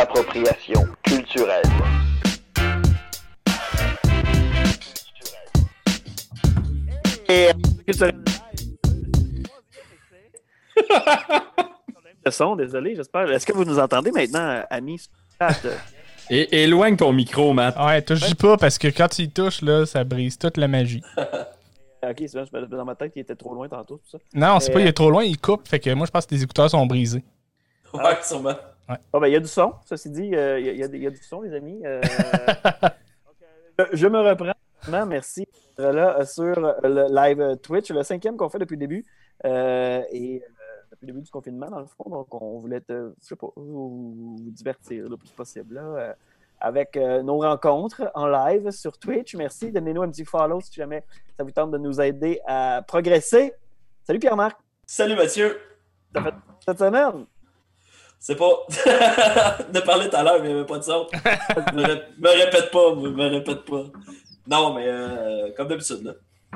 appropriation culturelle. Le son, désolé, j'espère. Est-ce que vous nous entendez maintenant, amis? Et éloigne ton micro, Matt. Ouais, touche pas parce que quand tu y touches, là, ça brise toute la magie. Ok, c'est bon, je me disais dans ma tête qu'il était trop loin tantôt, tout ça. Non, c'est pas il est trop loin, il coupe. Fait que moi, je pense que les écouteurs sont brisés. Ouais, sûrement. Ouais. Ah ben, il y a du son, ceci dit. Il y a du son, les amis. Je me reprends. Merci là, sur le live Twitch, le 5e qu'on fait depuis le début. Depuis le début du confinement, dans le fond. Donc, on voulait vous divertir le plus possible là, avec nos rencontres en live sur Twitch. Merci. Donnez-nous un petit follow si jamais ça vous tente de nous aider à progresser. Salut Pierre-Marc. Salut Mathieu. Ça fait cette semaine? C'est pas. De parler tout à l'heure, mais il n'y avait pas de son. Me répète pas. Non, mais comme d'habitude, là.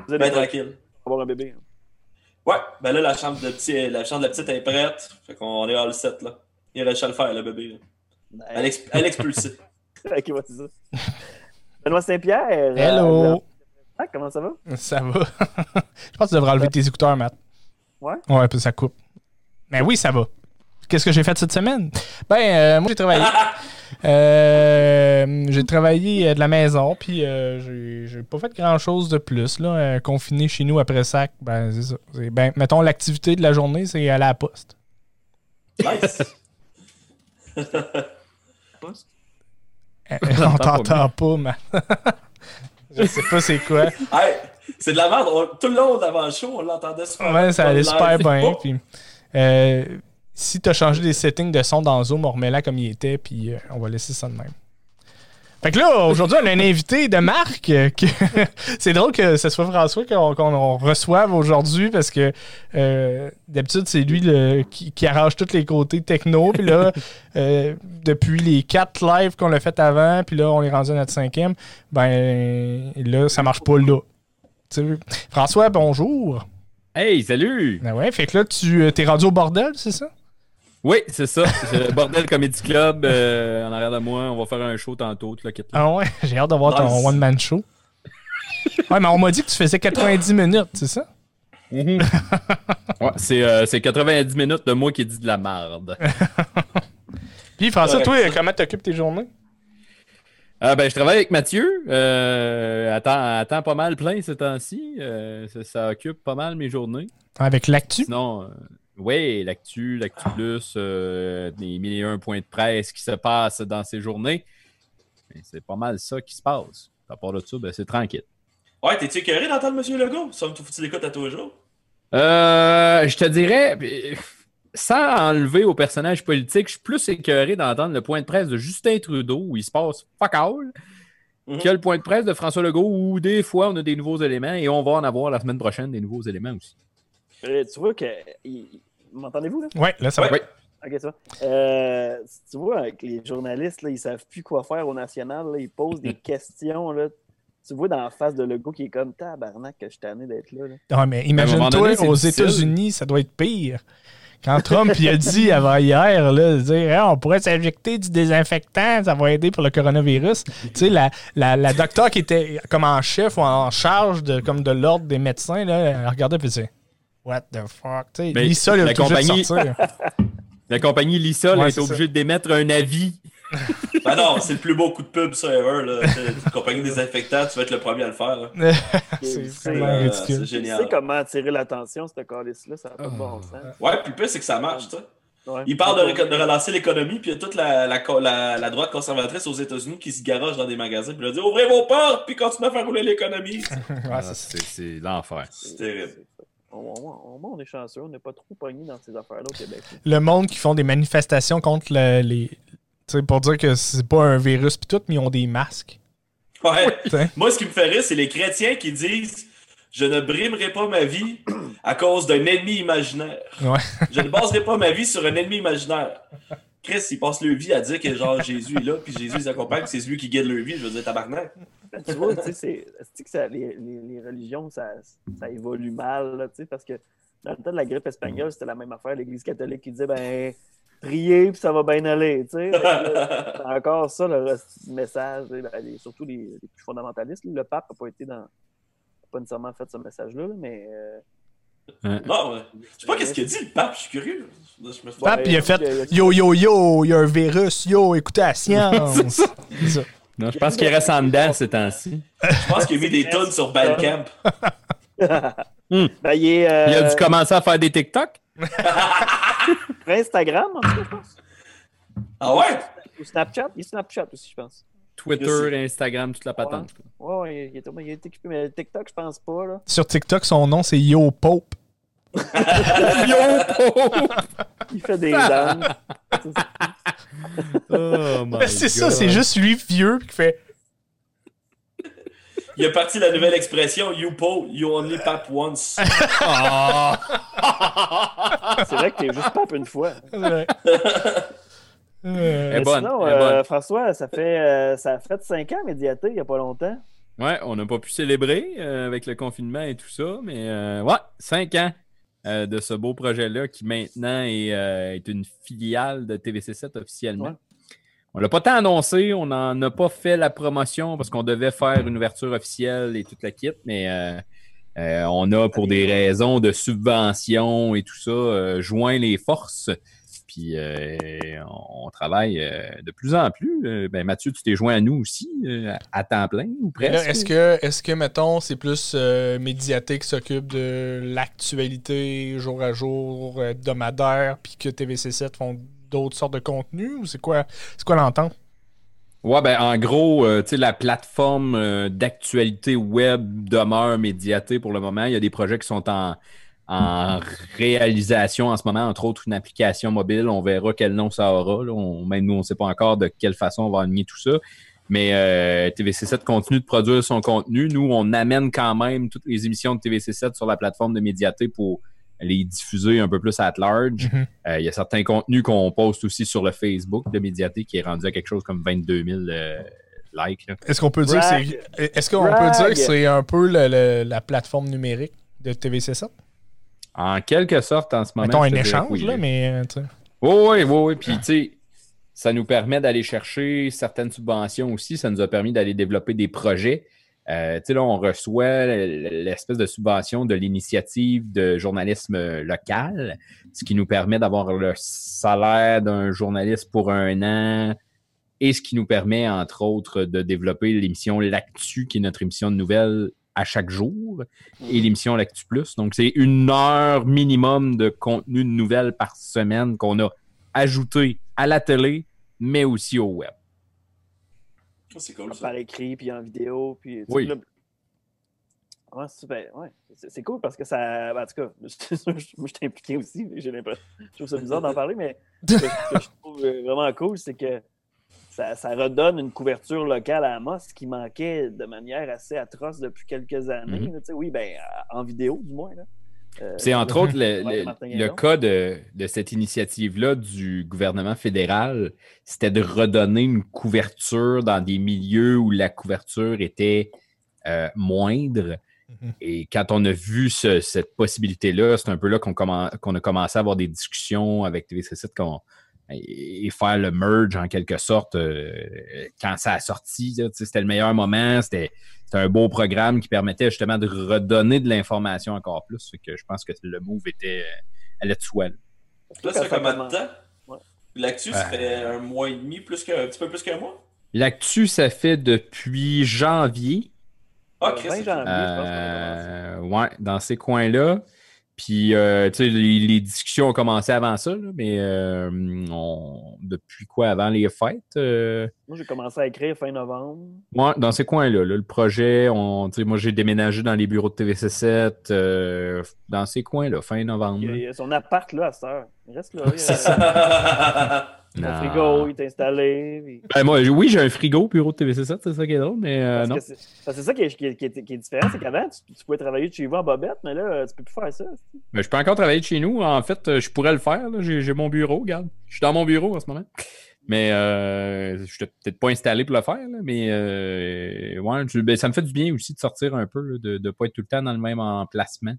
Vous allez tranquille. On va avoir un bébé. Hein. Ouais, ben là, la chambre de la petite est prête. Fait qu'on est all set, là. Il a réussi à le faire, le bébé. Là. Elle expulsée. Ok, moi, c'est ça. Benoît Saint-Pierre. Hello. Comment ça va? Ça va. Je pense que tu devrais enlever tes écouteurs, Matt. Ouais? Ouais, puis ça coupe. Mais oui, ça va. Qu'est-ce que j'ai fait cette semaine? Moi, j'ai travaillé. J'ai travaillé de la maison, puis j'ai pas fait grand-chose de plus. Là. Confiné chez nous après ça, c'est ça. Mettons, l'activité de la journée, c'est aller à la poste. Nice! Poste? On t'entend pas, man. Je sais pas c'est quoi. Hey, c'est de la merde. Tout le long d'avant le show, on l'entendait super bien. Ouais, ça allait super bien. Puis, si tu as changé les settings de son dans Zoom, on remet là comme il était, puis on va laisser ça de même. Fait que là, aujourd'hui, on a un invité de marque. C'est drôle que ce soit François qu'on reçoive aujourd'hui, parce que d'habitude, c'est lui qui arrange tous les côtés techno. Puis là, depuis les 4 lives qu'on a fait avant, puis là, on est rendu à notre 5e, là, ça marche pas là. T'sais, François, bonjour. Hey, salut! Ah ouais, fait que là, tu t'es rendu au bordel, c'est ça? Oui, c'est ça. C'est le Bordel Comedy Club en arrière de moi. On va faire un show tantôt. Là, ah ouais, j'ai hâte de voir ton one-man show. Ouais, mais on m'a dit que tu faisais 90 minutes, c'est ça? Mm-hmm. Ouais, c'est 90 minutes de moi qui dit de la merde. Puis François, toi, comment t'occupes tes journées? Je travaille avec Mathieu à temps pas mal plein ces temps-ci. Ça occupe pas mal mes journées. Avec l'actu? Sinon... Oui, l'actu plus, les 1001 points de presse qui se passent dans ces journées. Mais c'est pas mal ça qui se passe. À part de ça, c'est tranquille. Ouais, t'es-tu écœuré d'entendre M. Legault? Ça me fout-tu l'écoute à tous les jours? Je te dirais, sans enlever au personnage politique, je suis plus écœuré d'entendre le point de presse de Justin Trudeau où il se passe fuck all, que le point de presse de François Legault où des fois on a des nouveaux éléments et on va en avoir la semaine prochaine des nouveaux éléments aussi. Tu vois que... M'entendez-vous, là? Oui, là, ça va. OK, ça va. Tu vois, les journalistes, là, ils savent plus quoi faire au national. Là, ils posent des questions, là. Tu vois dans la face de Legault qui est comme « Tabarnak, que je suis tanné d'être là. » Non, mais imagine-toi, aux États-Unis, ça doit être pire. Quand Trump il a dit avant-hier, là, dire, hey, on pourrait s'injecter du désinfectant, ça va aider pour le coronavirus. Tu sais, la docteur qui était comme en chef ou en charge de l'ordre des médecins, là, elle regardait, puis c'est... What the fuck? Lysol est obligée de sortir. La compagnie Lysol est obligée d'émettre un avis. Ben non, c'est le plus beau coup de pub, ça, ever. Là. La compagnie désinfectante, tu vas être le premier à le faire. C'est ridicule. C'est génial. Tu sais comment attirer l'attention, cette calice-là, ça n'a pas de bon sens. Ouais, puis le plus, c'est que ça marche, tu sais. Ouais. Il parle de relancer l'économie, puis il y a toute la droite conservatrice aux États-Unis qui se garoche dans des magasins, puis il a dit ouvrez vos portes, puis continuez à faire rouler l'économie. Ouais, c'est l'enfer. C'est terrible. On est chanceux, on n'est pas trop pogné dans ces affaires-là au Québec. Le monde qui font des manifestations contre les. Tu sais, pour dire que c'est pas un virus pis tout, mais ils ont des masques. Ouais. Putain. Moi, ce qui me fait rire, c'est les chrétiens qui disent je ne brimerai pas ma vie à cause d'un ennemi imaginaire. Ouais. Je ne baserai pas ma vie sur un ennemi imaginaire. Chris, il passe leur vie à dire que genre Jésus est là, puis Jésus les accompagne, c'est lui qui guide leur vie, je veux dire tabarnak. Tu vois, tu sais, c'est que ça, les religions, ça évolue mal, là, tu sais, parce que dans le temps de la grippe espagnole, c'était la même affaire. L'Église catholique qui disait, prier, puis ça va bien aller, tu sais. C'est encore ça, le message, surtout les plus fondamentalistes. Le pape n'a pas été dans... pas nécessairement fait ce message-là, mais... Non, je sais pas qu'est-ce qu'il a dit, le pape, je suis curieux. Le pape, il a fait « Yo, yo, yo, il y a un virus, yo, écoutez la science! » Non, je pense qu'il reste en dedans ces temps-ci. Je pense qu'il a mis des tonnes sur Bandcamp. Il a dû commencer à faire des TikTok. Instagram, en tout cas, je pense. Ah ouais? Ou Snapchat. Il est Snapchat aussi, je pense. Twitter, Instagram, toute la patente. Ouais, ouais, il est occupé, mais TikTok, je pense pas. Là. Sur TikTok, son nom, c'est Yo Pope. Yo Pope! Il fait des danses. Oh my God. C'est ça, c'est juste lui vieux qui fait. Il a parti la nouvelle expression You Pope, you only pap once. Oh. C'est vrai que t'es juste pape une fois. C'est vrai. Mais bonne, sinon, bonne. François, ça fait 5 ans Médiaté, il n'y a pas longtemps. Ouais, on n'a pas pu célébrer avec le confinement et tout ça, mais ouais, 5 ans de ce beau projet-là qui maintenant est une filiale de TVC7 officiellement. Ouais. On l'a pas tant annoncé, on n'en a pas fait la promotion parce qu'on devait faire une ouverture officielle et toute la kit, mais on a, pour des raisons de subvention et tout ça, joint les forces. Puis on travaille de plus en plus. Mathieu, tu t'es joint à nous aussi, à temps plein ou presque. Est-ce que mettons, c'est plus Médiaté qui s'occupe de l'actualité jour à jour, hebdomadaire, puis que TVC7 font d'autres sortes de contenus, ou c'est quoi l'entente? Ouais, en gros, tu sais, la plateforme d'actualité web demeure Médiaté pour le moment. Il y a des projets qui sont en réalisation en ce moment, entre autres une application mobile. On verra quel nom ça aura. Là. Même nous, on ne sait pas encore de quelle façon on va aligner tout ça. Mais TVC7 continue de produire son contenu. Nous, on amène quand même toutes les émissions de TVC7 sur la plateforme de Médiaté pour les diffuser un peu plus at large. Mm-hmm. Y a certains contenus qu'on poste aussi sur le Facebook de Médiaté qui est rendu à quelque chose comme 22 000 likes. Là. Est-ce qu'on peut dire que c'est un peu la plateforme numérique de TVC7? En quelque sorte, en ce moment. Mettons un échange, oui, là, mais... Oui. Puis, tu sais, ça nous permet d'aller chercher certaines subventions aussi. Ça nous a permis d'aller développer des projets. Tu sais, là, on reçoit l'espèce de subvention de l'initiative de journalisme local, ce qui nous permet d'avoir le salaire d'un journaliste pour un an et ce qui nous permet, entre autres, de développer l'émission L'Actu, qui est notre émission de nouvelles à chaque jour, et l'émission L'Actu Plus. Donc, c'est 1 heure minimum de contenu de nouvelles par semaine qu'on a ajouté à la télé, mais aussi au web. C'est cool, ça. Par écrit, puis en vidéo, puis... Oui. Ouais, super, ouais. C'est cool parce que ça... En tout cas, moi, je suis impliqué aussi, j'ai l'impression... Je trouve ça bizarre d'en parler, mais ce que je trouve vraiment cool, c'est que ça redonne une couverture locale à Amos qui manquait de manière assez atroce depuis quelques années. Mm-hmm. Là, oui, en vidéo, du moins. Là. C'est entre autres le cas de cette initiative-là du gouvernement fédéral. C'était de redonner une couverture dans des milieux où la couverture était moindre. Mm-hmm. Et quand on a vu cette possibilité-là, c'est un peu là qu'on a commencé à avoir des discussions avec TVC7 et faire le merge en quelque sorte quand ça a sorti. Là, c'était le meilleur moment. C'était un beau programme qui permettait justement de redonner de l'information encore plus. Fait que je pense que le move allait de soi. Là, ça fait combien de temps? Ouais. L'actu, ça fait un mois et demi, un petit peu plus qu'un mois? L'actu, ça fait depuis janvier. Ah, Chris, c'est janvier, je pense. Ouais, dans ces coins-là. Puis, tu sais, les discussions ont commencé avant ça, là, mais depuis quoi? Avant les fêtes? Moi, j'ai commencé à écrire fin novembre. Ouais, dans ces coins-là. Là, le projet, moi, j'ai déménagé dans les bureaux de TVC7, dans ces coins-là, fin novembre. Il y a son appart, là, à cette heure. Il reste là. C'est ça. Mon frigo, il est installé. Puis... moi, j'ai un frigo bureau de TVC7, c'est ça qui est drôle, mais non. C'est ça qui est différent, c'est qu'avant, tu pouvais travailler de chez vous en bobette, mais là, tu peux plus faire ça. Mais je peux encore travailler de chez nous. En fait, je pourrais le faire. Là. J'ai mon bureau, regarde. Je suis dans mon bureau en ce moment. Mais je suis peut-être pas installé pour le faire, là, mais ouais, ça me fait du bien aussi de sortir un peu, là, de ne pas être tout le temps dans le même emplacement.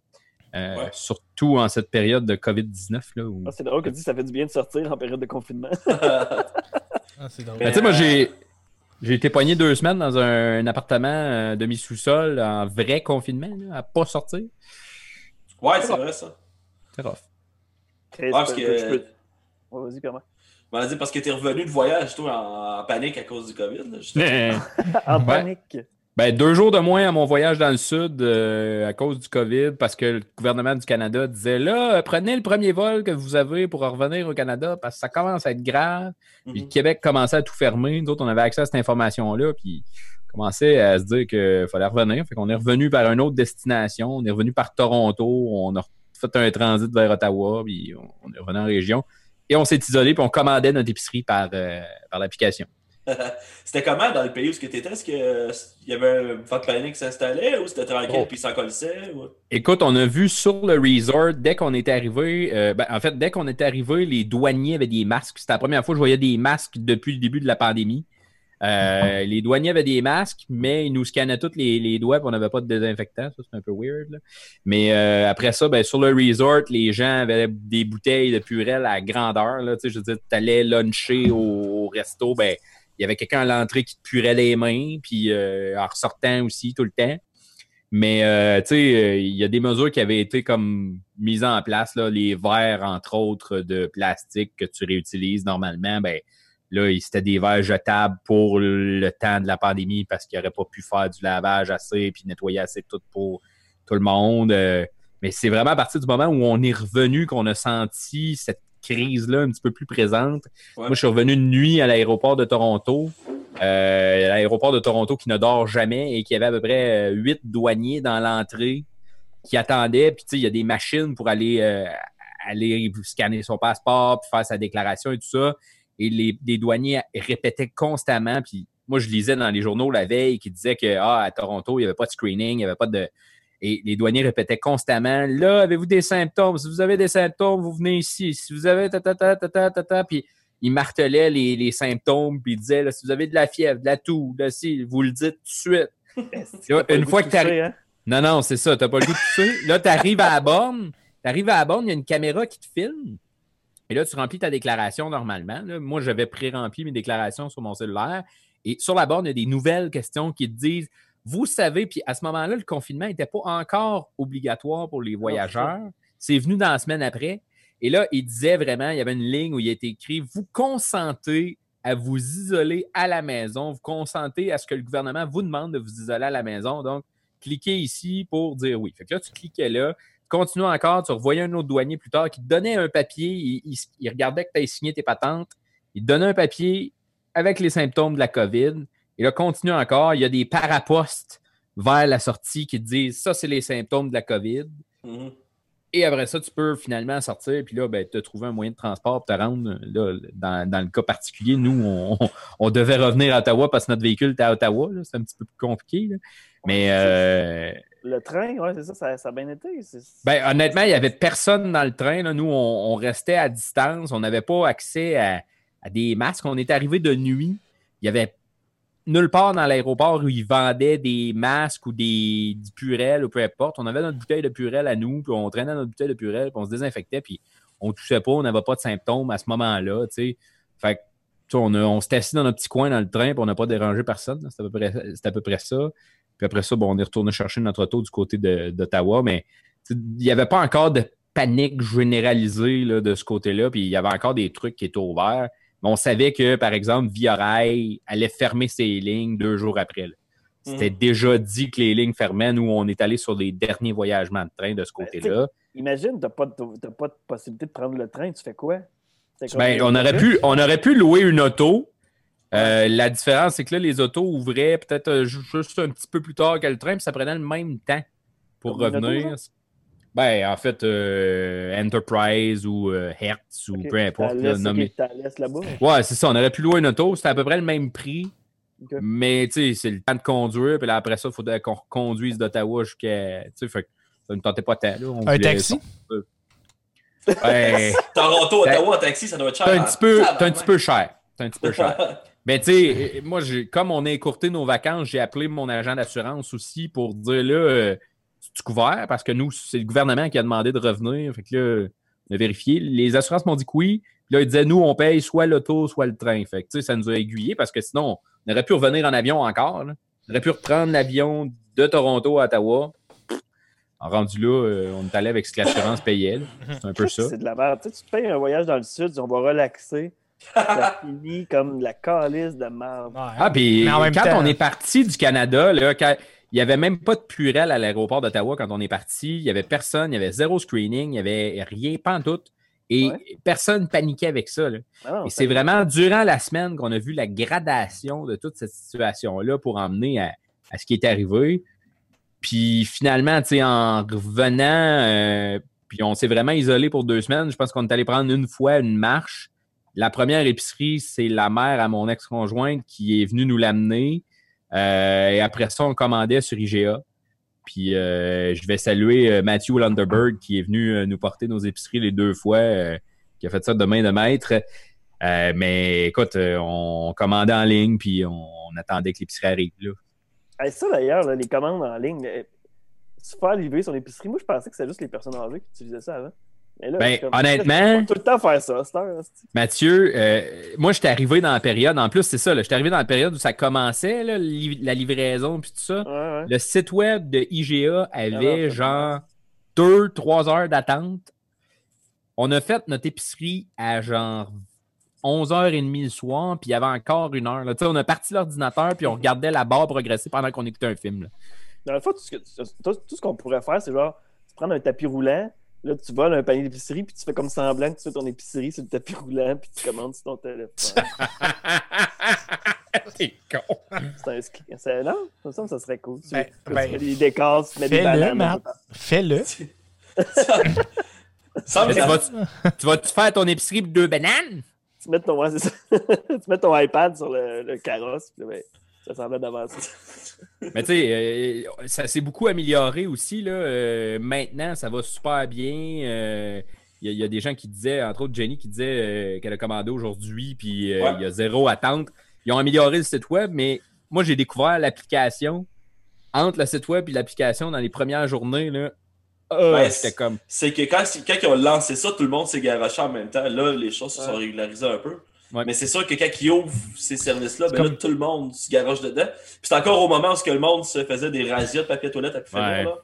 surtout en cette période de COVID-19. Où... Ah, c'est drôle que tu dis ça fait du bien de sortir en période de confinement. C'est drôle. Ben, moi, j'ai été poigné 2 semaines dans un appartement demi-sous-sol en vrai confinement, là, à pas sortir. Ouais, c'est vrai, ça. C'est rough. Ouais, parce que... Ouais, vas-y, Pierre-Marc. Vas-y, parce que t'es revenu de voyage, toi, en panique à cause du COVID. Là, en panique. Ben, 2 jours de moins à mon voyage dans le sud à cause du COVID, parce que le gouvernement du Canada disait là, prenez le premier vol que vous avez pour revenir au Canada, parce que ça commence à être grave. Mm-hmm. Puis le Québec commençait à tout fermer. Nous autres, on avait accès à cette information-là, puis on commençait à se dire qu'il fallait revenir. Fait qu'on est revenu par une autre destination. On est revenu par Toronto. On a fait un transit vers Ottawa, puis on est revenu en région. Et on s'est isolé, puis on commandait notre épicerie par l'application. C'était comment dans le pays où tu étais? Est-ce qu'il y avait une forte panique qui s'installait ou c'était tranquille puis ça collissait? Ou... Écoute, on a vu sur le resort, dès qu'on était arrivé, dès qu'on était arrivé, les douaniers avaient des masques. C'était la première fois que je voyais des masques depuis le début de la pandémie. Les douaniers avaient des masques, mais ils nous scannaient tous les doigts et on n'avait pas de désinfectant. Ça, c'est un peu weird. Là. Mais après ça, ben, sur le resort, les gens avaient des bouteilles de Purel à grandeur. Là. Je veux dire, tu allais luncher au resto, ben il y avait quelqu'un à l'entrée qui te purait les mains, puis en ressortant aussi tout le temps. Mais, tu sais, il y a des mesures qui avaient été comme mises en place, là, les verres, entre autres, de plastique que tu réutilises normalement. Ben là, c'était des verres jetables pour le temps de la pandémie parce qu'ils n'auraient pas pu faire du lavage assez puis nettoyer assez tout pour tout le monde. Mais c'est vraiment à partir du moment où on est revenu qu'on a senti cette crise-là un petit peu plus présente. Ouais. Moi, je suis revenu une nuit à l'aéroport de Toronto. L'aéroport de Toronto qui ne dort jamais et qui avait à peu près 8 douaniers dans l'entrée qui attendaient. Puis, tu sais, il y a des machines pour aller scanner son passeport puis faire sa déclaration et tout ça. Et les douaniers répétaient constamment. Puis, moi, je lisais dans les journaux la veille qui disait que à Toronto, il n'y avait pas de screening, il n'y avait pas de... Et les douaniers répétaient constamment « Là, avez-vous des symptômes? Si vous avez des symptômes, vous venez ici. Si vous avez ta-ta-ta-ta-ta-ta-ta. » Puis ils martelaient les symptômes, puis ils disaient « Si vous avez de la fièvre, de la toux, de si, vous le dites tout de suite. » Une fois que tu arrives... Hein? Non, c'est ça, t'as pas le goût de pousser. Là, t'arrives à la borne, il y a une caméra qui te filme. Et là, tu remplis ta déclaration normalement. Là, moi, j'avais pré-rempli mes déclarations sur mon cellulaire. Et sur la borne, il y a des nouvelles questions qui te disent « Vous savez, puis à ce moment-là, le confinement n'était pas encore obligatoire pour les voyageurs. C'est venu dans la semaine après. Et là, il disait vraiment, il y avait une ligne où il était écrit « Vous consentez à vous isoler à la maison. Vous consentez à ce que le gouvernement vous demande de vous isoler à la maison. Donc, cliquez ici pour dire oui. » Fait que là, tu cliquais là. Continuant encore, tu revoyais un autre douanier plus tard qui te donnait un papier. Il regardait que tu avais signé tes patentes. Il te donnait un papier avec les symptômes de la COVID. Et là, continue encore, il y a des parapostes vers la sortie qui te disent « Ça, c'est les symptômes de la COVID. Mm-hmm. » Et après ça, tu peux finalement sortir. Puis là, ben, tu as trouvé un moyen de transport pour te rendre. Là, dans le cas particulier, nous, on devait revenir à Ottawa parce que notre véhicule était à Ottawa. Là. C'est un petit peu plus compliqué. Là. Mais... Le train, oui, c'est ça a bien été. Ben, honnêtement, il n'y avait personne dans le train. Là. Nous, on restait à distance. On n'avait pas accès à des masques. On est arrivé de nuit. Il y avait nulle part dans l'aéroport où ils vendaient des masques ou du Purel ou peu importe. On avait notre bouteille de Purel à nous, puis on traînait notre bouteille de Purel, puis on se désinfectait, puis on touchait pas, on n'avait pas de symptômes à ce moment-là, tu sais. Fait que, on s'était assis dans notre petit coin dans le train, puis on n'a pas dérangé personne. Là. C'était à peu près ça. Puis après ça, on est retourné chercher notre auto du côté d'Ottawa, mais il n'y avait pas encore de panique généralisée là, de ce côté-là, puis il y avait encore des trucs qui étaient ouverts. On savait que, par exemple, Via Rail allait fermer ses lignes 2 jours après. Là. C'était déjà dit que les lignes fermaient. Nous, on est allé sur les derniers voyagements de train de ce côté-là. Imagine, t'as pas de possibilité de prendre le train. Tu fais quoi? Ben, on aurait pu louer une auto. La différence, c'est que là, les autos ouvraient peut-être juste un petit peu plus tard que le train, puis ça prenait le même temps pour revenir. Ben, en fait, Enterprise ou Hertz ou peu importe. Là-bas. Ouais, c'est ça. On aurait pu louer une auto. C'était à peu près le même prix. Okay. Mais, tu sais, c'est le temps de conduire. Puis là, après ça, il faudrait qu'on reconduise d'Ottawa jusqu'à... Tu sais, fait ça ne tentait pas tant. Un taxi? Ouais. Toronto, Ottawa, un taxi, ça doit être cher. C'est un petit peu cher. Mais tu sais, moi, comme on a écourté nos vacances, j'ai appelé mon agent d'assurance aussi pour dire là... c'est couvert parce que nous, c'est le gouvernement qui a demandé de revenir. Fait que là, on a vérifié. Les assurances m'ont dit que oui. Puis là, ils disaient, nous, on paye soit l'auto, soit le train. Fait que, tu sais, ça nous a aiguillés parce que sinon, on aurait pu revenir en avion encore. Là. On aurait pu reprendre l'avion de Toronto à Ottawa. En rendu là, on est allé avec ce que l'assurance payait. Là. C'est un peu ça. C'est de la merde. Tu sais, tu payes un voyage dans le sud, on va relaxer. Ça finit comme de la calisse de merde. Ah, puis quand on est parti du Canada, là, quand... il n'y avait même pas de purel à l'aéroport d'Ottawa quand on est parti. Il n'y avait personne, il y avait zéro screening, il n'y avait rien, pas en tout. Et personne paniquait avec ça. Là. Non, et c'est vraiment durant la semaine qu'on a vu la gradation de toute cette situation-là pour emmener à ce qui est arrivé. Puis finalement, tu sais, en revenant, puis on s'est vraiment isolé pour 2 semaines. Je pense qu'on est allé prendre une fois une marche. La première épicerie, c'est la mère à mon ex-conjointe qui est venue nous l'amener. Et après ça, on commandait sur IGA. Puis je vais saluer Mathieu Lunderberg qui est venu nous porter nos épiceries les 2 fois, qui a fait ça de main de maître. Mais écoute, on commandait en ligne, puis on attendait que l'épicerie arrive. Là. Ah, ça d'ailleurs, là, les commandes en ligne, se faire livrer son épicerie, moi je pensais que c'était juste les personnes âgées qui utilisaient ça avant. Mais là, ben, honnêtement, tout le temps faire ça. Mathieu, moi, j'étais arrivé dans la période, en plus, c'est ça, là, j'étais arrivé dans la période où ça commençait, là, la livraison puis tout ça. Ouais, ouais. Le site web de IGA avait 2-3 heures d'attente. On a fait notre épicerie à genre 11h30 le soir, puis il y avait encore 1 heure. Là. On a parti l'ordinateur, puis on regardait la barre progresser pendant qu'on écoutait un film. Là. Dans le fond, tout ce qu'on pourrait faire, c'est genre, tu prends un tapis roulant. Là, tu voles un panier d'épicerie, puis tu fais comme semblant que tu fais ton épicerie sur le tapis roulant, puis tu commandes sur ton téléphone. T'es con! C'est non? Comme ça, ça serait cool. Tu fais des décors, tu mets des bananes. Fais-le. Tu vas-tu faire ton épicerie pour 2 bananes? Tu mets ton, c'est ça. Tu mets ton iPad sur le carrosse, puis ben... Ça semblait d'avancer. Mais tu sais, ça s'est beaucoup amélioré aussi. Là. Maintenant, ça va super bien. Il y a des gens qui disaient, entre autres Jenny, qui disait qu'elle a commandé aujourd'hui, puis il y a 0 attente. Ils ont amélioré le site web, mais moi, j'ai découvert l'application. Entre le site web et l'application, dans les premières journées, là, c'était comme... C'est que quand ils ont lancé ça, tout le monde s'est garoché en même temps. Là, les choses se sont régularisées un peu. Ouais. Mais c'est sûr que quand ils ouvrent ces services-là, ben là, tout le monde se garoche dedans. Puis c'est encore au moment où que le monde se faisait des razzias de papier toilette à plus finir.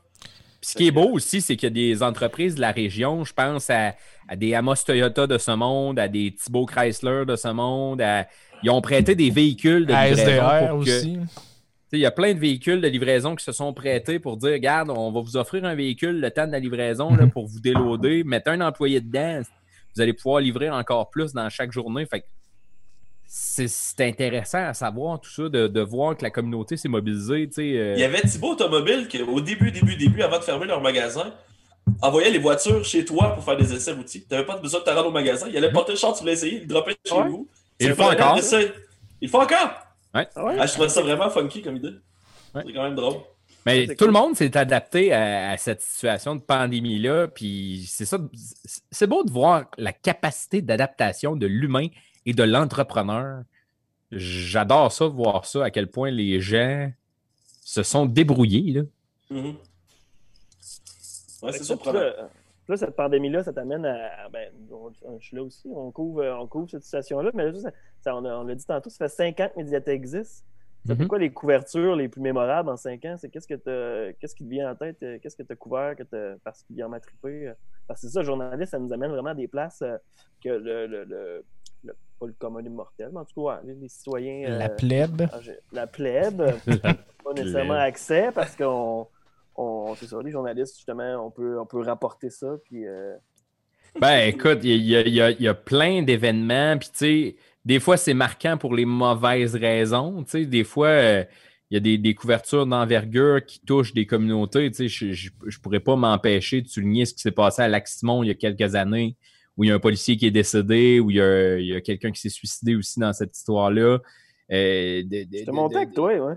Ce qui est beau aussi, c'est qu'il y a des entreprises de la région, je pense à des Amos Toyota de ce monde, à des Thibault Chrysler de ce monde, ils ont prêté des véhicules de livraison. À SDR aussi. Il y a plein de véhicules de livraison qui se sont prêtés pour dire, regarde, on va vous offrir un véhicule le temps de la livraison là, pour vous déloader, mettez un employé dedans. Vous allez pouvoir livrer encore plus dans chaque journée. Fait que c'est intéressant à savoir tout ça, de voir que la communauté s'est mobilisée. Il y avait Thibault Automobile qui, au début, avant de fermer leur magasin, envoyait les voitures chez toi pour faire des essais routiers. Tu n'avais pas besoin de te rendre au magasin. Il allait porter le char, tu voulais essayer, il le droppait chez vous. Et le font encore. Il le font encore. Ouais. Ah, je trouvais ça vraiment funky comme idée. Ouais. C'est quand même drôle. Mais tout le monde s'est adapté à cette situation de pandémie-là, puis c'est ça, c'est beau de voir la capacité d'adaptation de l'humain et de l'entrepreneur. J'adore ça, voir ça, à quel point les gens se sont débrouillés. Là. Mm-hmm. Ouais, c'est ça, là, cette pandémie-là, ça t'amène à... Ben, je suis là aussi, on couvre cette situation-là, mais là, on l'a dit tantôt, ça fait 5 ans que Médiaté existe. C'est pourquoi les couvertures les plus mémorables en 5 ans, c'est qu'est-ce qui te vient en tête, qu'est-ce que tu as couvert, parce qu'il vient m'a trippé. Parce que c'est ça, journaliste, ça nous amène vraiment à des places que le pas le commun des mortels, mais en tout cas, les citoyens. La plèbe. La plèbe. Pas nécessairement accès parce qu'on. C'est ça, les journalistes, justement, on peut rapporter ça. Puis, Ben, écoute, il y a plein d'événements, puis tu sais. Des fois, c'est marquant pour les mauvaises raisons. T'sais, des fois, il y a des couvertures d'envergure qui touchent des communautés. Je ne pourrais pas m'empêcher de souligner ce qui s'est passé à Lac-Simon il y a quelques années, où il y a un policier qui est décédé, où il y a quelqu'un qui s'est suicidé aussi dans cette histoire-là. Je te montais avec toi, oui.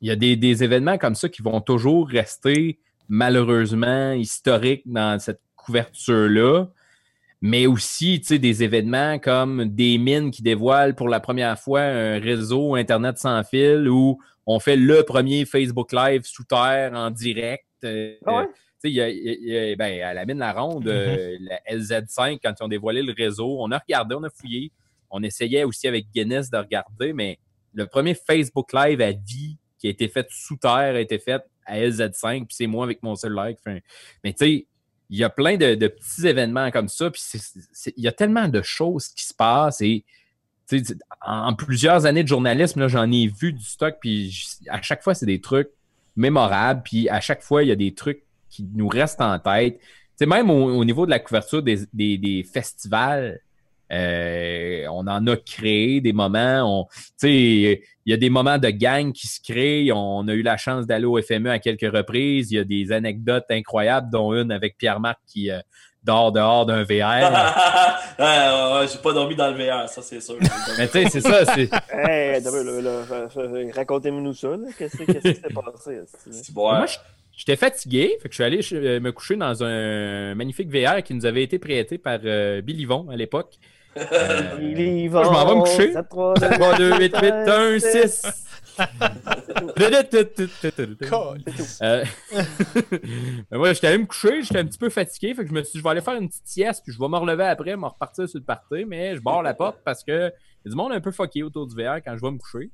Il y a des événements comme ça qui vont toujours rester, malheureusement, historiques dans cette couverture-là. Mais aussi, tu sais, des événements comme des mines qui dévoilent pour la première fois un réseau Internet sans fil où on fait le premier Facebook Live sous terre en direct. À la mine la ronde, la LZ5, quand ils ont dévoilé le réseau, on a regardé, on a fouillé. On essayait aussi avec Guinness de regarder, mais le premier Facebook Live à vie qui a été fait sous terre a été fait à LZ5, puis c'est moi avec mon cellulaire. Enfin, mais tu sais, il y a plein de petits événements comme ça, puis il y a tellement de choses qui se passent. Et en plusieurs années de journalisme, là, j'en ai vu du stock, puis à chaque fois, c'est des trucs mémorables, puis à chaque fois, il y a des trucs qui nous restent en tête. T'sais, même au niveau de la couverture des festivals, on en a créé des moments. Il y a des moments de gang qui se créent. On a eu la chance d'aller au FME à quelques reprises. Il y a des anecdotes incroyables, dont une avec Pierre-Marc qui dort dehors d'un VR. J'ai pas dormi dans le VR, ça c'est sûr. Mais tu sais, c'est ça. Racontez-nous ça. Qu'est-ce qui s'est passé? Moi, j'étais fatigué, fait que je suis allé me coucher dans un magnifique VR qui nous avait été prêté par Billy Von à l'époque. Yvon, je m'en vais me coucher. 7, 3, 2, 8, 8, 1, 6. Moi, j'étais allé me coucher, j'étais un petit peu fatigué, fait que je me suis dit, je vais aller faire une petite sieste, puis je vais me relever après, me repartir sur le party, mais je barre la porte parce que y a du monde un peu fucké autour du VR quand je vais me coucher.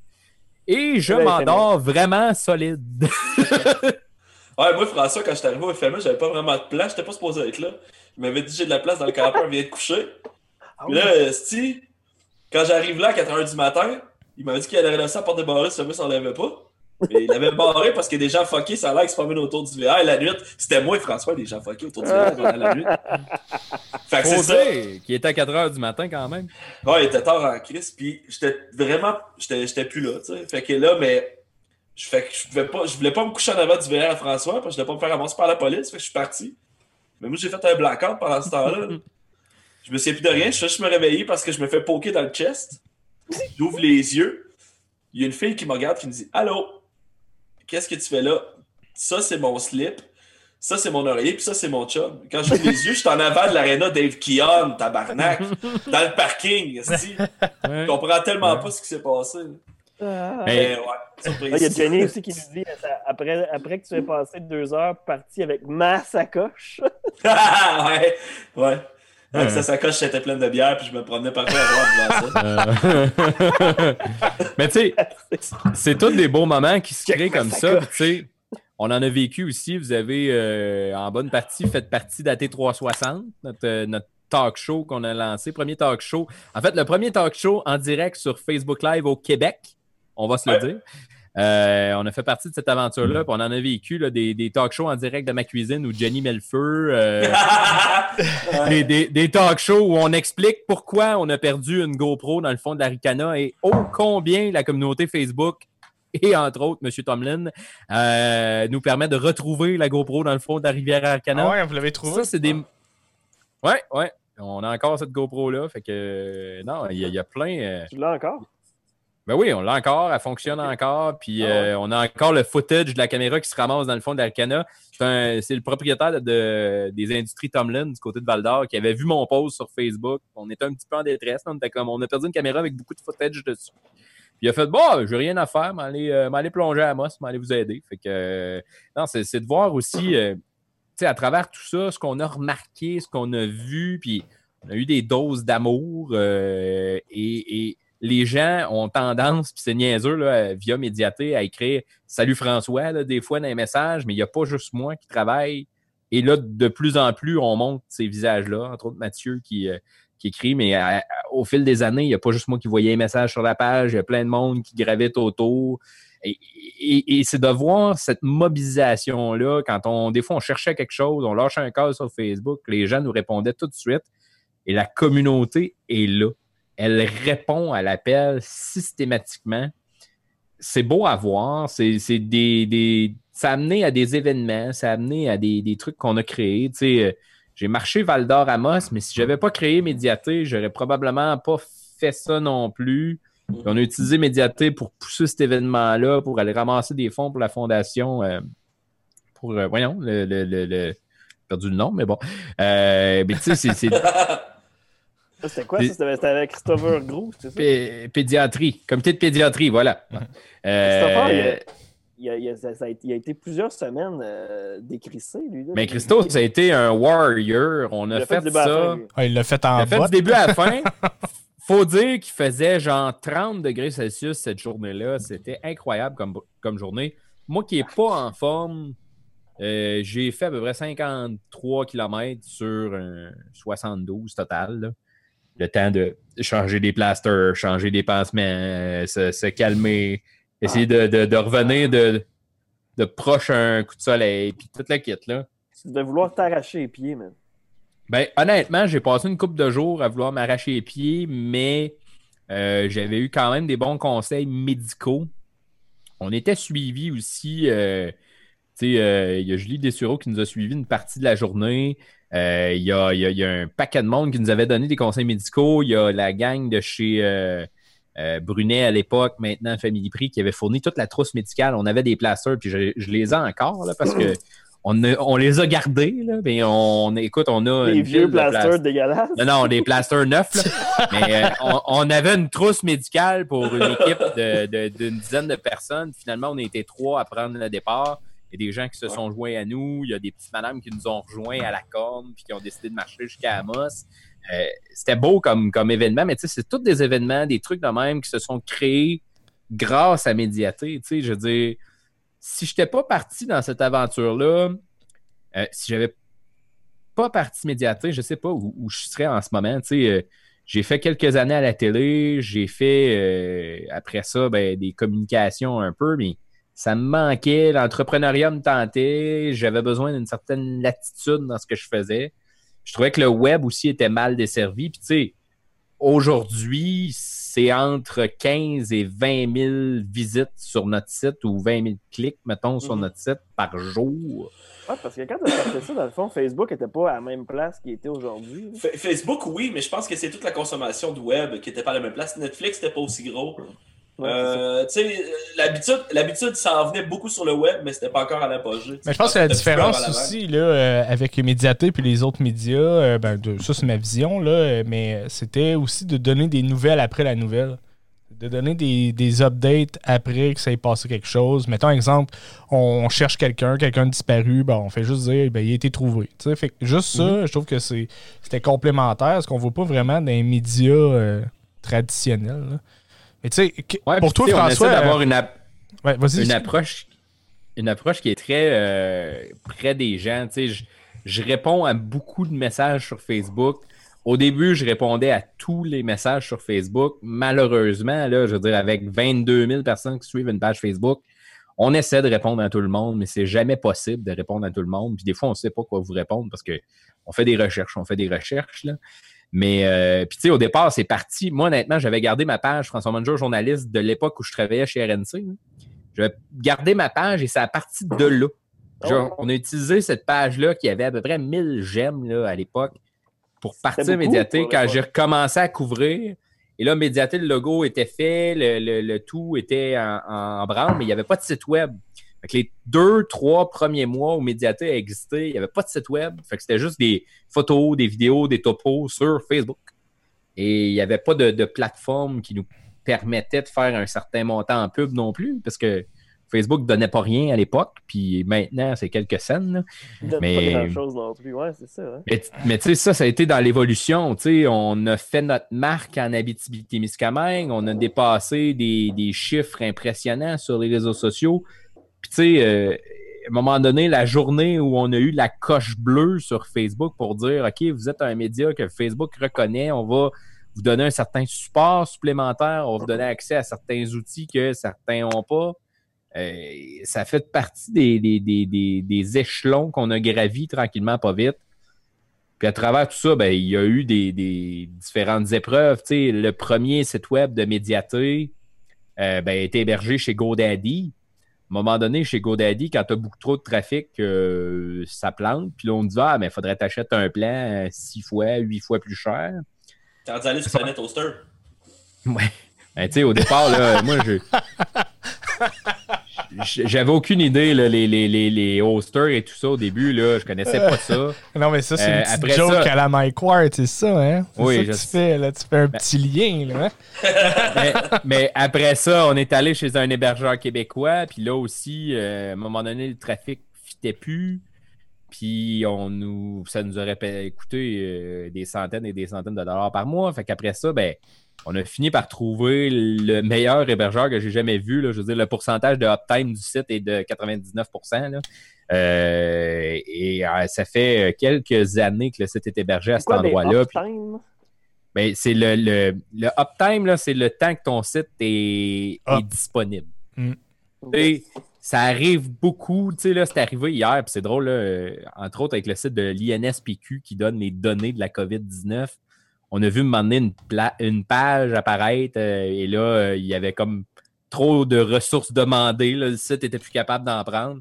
Et je m'endors vraiment solide. Ouais, moi, François, quand j'étais arrivé au FME, j'avais pas vraiment de place, j'étais pas supposé être là. Je m'avais dit, j'ai de la place dans le campeur, viens te coucher. Puis là, Steve, quand j'arrive là à 4h du matin, il m'a dit qu'il allait laisser la porte débarrée si jamais il s'en levait pas. Mais il l'avait barré parce qu'il y a des gens fuckés, ça a l'air qu'ils se promènent autour du VR. Et la nuit, c'était moi et François, les gens fuckés autour du VR pendant la nuit. Fait que c'est ça. Qui était à 4h du matin quand même. Ouais, il était tard en crise, puis j'étais plus là, tu sais. Fait que là, mais. Je voulais pas me coucher en avant du VR à François parce que je voulais pas me faire ramasser par la police, fait que je suis parti. Mais moi, j'ai fait un blackout pendant ce temps-là. Je me souviens plus de rien. Je me réveillais parce que je me fais poker dans le chest. J'ouvre les yeux. Il y a une fille qui me regarde qui me dit « Allô, qu'est-ce que tu fais là? Ça, c'est mon slip. Ça, c'est mon oreiller. Puis ça, c'est mon chum. » Quand j'ouvre les yeux, je suis en avant de l'aréna Dave Keon, tabarnak, dans le parking. Je comprends tellement pas ce qui s'est passé. Mais ouais, il y a Jenny aussi qui nous dit après que tu es passé 2 heures parti avec ma sacoche. Ouais. Avec sa sacoche, j'étais pleine de bière puis je me promenais partout à droite. Mais tu sais, c'est tous des beaux moments qui se créent comme ça. Tu sais, on en a vécu aussi. Vous avez en bonne partie fait partie d'AT360, notre talk show qu'on a lancé. Premier talk show. En fait, le premier talk show en direct sur Facebook Live au Québec. On va se le dire. On a fait partie de cette aventure-là, puis on en a vécu là, des talk-shows en direct de ma cuisine où Jenny met le feu. Des talk-shows où on explique pourquoi on a perdu une GoPro dans le fond de l'Aricana et ô combien la communauté Facebook et entre autres M. Tomlin nous permet de retrouver la GoPro dans le fond de la rivière Aricana. Ah ouais, vous l'avez trouvé? Ça, c'est des... Ouais. On a encore cette GoPro-là, fait que... Non, il y a plein... Tu l'as encore? Ben oui, on l'a encore, elle fonctionne encore, puis on a encore le footage de la caméra qui se ramasse dans le fond de l'Arcana. C'est le propriétaire des industries Tomlin du côté de Val-d'Or qui avait vu mon post sur Facebook. On était un petit peu en détresse, on a perdu une caméra avec beaucoup de footage dessus. Puis il a fait « Bon, j'ai rien à faire, m'allez plonger à Amos, m'allez vous aider. » Fait que non, c'est de voir aussi, tu sais, à travers tout ça, ce qu'on a remarqué, ce qu'on a vu, puis on a eu des doses d'amour et les gens ont tendance, puis c'est niaiseux, là, via Médiaté, à écrire « Salut François », là, des fois dans les messages, mais il n'y a pas juste moi qui travaille. Et là, de plus en plus, on monte ces visages-là, entre autres Mathieu qui écrit, mais au fil des années, il n'y a pas juste moi qui voyais les messages sur la page, il y a plein de monde qui gravite autour. Et c'est de voir cette mobilisation-là, quand des fois on cherchait quelque chose, on lâchait un call sur Facebook, les gens nous répondaient tout de suite, et la communauté est là. Elle répond à l'appel systématiquement. C'est beau à voir. Ça a amené à des événements, ça a amené à des trucs qu'on a créés. Tu sais, j'ai marché Val-d'Or à Moss, mais si je n'avais pas créé Médiaté, j'aurais probablement pas fait ça non plus. Et on a utilisé Médiaté pour pousser cet événement-là, pour aller ramasser des fonds pour la fondation. Perdu le nom, mais bon. Mais tu sais, c'est... C'était quoi ça? C'était avec Christopher Gros, c'est ça? Pédiatrie, comité de pédiatrie, voilà. Christopher, Il a été plusieurs semaines décrissé, lui. Là. Mais Christo, ça a été un warrior. On a fait ça. Il l'a fait en vote. Du début à la fin. Faut dire qu'il faisait genre 30 degrés Celsius cette journée-là. C'était incroyable comme journée. Moi qui n'ai pas en forme, j'ai fait à peu près 53 km sur 72 total. Là. Le temps de changer des plasters, changer des pansements, se calmer. Essayer de revenir de proche un coup de soleil, puis toute la kit, là. Tu devais vouloir t'arracher les pieds, man. Ben, honnêtement, j'ai passé une couple de jours à vouloir m'arracher les pieds, mais j'avais eu quand même des bons conseils médicaux. On était suivis aussi. Tu sais, il y a Julie Dessureau qui nous a suivis une partie de la journée. Il y a un paquet de monde qui nous avait donné des conseils médicaux. Il y a la gang de chez... Brunet à l'époque, maintenant Family Prix, qui avait fourni toute la trousse médicale. On avait des plasters, puis je les ai encore là, parce que on les a gardés. Là, mais on a des vieux plasters dégueulasses. Non, des plasters neufs. Là. Mais on avait une trousse médicale pour une équipe d'une dizaine de personnes. Finalement, on était 3 à prendre le départ. Il y a des gens qui se sont joints à nous. Il y a des petites madames qui nous ont rejoints à la corne puis qui ont décidé de marcher jusqu'à Amos. C'était beau comme événement, mais tu sais, c'est tous des événements, des trucs de même qui se sont créés grâce à Médiaté. Tu sais, je veux dire, si je n'étais pas parti dans cette aventure-là, si j'avais pas parti Médiaté, je ne sais pas où je serais en ce moment. Tu sais, j'ai fait quelques années à la télé, j'ai fait, après ça, des communications un peu, mais ça me manquait, l'entrepreneuriat me tentait, j'avais besoin d'une certaine latitude dans ce que je faisais. Je trouvais que le web aussi était mal desservi. Puis, tu sais, aujourd'hui, c'est entre 15 et 20 000 visites sur notre site ou 20 000 clics, mettons, sur notre site par jour. Oui, parce que quand tu as fait ça, dans le fond, Facebook n'était pas à la même place qu'il était aujourd'hui. Facebook, oui, mais je pense que c'est toute la consommation du web qui n'était pas à la même place. Netflix n'était pas aussi gros. Ouais, tu sais, l'habitude s'en venait beaucoup sur le web, mais c'était pas encore à l'apogée. Mais je pense que la différence aussi là, avec Médiaté puis les autres médias, ça c'est ma vision là, mais c'était aussi de donner des nouvelles après la nouvelle, de donner des updates après que ça ait passé quelque chose. Mettons exemple, on cherche quelqu'un disparu, on fait juste dire il a été trouvé. Tu sais, fait que juste ça, je trouve que c'était complémentaire, ce qu'on voit pas vraiment dans les médias traditionnels. Là. Mais tu sais, pour toi, François, on essaie d'avoir une approche qui est très près des gens. Tu sais, je réponds à beaucoup de messages sur Facebook. Au début, je répondais à tous les messages sur Facebook. Malheureusement, là, je veux dire, avec 22 000 personnes qui suivent une page Facebook, on essaie de répondre à tout le monde, mais c'est jamais possible de répondre à tout le monde. Puis des fois, on ne sait pas quoi vous répondre parce qu'on fait des recherches, là. Mais, puis tu sais, au départ, c'est parti. Moi, honnêtement, j'avais gardé ma page, François Mongeau, journaliste de l'époque où je travaillais chez RNC. Hein. J'avais gardé ma page et c'est à partir de là. Genre, on a utilisé cette page-là qui avait à peu près 1000 j'aime là, à l'époque pour partir Médiaté quand j'ai recommencé à couvrir. Et là, Médiaté, le logo était fait, le tout était en branle, mais il n'y avait pas de site web. Fait que les 2-3 premiers mois où Médiaté a existé, il n'y avait pas de site web. Fait que c'était juste des photos, des vidéos, des topos sur Facebook. Et il n'y avait pas de plateforme qui nous permettait de faire un certain montant en pub non plus, parce que Facebook ne donnait pas rien à l'époque, puis maintenant, c'est quelques scènes. Il ne donne pas grand-chose non plus, ouais, c'est ça. Hein? Mais tu sais, ça a été dans l'évolution. T'sais, on a fait notre marque en Abitibi-Témiscamingue, on a dépassé des chiffres impressionnants sur les réseaux sociaux. Puis tu sais, à un moment donné, la journée où on a eu la coche bleue sur Facebook pour dire « OK, vous êtes un média que Facebook reconnaît, on va vous donner un certain support supplémentaire, on va vous donner accès à certains outils que certains n'ont pas. » Ça fait partie des échelons qu'on a gravis tranquillement, pas vite. Puis à travers tout ça, il y a eu des différentes épreuves. Tu sais, le premier site web de Médiaté était hébergé chez GoDaddy. À un moment donné, chez GoDaddy, quand tu as beaucoup trop de trafic, ça plante. Puis là, on te dit « Ah, mais il faudrait t'acheter un plan 6 fois, 8 fois plus cher. » Tandis à aller sur Planet Toaster. Ouais. Ben, tu sais, au départ, là, moi, J'avais aucune idée, là, les hosters et tout ça au début, là, je connaissais pas ça. Non, mais ça, c'est une petite après joke ça... à la Mike Ward, c'est ça, hein? C'est oui, ça que tu fais, là, tu fais un petit lien, là. Mais après ça, on est allé chez un hébergeur québécois, puis là aussi, à un moment donné, le trafic fitait plus, puis ça nous aurait coûté des centaines et des centaines de dollars par mois. Fait qu'après ça, ben... on a fini par trouver le meilleur hébergeur que j'ai jamais vu. Là. Je veux dire, le pourcentage de uptime du site est de 99%. Là. Ça fait quelques années que le site est hébergé à cet endroit-là. Puis, ben, c'est le uptime, là, c'est le temps que ton site est disponible. Mm. Et ça arrive beaucoup. Tu sais, là, c'est arrivé hier, puis c'est drôle, là, entre autres avec le site de l'INSPQ qui donne les données de la COVID-19. On a vu un moment donné une page apparaître et là, il y avait comme trop de ressources demandées. Là, le site n'était plus capable d'en prendre.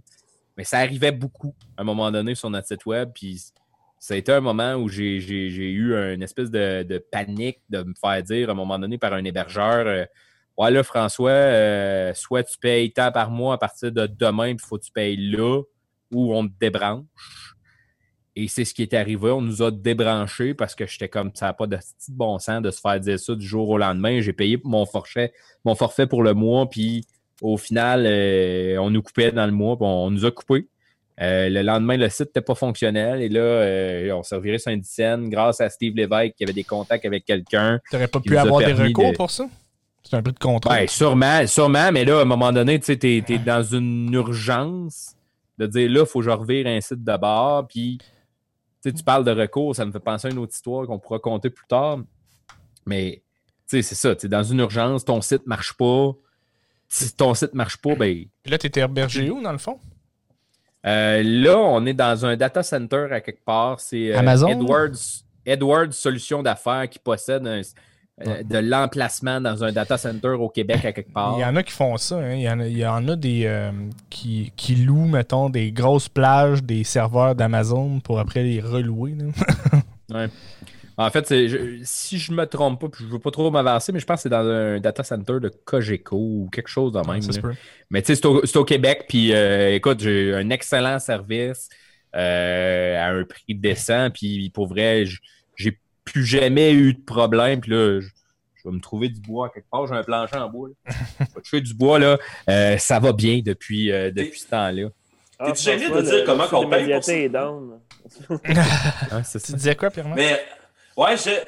Mais ça arrivait beaucoup à un moment donné sur notre site web. Puis ça a été un moment où j'ai eu une espèce de panique de me faire dire à un moment donné par un hébergeur « Ouais là, François, soit tu payes tant par mois à partir de demain, puis il faut que tu payes là, ou on te débranche. » Et c'est ce qui est arrivé. On nous a débranchés parce que j'étais comme, ça n'a pas de petit bon sens de se faire dire ça du jour au lendemain. J'ai payé mon forfait pour le mois, puis au final, on nous coupait dans le mois, puis on nous a coupés. Le lendemain, le site n'était pas fonctionnel. Et là, on s'est reviré sur une dizaine grâce à Steve Lévesque qui avait des contacts avec quelqu'un. Tu n'aurais pas pu avoir des recours pour ça? C'est un peu de contrat. Ben, sûrement, mais là, à un moment donné, tu sais, t'es dans une urgence de dire, là, il faut que je revire un site de bord, puis... Tu parles de recours, ça me fait penser à une autre histoire qu'on pourra compter plus tard. Mais c'est ça, dans une urgence, ton site ne marche pas. Si ton site ne marche pas, ben. Puis là, tu étais hébergé où, dans le fond? Là, on est dans un data center à quelque part. C'est Amazon? Edwards Solutions d'affaires qui possède de l'emplacement dans un data center au Québec à quelque part. Il y en a qui font ça. Hein. Il y en a des qui louent, mettons, des grosses plages des serveurs d'Amazon pour après les relouer. Ouais. En fait, si je me trompe pas, puis je veux pas trop m'avancer, mais je pense que c'est dans un data center de Cogeco ou quelque chose de même. Ça se peut. Mais tu sais, c'est au Québec. Puis écoute, j'ai un excellent service à un prix décent. Puis pour vrai, j'ai plus jamais eu de problème. Puis là, je vais me trouver du bois quelque part. J'ai un plancher en bois. Là. Je vais toucher du bois. Là. Ça va bien depuis ce temps-là. T'es-tu gêné de dire comment qu'on paye pour ça? Tu disais quoi, Pierre-Marc? Mais ouais, je sais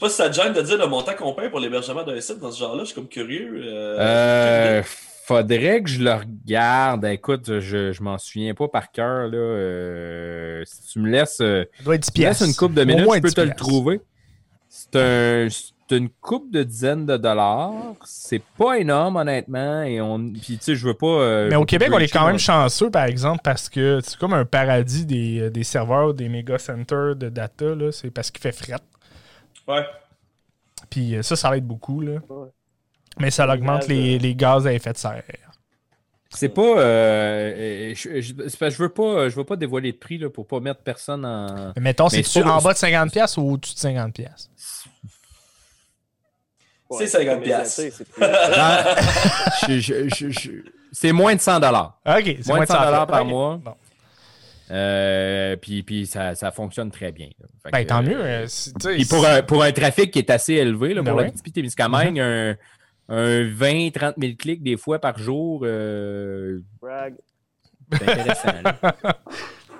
pas si ça te gêne de dire le montant qu'on paye pour l'hébergement d'un site dans ce genre-là. Je suis comme curieux. Faudrait que je le regarde. Écoute, je m'en souviens pas par cœur. Là. Si tu me laisses, une couple de minutes, je peux te le trouver. C'est une couple de dizaines de dollars. C'est pas énorme, honnêtement. Puis, tu sais, je veux pas... mais au Québec, on est quand même chanceux, par exemple, parce que c'est comme un paradis des serveurs, des méga centers de data. Là. C'est parce qu'il fait fret. Ouais. Puis ça va être beaucoup. Là. Ouais. Mais ça augmente les gaz à effet de serre. C'est pas... je veux pas dévoiler de prix là, pour pas mettre personne en... Mais mettons, c'est-tu en bas de 50$ ou au-dessus de 50$? Ouais, c'est 50$. C'est moins de 100$. OK, c'est moins de 100$ par mois. Bon. Puis ça fonctionne très bien. Ben, tant mieux. Puis pour un trafic qui est assez élevé, là, pour l'Abitibi-Témiscamingue, un 20-30 000 clics des fois par jour. C'est intéressant.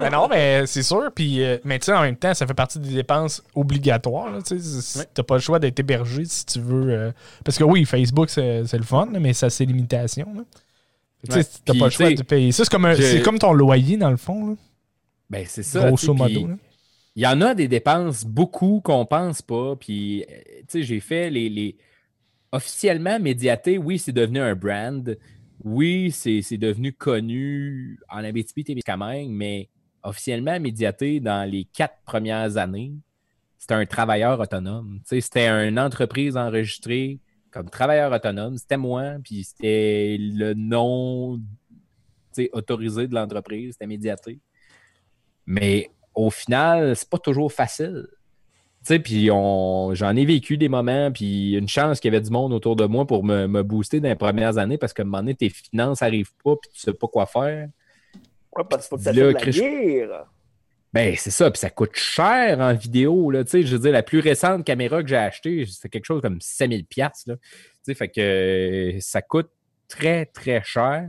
Ben non, mais c'est sûr. Puis, mais tu sais, en même temps, ça fait partie des dépenses obligatoires. Tu n'as pas le choix d'être hébergé si tu veux. Parce que oui, Facebook, c'est le fun, mais ça, c'est limitation. Tu n'as pas le choix de payer. Ça, c'est comme ton loyer, dans le fond. Là. Ben, c'est ça. Grosso modo. Il y en a des dépenses, beaucoup, qu'on ne pense pas. Puis, tu sais, j'ai fait les officiellement, Médiaté, oui, c'est devenu un brand. Oui, c'est devenu connu en Abitibi-Témiscamingue, mais officiellement, Médiaté, dans les 4 premières années, c'était un travailleur autonome. T'sais, c'était une entreprise enregistrée comme travailleur autonome. C'était moi, puis c'était le nom autorisé de l'entreprise. C'était Médiaté. Mais au final, c'est pas toujours facile. Tu sais, puis j'en ai vécu des moments, puis une chance qu'il y avait du monde autour de moi pour me booster dans les premières années, parce qu'à un moment donné, tes finances n'arrivent pas, puis tu sais pas quoi faire. Ouais, parce qu'il faut que ça soit la guerre. Ben, c'est ça, puis ça coûte cher en vidéo, là, tu sais, je veux dire, la plus récente caméra que j'ai achetée, c'est quelque chose comme 7 000 $, là, tu sais, fait que ça coûte très, très cher,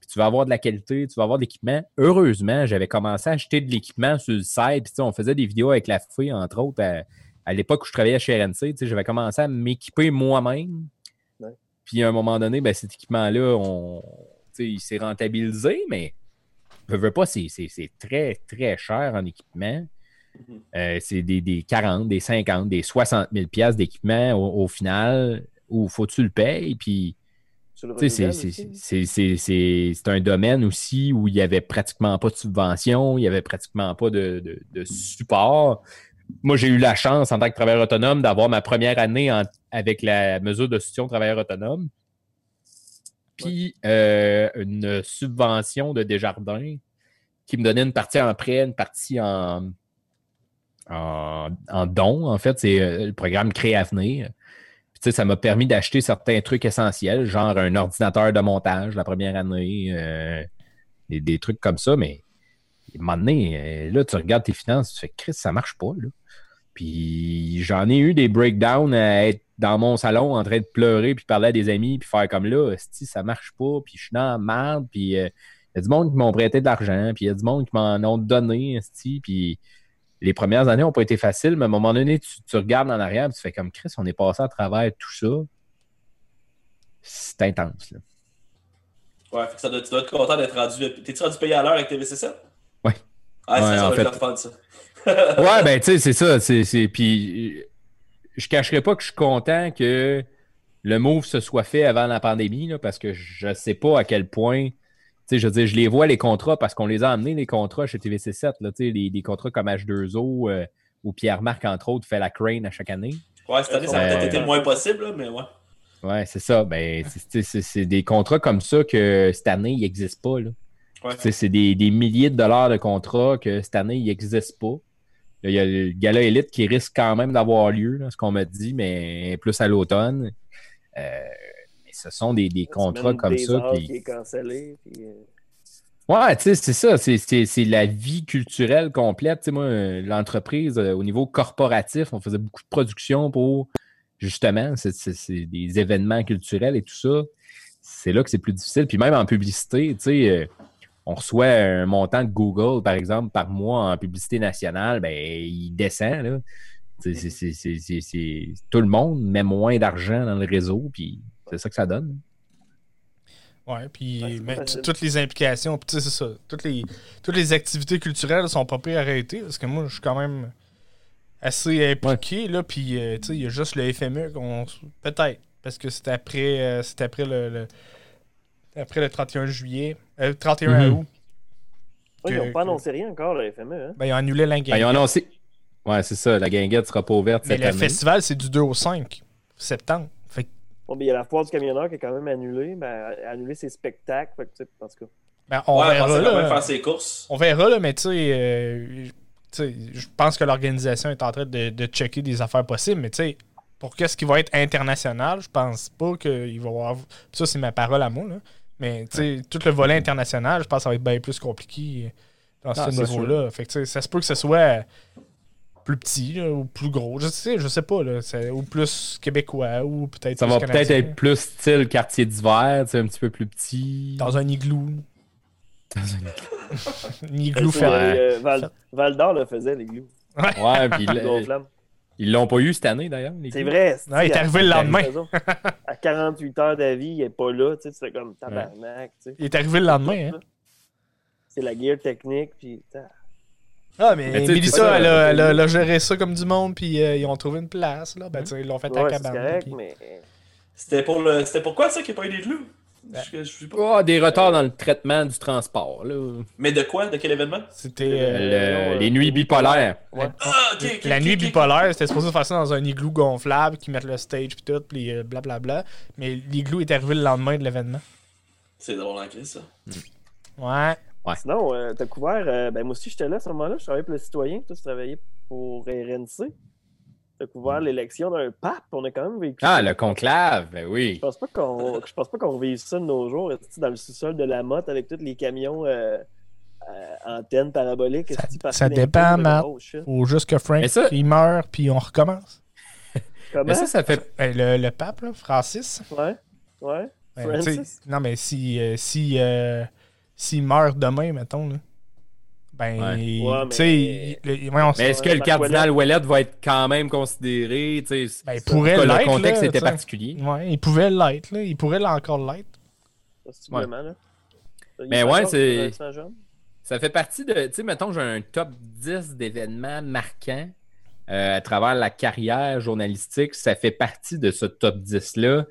puis tu vas avoir de la qualité, tu vas avoir de l'équipement. Heureusement, j'avais commencé à acheter de l'équipement sur le site, puis tu sais, on faisait des vidéos avec la fille, entre autres, à l'époque où je travaillais chez RNC, tu sais, j'avais commencé à m'équiper moi-même, ouais. Puis à un moment donné, ben, cet équipement-là, tu sais, il s'est rentabilisé, mais... Je veux pas, c'est très, très cher en équipement. C'est des 40, des 50, des 60 000 $ d'équipement au final où il faut que tu le payes. Puis, c'est un domaine aussi où il n'y avait pratiquement pas de subvention, il n'y avait pratiquement pas de support. Moi, j'ai eu la chance en tant que travailleur autonome d'avoir ma première année avec la mesure de soutien au travailleur autonome. Puis une subvention de Desjardins qui me donnait une partie en prêt, une partie en don. En fait, c'est le programme Créer Avenir. Puis, tu sais, ça m'a permis d'acheter certains trucs essentiels, genre un ordinateur de montage la première année, des trucs comme ça. Mais à un moment donné, là, tu regardes tes finances, tu fais « Christ, ça marche pas, là ». Puis j'en ai eu des breakdowns à être dans mon salon en train de pleurer puis parler à des amis puis faire comme là, si ça marche pas, puis je suis dans la merde, puis il y a du monde qui m'ont prêté de l'argent, puis il y a du monde qui m'en ont donné, esti, puis les premières années n'ont pas été faciles, mais à un moment donné, tu regardes en arrière puis tu fais comme Chris, on est passé à travers tout ça. C'est intense, là. Ouais, fait que tu dois être content d'être rendu. T'es-tu rendu payé à l'heure avec TVC7? Ouais. Ah, c'est ouais, ça, va faire de ça. Ouais, ben, tu sais, c'est ça. Puis, je cacherai pas que je suis content que le move se soit fait avant la pandémie, là, parce que je sais pas à quel point. Tu sais, je veux dire, je les vois, les contrats, parce qu'on les a amenés, les contrats chez TVC7, là, tu sais, les contrats comme H2O, où Pierre-Marc, entre autres, fait la crane à chaque année. Ouais, cette année, ça a peut-être été le moins possible, là, mais ouais. Ouais, c'est ça. Ben, c'est des contrats comme ça que cette année, ils n'existent pas, là. Ouais. Tu sais, c'est des milliers de dollars de contrats que cette année, ils n'existent pas. Il y a le gala élite qui risque quand même d'avoir lieu, là, ce qu'on m'a dit, mais plus à l'automne. Mais ce sont des contrats comme ça. Puis... qui est cancellé, puis... Ouais, tu sais, c'est ça. C'est la vie culturelle complète. Tu sais, moi, l'entreprise, au niveau corporatif, on faisait beaucoup de production pour, justement, c'est des événements culturels et tout ça. C'est là que c'est plus difficile. Puis même en publicité, tu sais... on reçoit un montant de Google, par exemple, par mois en publicité nationale, ben il descend, là. Tout le monde met moins d'argent dans le réseau, puis c'est ça que ça donne. Oui, puis toutes les implications, puis tu sais, c'est ça. Toutes les activités culturelles sont pas prises à arrêter, parce que moi, je suis quand même assez impliqué, là, puis tu sais, il y a juste le FME qu'on... Peut-être, parce que c'est après après le 31 juillet, 31 août. Oui, ils n'ont pas annoncé rien encore, le FME. Hein? Ben, ils ont annulé la guinguette. Ben, ils ont annoncé. Ouais, c'est ça, la guinguette ne sera pas ouverte cette année. Mais le festival, c'est du 2 au 5 septembre. Fait... Bon, ben, il y a la foire du camionneur qui est quand même annulée, ben, annulé ses spectacles. Fait que, en tout cas. Ben, on verra. Là, faire ses courses. On verra, là, mais tu sais, je pense que l'organisation est en train de checker des affaires possibles, mais tu sais. Pour ce qui va être international, je pense pas qu'il va y avoir... Ça, c'est ma parole à moi, là. Mais tu sais, tout le volet international, je pense que ça va être bien plus compliqué dans ce niveau-là. Fait que ça se peut que ce soit plus petit, là, ou plus gros. Je sais pas, là. Ou plus québécois, ou peut-être ça plus canadien. Ça va peut-être être plus style quartier d'hiver, tu sais, un petit peu plus petit. Dans un igloo. Dans un igloo fermé. Val-d'Or le faisait, l'igloo. Ouais, puis... Ils l'ont pas eu cette année, d'ailleurs. C'est vrai. Non, il est arrivé le lendemain. À 48 heures d'avis, il n'est pas là. Tu sais, comme tabarnak. Tu sais. Il est arrivé le lendemain. Hein? C'est la guerre technique. Puis... Ah, mais Mélissa, elle a géré ça comme du monde. Puis ils ont trouvé une place. Là. Ben, ils l'ont fait à cabane. Correct, puis... mais... C'était pourquoi ça qu'il n'y a pas eu des clous? Des retards dans le traitement du transport. Là. Mais de quoi? De quel événement? C'était les nuits bipolaires. Ouais. Ah, okay, la nuit bipolaire, c'était supposé faire ça dans un igloo gonflable, qui mettent le stage puis tout, puis blablabla. Bla. Mais l'igloo est arrivé le lendemain de l'événement. C'est drôle en crise, ça. Ouais. Sinon, t'as couvert... ben moi aussi, j'étais là à ce moment-là. Je travaillais pour le citoyen. Toi, tu travaillais pour RNC. découvert l'élection d'un pape. On a quand même vécu. Ah, le conclave, ben oui. Je pense pas qu'on vive ça de nos jours, dans le sous-sol de la motte avec tous les camions antennes paraboliques. Ça dépend, Matt. Faut juste que Frank il meurt, puis on recommence. Comment? Mais ça fait... le pape, là, Francis. Ouais. Francis. Non, mais s'il meurt demain, mettons, là. Ben, tu sais... Mais est-ce que le cardinal Ouellet va être quand même considéré, tu sais... Ben, il pourrait l'être, le contexte était particulier. Ouais, il pouvait l'être, là. Il pourrait encore l'être. Possiblement, là. Mais ouais, c'est... Ça fait partie de... Tu sais, mettons, j'ai un top 10 d'événements marquants à travers la carrière journalistique. Ça fait partie de ce top 10-là.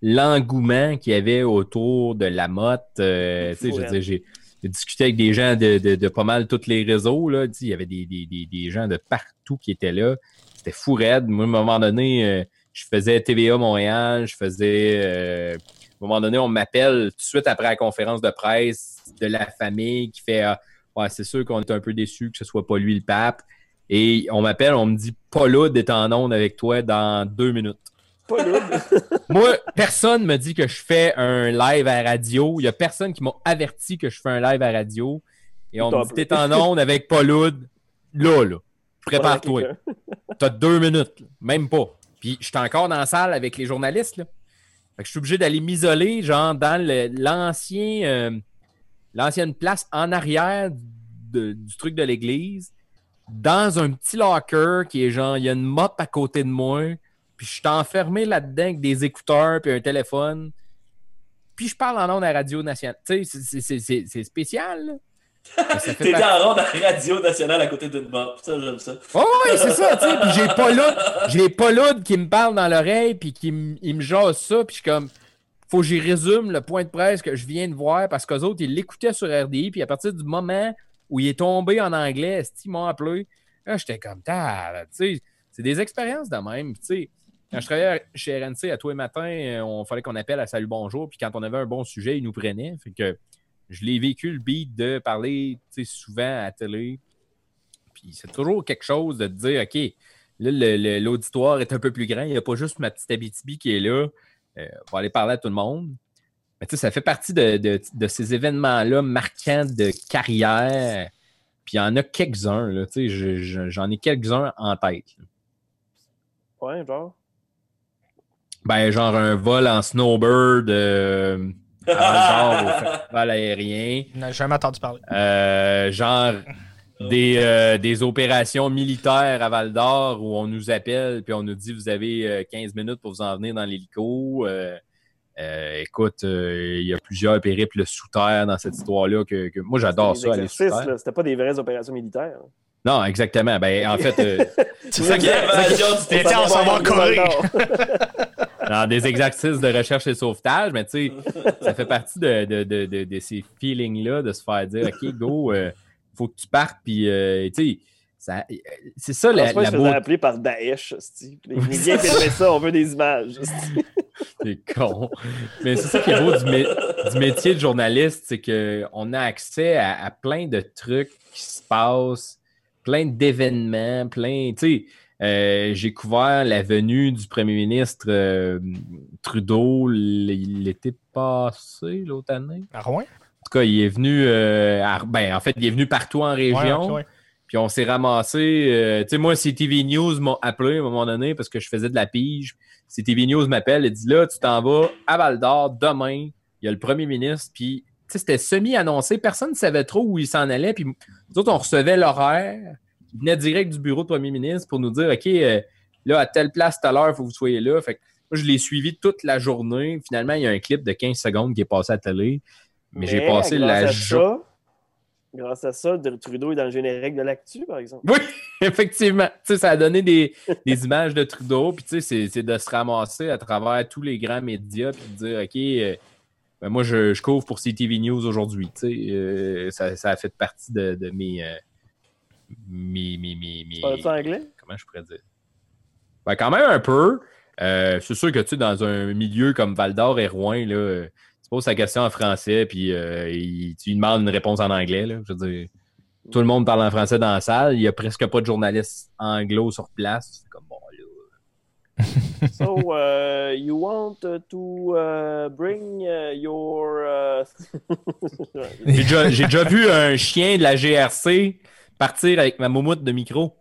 L'engouement qu'il y avait autour de la motte. Tu sais, je veux dire, j'ai discuté avec des gens de pas mal tous les réseaux. Là. Il y avait des gens de partout qui étaient là. C'était fou raide. Moi, à un moment donné, je faisais TVA Montréal. À un moment donné, on m'appelle tout de suite après la conférence de presse de la famille qui fait ouais, c'est sûr qu'on est un peu déçus que ce soit pas lui le pape. Et on m'appelle, on me dit Pauloud est en onde avec toi dans 2 minutes. Moi, personne me dit que je fais un live à radio. Il y a personne qui m'a averti que je fais un live à radio. Et on me dit, t'es en onde avec Pauloud. Là, prépare-toi. T'as 2 minutes, là. Même pas. Puis, je suis encore dans la salle avec les journalistes, là. Fait que je suis obligé d'aller m'isoler, genre, dans l'ancienne place en arrière du truc de l'église, dans un petit locker qui est genre, il y a une mop à côté de moi. Puis je suis enfermé là-dedans avec des écouteurs puis un téléphone. Puis je parle en ondes à Radio Nationale. Tu sais, c'est spécial. T'es en ondes à Radio Nationale à côté d'une mort. Ça, j'aime ça. Oh, oui, c'est ça. Tu sais, puis j'ai Pauloud qui me parle dans l'oreille puis il me jase ça. Puis je suis comme, faut que j'y résume le point de presse que je viens de voir parce qu'eux autres, ils l'écoutaient sur RDI. Puis à partir du moment où il est tombé en anglais, ils m'ont appelé. Là, j'étais comme, tu sais, c'est des expériences de même. Tu sais, quand je travaillais chez RNC, à tous les matins, on fallait qu'on appelle à Salut Bonjour, puis quand on avait un bon sujet, ils nous prenaient. Fait que je l'ai vécu le beat de parler souvent à la télé. Puis c'est toujours quelque chose de te dire, OK, là, l'auditoire est un peu plus grand, il n'y a pas juste ma petite Abitibi qui est là. On va aller parler à tout le monde. Mais tu sais, ça fait partie de ces événements-là marquants de carrière. Puis il y en a quelques-uns, là. Tu sais, j'en ai quelques-uns en tête. Ouais, genre. Ben, genre un vol en snowbird avant le genre au festival aérien. On n'a jamais entendu parler. Genre des opérations militaires à Val-d'Or où on nous appelle puis on nous dit vous avez 15 minutes pour vous en venir dans l'hélico. Écoute, il y a plusieurs périples sous terre dans cette histoire-là que moi j'adore ça. Aller sous terre. Là, c'était pas des vraies opérations militaires. Non, exactement. Ben, en fait, c'est ça qu'il y avait en savoir Corée. Dans des exercices de recherche et sauvetage, mais tu sais, ça fait partie de ces feelings-là, de se faire dire, OK, go, faut que tu partes, puis tu sais, ça, c'est ça la beauté. Je me faisais appeler par Daesh, les médias filmaient ça, on veut des images. C'est con. Mais c'est ça qui est beau du métier de journaliste, c'est qu'on a accès à plein de trucs qui se passent, plein d'événements, plein... Tu sais, j'ai couvert la venue du premier ministre Trudeau l'été passé, l'autre année. À Rouyn? En tout cas, il est venu... en fait, il est venu partout en région. Ouais. Puis on s'est ramassé... tu sais, moi, CTV News m'a appelé à un moment donné parce que je faisais de la pige. CTV News m'appelle et dit « Là, tu t'en vas à Val-d'Or demain. Il y a le premier ministre. » Puis... T'sais, c'était semi-annoncé. Personne ne savait trop où il s'en allait. Puis nous autres, on recevait l'horaire. Il venait direct du bureau du premier ministre pour nous dire « OK, là, à telle place, tout à l'heure, il faut que vous soyez là. » Fait que moi, je l'ai suivi toute la journée. Finalement, il y a un clip de 15 secondes qui est passé à la télé. Mais j'ai passé la journée. Grâce à ça, Trudeau est dans le générique de l'actu, par exemple. Oui, effectivement. T'sais, ça a donné des images de Trudeau. Puis c'est de se ramasser à travers tous les grands médias puis de dire « OK... Ben moi, je couvre pour CTV News aujourd'hui. Ça a fait partie de mes... Tu parles-tu anglais? Comment je pourrais dire? Ben, quand même un peu. C'est sûr que tu sais, dans un milieu comme Val-d'Or et Rouyn, là, tu poses ta question en français puis tu lui demandes une réponse en anglais. Là. Je veux dire, tout le monde parle en français dans la salle. Il n'y a presque pas de journalistes anglo sur place. C'est comme, bon, là, So, you want to bring your... J'ai déjà vu un chien de la GRC partir avec ma moumoute de micro.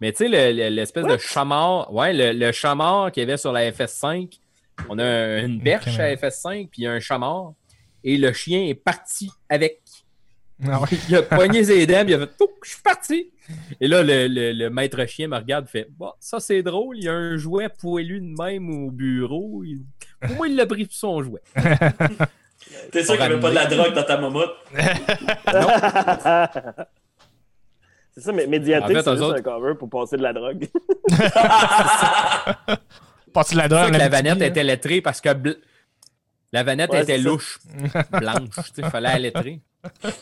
Mais tu sais, l'espèce de chamard, le chamard qu'il y avait sur la FS5, on a une berche à FS5 puis un chamard, et le chien est parti avec. Ah ouais. Il a poigné ses dents, il a fait « Pouf, je suis parti! » Et là, le maître chien me regarde et fait « Bon, ça c'est drôle, il y a un jouet poilu de même au bureau. » Pour moi, il l'a pris pour son jouet. T'es sûr qu'il n'y avait pas de la drogue dans ta mamotte? Non. C'est ça, mais Médiaté, en fait, c'est juste autres... un cover pour passer de la drogue. Passer de la drogue. La vanette était lettrée parce que la vanette était louche, blanche. Il fallait la lettrer.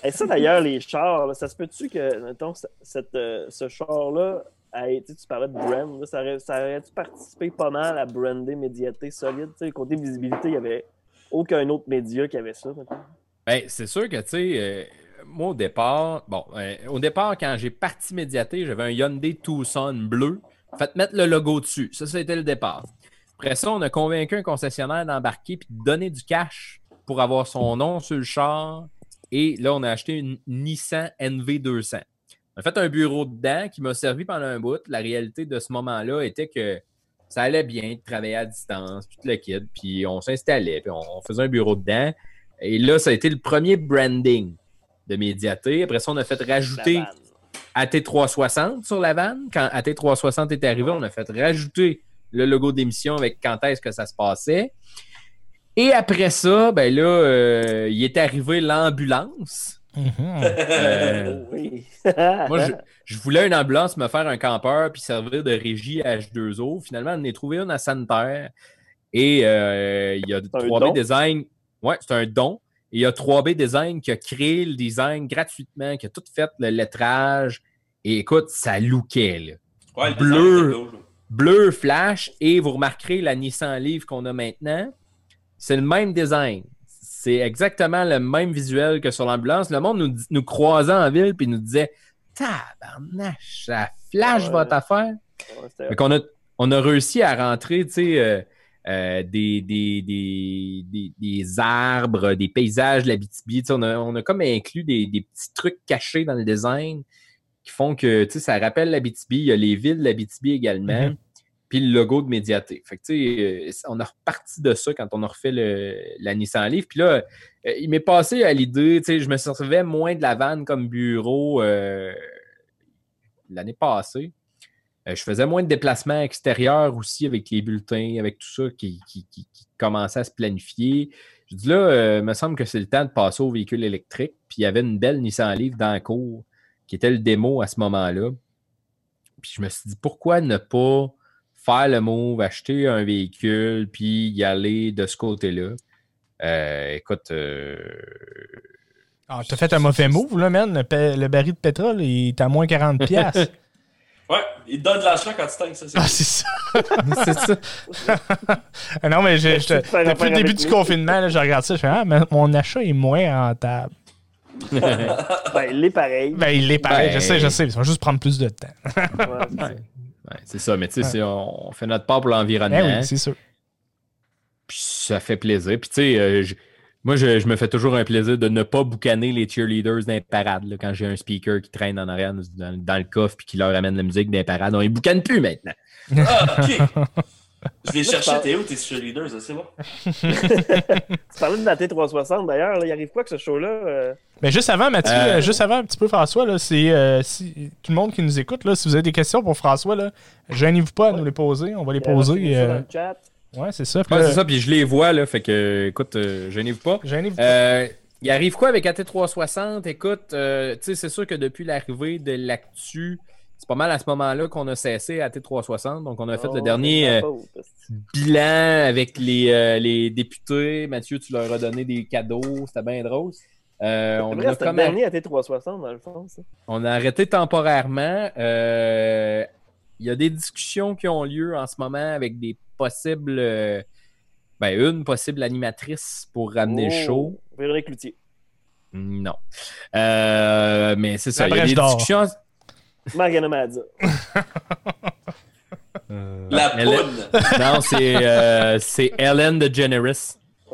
Et ça, d'ailleurs, les chars, là, ça se peut-tu que, mettons, ce char-là, tu parlais de brand, là, ça aurait-tu participé pas mal à brander Médiaté solide? Côté visibilité, il n'y avait aucun autre média qui avait ça. Ben, c'est sûr que, tu sais, moi, au départ, quand j'ai parti Médiaté, j'avais un Hyundai Tucson bleu. Faites mettre le logo dessus. Ça, c'était le départ. Après ça, on a convaincu un concessionnaire d'embarquer puis de donner du cash pour avoir son nom sur le char. Et là, on a acheté une Nissan NV200. On a fait un bureau dedans qui m'a servi pendant un bout. La réalité de ce moment-là était que ça allait bien de travailler à distance, tout le kit, puis on s'installait, puis on faisait un bureau dedans. Et là, ça a été le premier branding de Médiaté. Après ça, on a fait rajouter AT360 sur la vanne. Quand AT360 est arrivé, on a fait rajouter le logo d'émission avec quand est-ce que ça se passait. Et après ça, ben là, il est arrivé l'ambulance. Oui. Moi, je voulais une ambulance, me faire un campeur puis servir de régie à H2O. Finalement, on en a trouvé une à Sanitaire. Et il y a 3B Design. Oui, c'est un don. Et il y a 3B Design qui a créé le design gratuitement, qui a tout fait le lettrage. Et écoute, ça lookait, là. Ouais, bleu flash. Et vous remarquerez la Nissan Leaf qu'on a maintenant. C'est le même design. C'est exactement le même visuel que sur l'ambulance. Le monde nous croisait en ville et nous disait « Tabarnache, ça flash votre affaire! Ouais, » on a réussi à rentrer des arbres, des paysages de l'Abitibi. On a comme inclus des petits trucs cachés dans le design qui font que ça rappelle l'Abitibi. Il y a les villes de l'Abitibi également. Mm-hmm. Puis le logo de Médiaté. Fait que, tu sais, on a reparti de ça quand on a refait la Nissan Leaf. Puis là, il m'est passé à l'idée, tu sais, je me servais moins de la vanne comme bureau l'année passée. Je faisais moins de déplacements extérieurs aussi avec les bulletins, avec tout ça qui commençait à se planifier. Je dis là, il me semble que c'est le temps de passer au véhicule électrique. Puis il y avait une belle Nissan Leaf dans la cour qui était le démo à ce moment-là. Puis je me suis dit, pourquoi ne pas faire le move, acheter un véhicule, puis y aller de ce côté-là. Écoute... Ah, t'as fait un mauvais move, là, man. Le baril de pétrole, il est à moins 40$. Ouais, il te donne de l'argent quand tu tanks, ça. Ah, c'est ça. Non, mais depuis le début du confinement, là, je regarde ça, je fais « Ah, mais mon achat est moins rentable. » Ben, il est pareil. Je sais. Ils vont juste prendre plus de temps. Ouais. Ouais, c'est ça, mais tu sais, on fait notre part pour l'environnement. Ouais, oui, c'est sûr. Puis ça fait plaisir. Puis tu sais, moi, je me fais toujours un plaisir de ne pas boucaner les cheerleaders d'un parade. Là, quand j'ai un speaker qui traîne en arrière dans le coffre puis qui leur amène la musique d'un parade, on les boucane plus maintenant. Ah, OK! Je vais chercher Théo, tes cheerleaders, ça, c'est bon. Tu parlais de la T360 d'ailleurs, là, il arrive quoi que ce show-là? Ben juste avant, Mathieu, juste avant un petit peu François, là, c'est tout le monde qui nous écoute, là, si vous avez des questions pour François, là, gênez-vous pas à nous les poser, on va les poser. Dans le chat. Ouais, c'est ça. Ouais, c'est ça, puis je les vois, là, fait que écoute, gênez-vous pas. Il arrive quoi avec la T360? Écoute, tu sais, c'est sûr que depuis l'arrivée de l'actu. C'est pas mal à ce moment-là qu'on a cessé à T360. Donc, on a fait le dernier bilan avec les députés. Mathieu, tu leur as donné des cadeaux. C'était bien drôle. C'était le dernier à T360, dans le fond. Ça. On a arrêté temporairement. Il y a des discussions qui ont lieu en ce moment avec des possibles... une possible animatrice pour ramener le show. Véronique Cloutier. Non. Mais c'est ça. Il y a des discussions... Marc-Anna Madza. La poune! Non, c'est Ellen DeGeneres.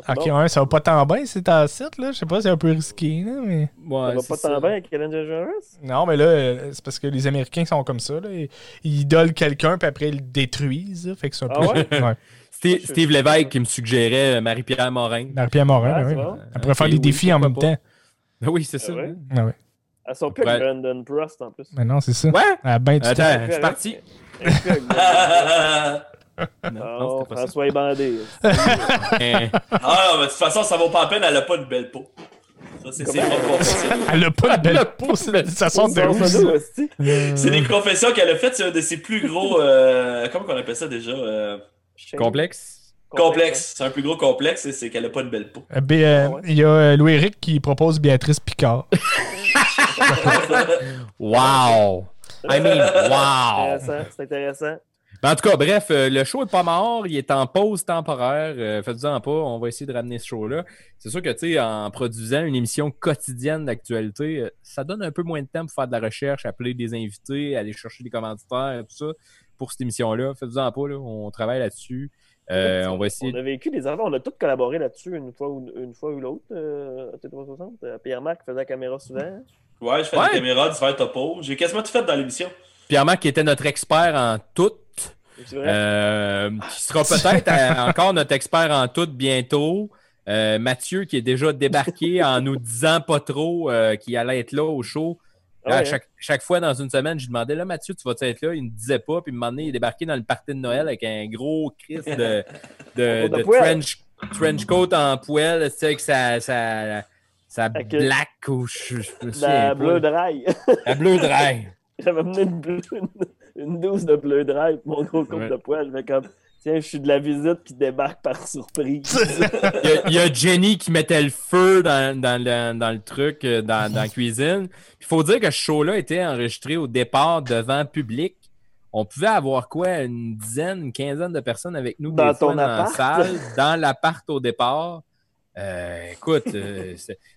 Ok, bon. Ouais, ça va pas tant bien, c'est ta site, là. Je sais pas, c'est un peu risqué, là, mais... Ouais, ça va pas tant bien avec Ellen DeGeneres? Non, mais là, c'est parce que les Américains sont comme ça, là. Ils idolent quelqu'un, puis après, ils le détruisent, là. Fait que c'est un peu... Ouais? Ouais. Steve Lévesque qui me suggérait Marie-Pierre Morin. Marie-Pierre Morin, oui. Bon. Elle pourrait faire des défis en même temps. Oui, c'est ça. Ouais. Ah, ouais. Elles sont plus avec Brandon Prost, en plus. Mais non, c'est ça. Ouais? Attends, je suis parti. Non, François est bandé. Ah, mais de toute façon, ça vaut pas la peine, elle a pas de belle peau. Ça, c'est elle a pas de belle peau, ça sort de ouf. C'est des confessions qu'elle a faites, c'est un de ses plus gros... Comment on appelle ça déjà? Complexe. C'est un plus gros complexe, c'est qu'elle a pas de belle peau. Il y a Louis-Éric qui propose Béatrice Picard. Wow! I mean, wow! C'est intéressant. Ben en tout cas, bref, le show est pas mort, il est en pause temporaire, faites-en pas, on va essayer de ramener ce show-là. C'est sûr que, tu sais, en produisant une émission quotidienne d'actualité, ça donne un peu moins de temps pour faire de la recherche, appeler des invités, aller chercher des commanditaires, tout ça, pour cette émission-là. Faites-en pas, là, on travaille là-dessus. On va essayer... On a vécu des affaires, on a tous collaboré là-dessus une fois ou l'autre, à T360. Pierre-Marc faisait la caméra souvent. Ouais, je fais la caméra, du faire topo. J'ai quasiment tout fait dans l'émission. Pierre-Marc était notre expert en tout. C'est vrai? Qui sera peut-être encore notre expert en tout bientôt. Mathieu qui est déjà débarqué en nous disant pas trop qu'il allait être là au show. Là, ouais, chaque fois dans une semaine, je demandais là, Mathieu, tu vas-tu être là? Il me disait pas. Puis il me demandait, il est débarqué dans le party de Noël avec un gros Chris de trench coat en poêle, tu sais, avec sa black couche. La bleue de rail. La bleue de rail. J'avais amené une douce de bleu dry pour mon gros couple de poils. Je fais comme, tiens, je suis de la visite qui débarque par surprise. Il y a Jenny qui mettait le feu dans le truc, dans la cuisine. Il faut dire que ce show-là était enregistré au départ devant public. On pouvait avoir quoi, une dizaine, une quinzaine de personnes avec nous dans la salle, dans l'appart au départ. Écoute,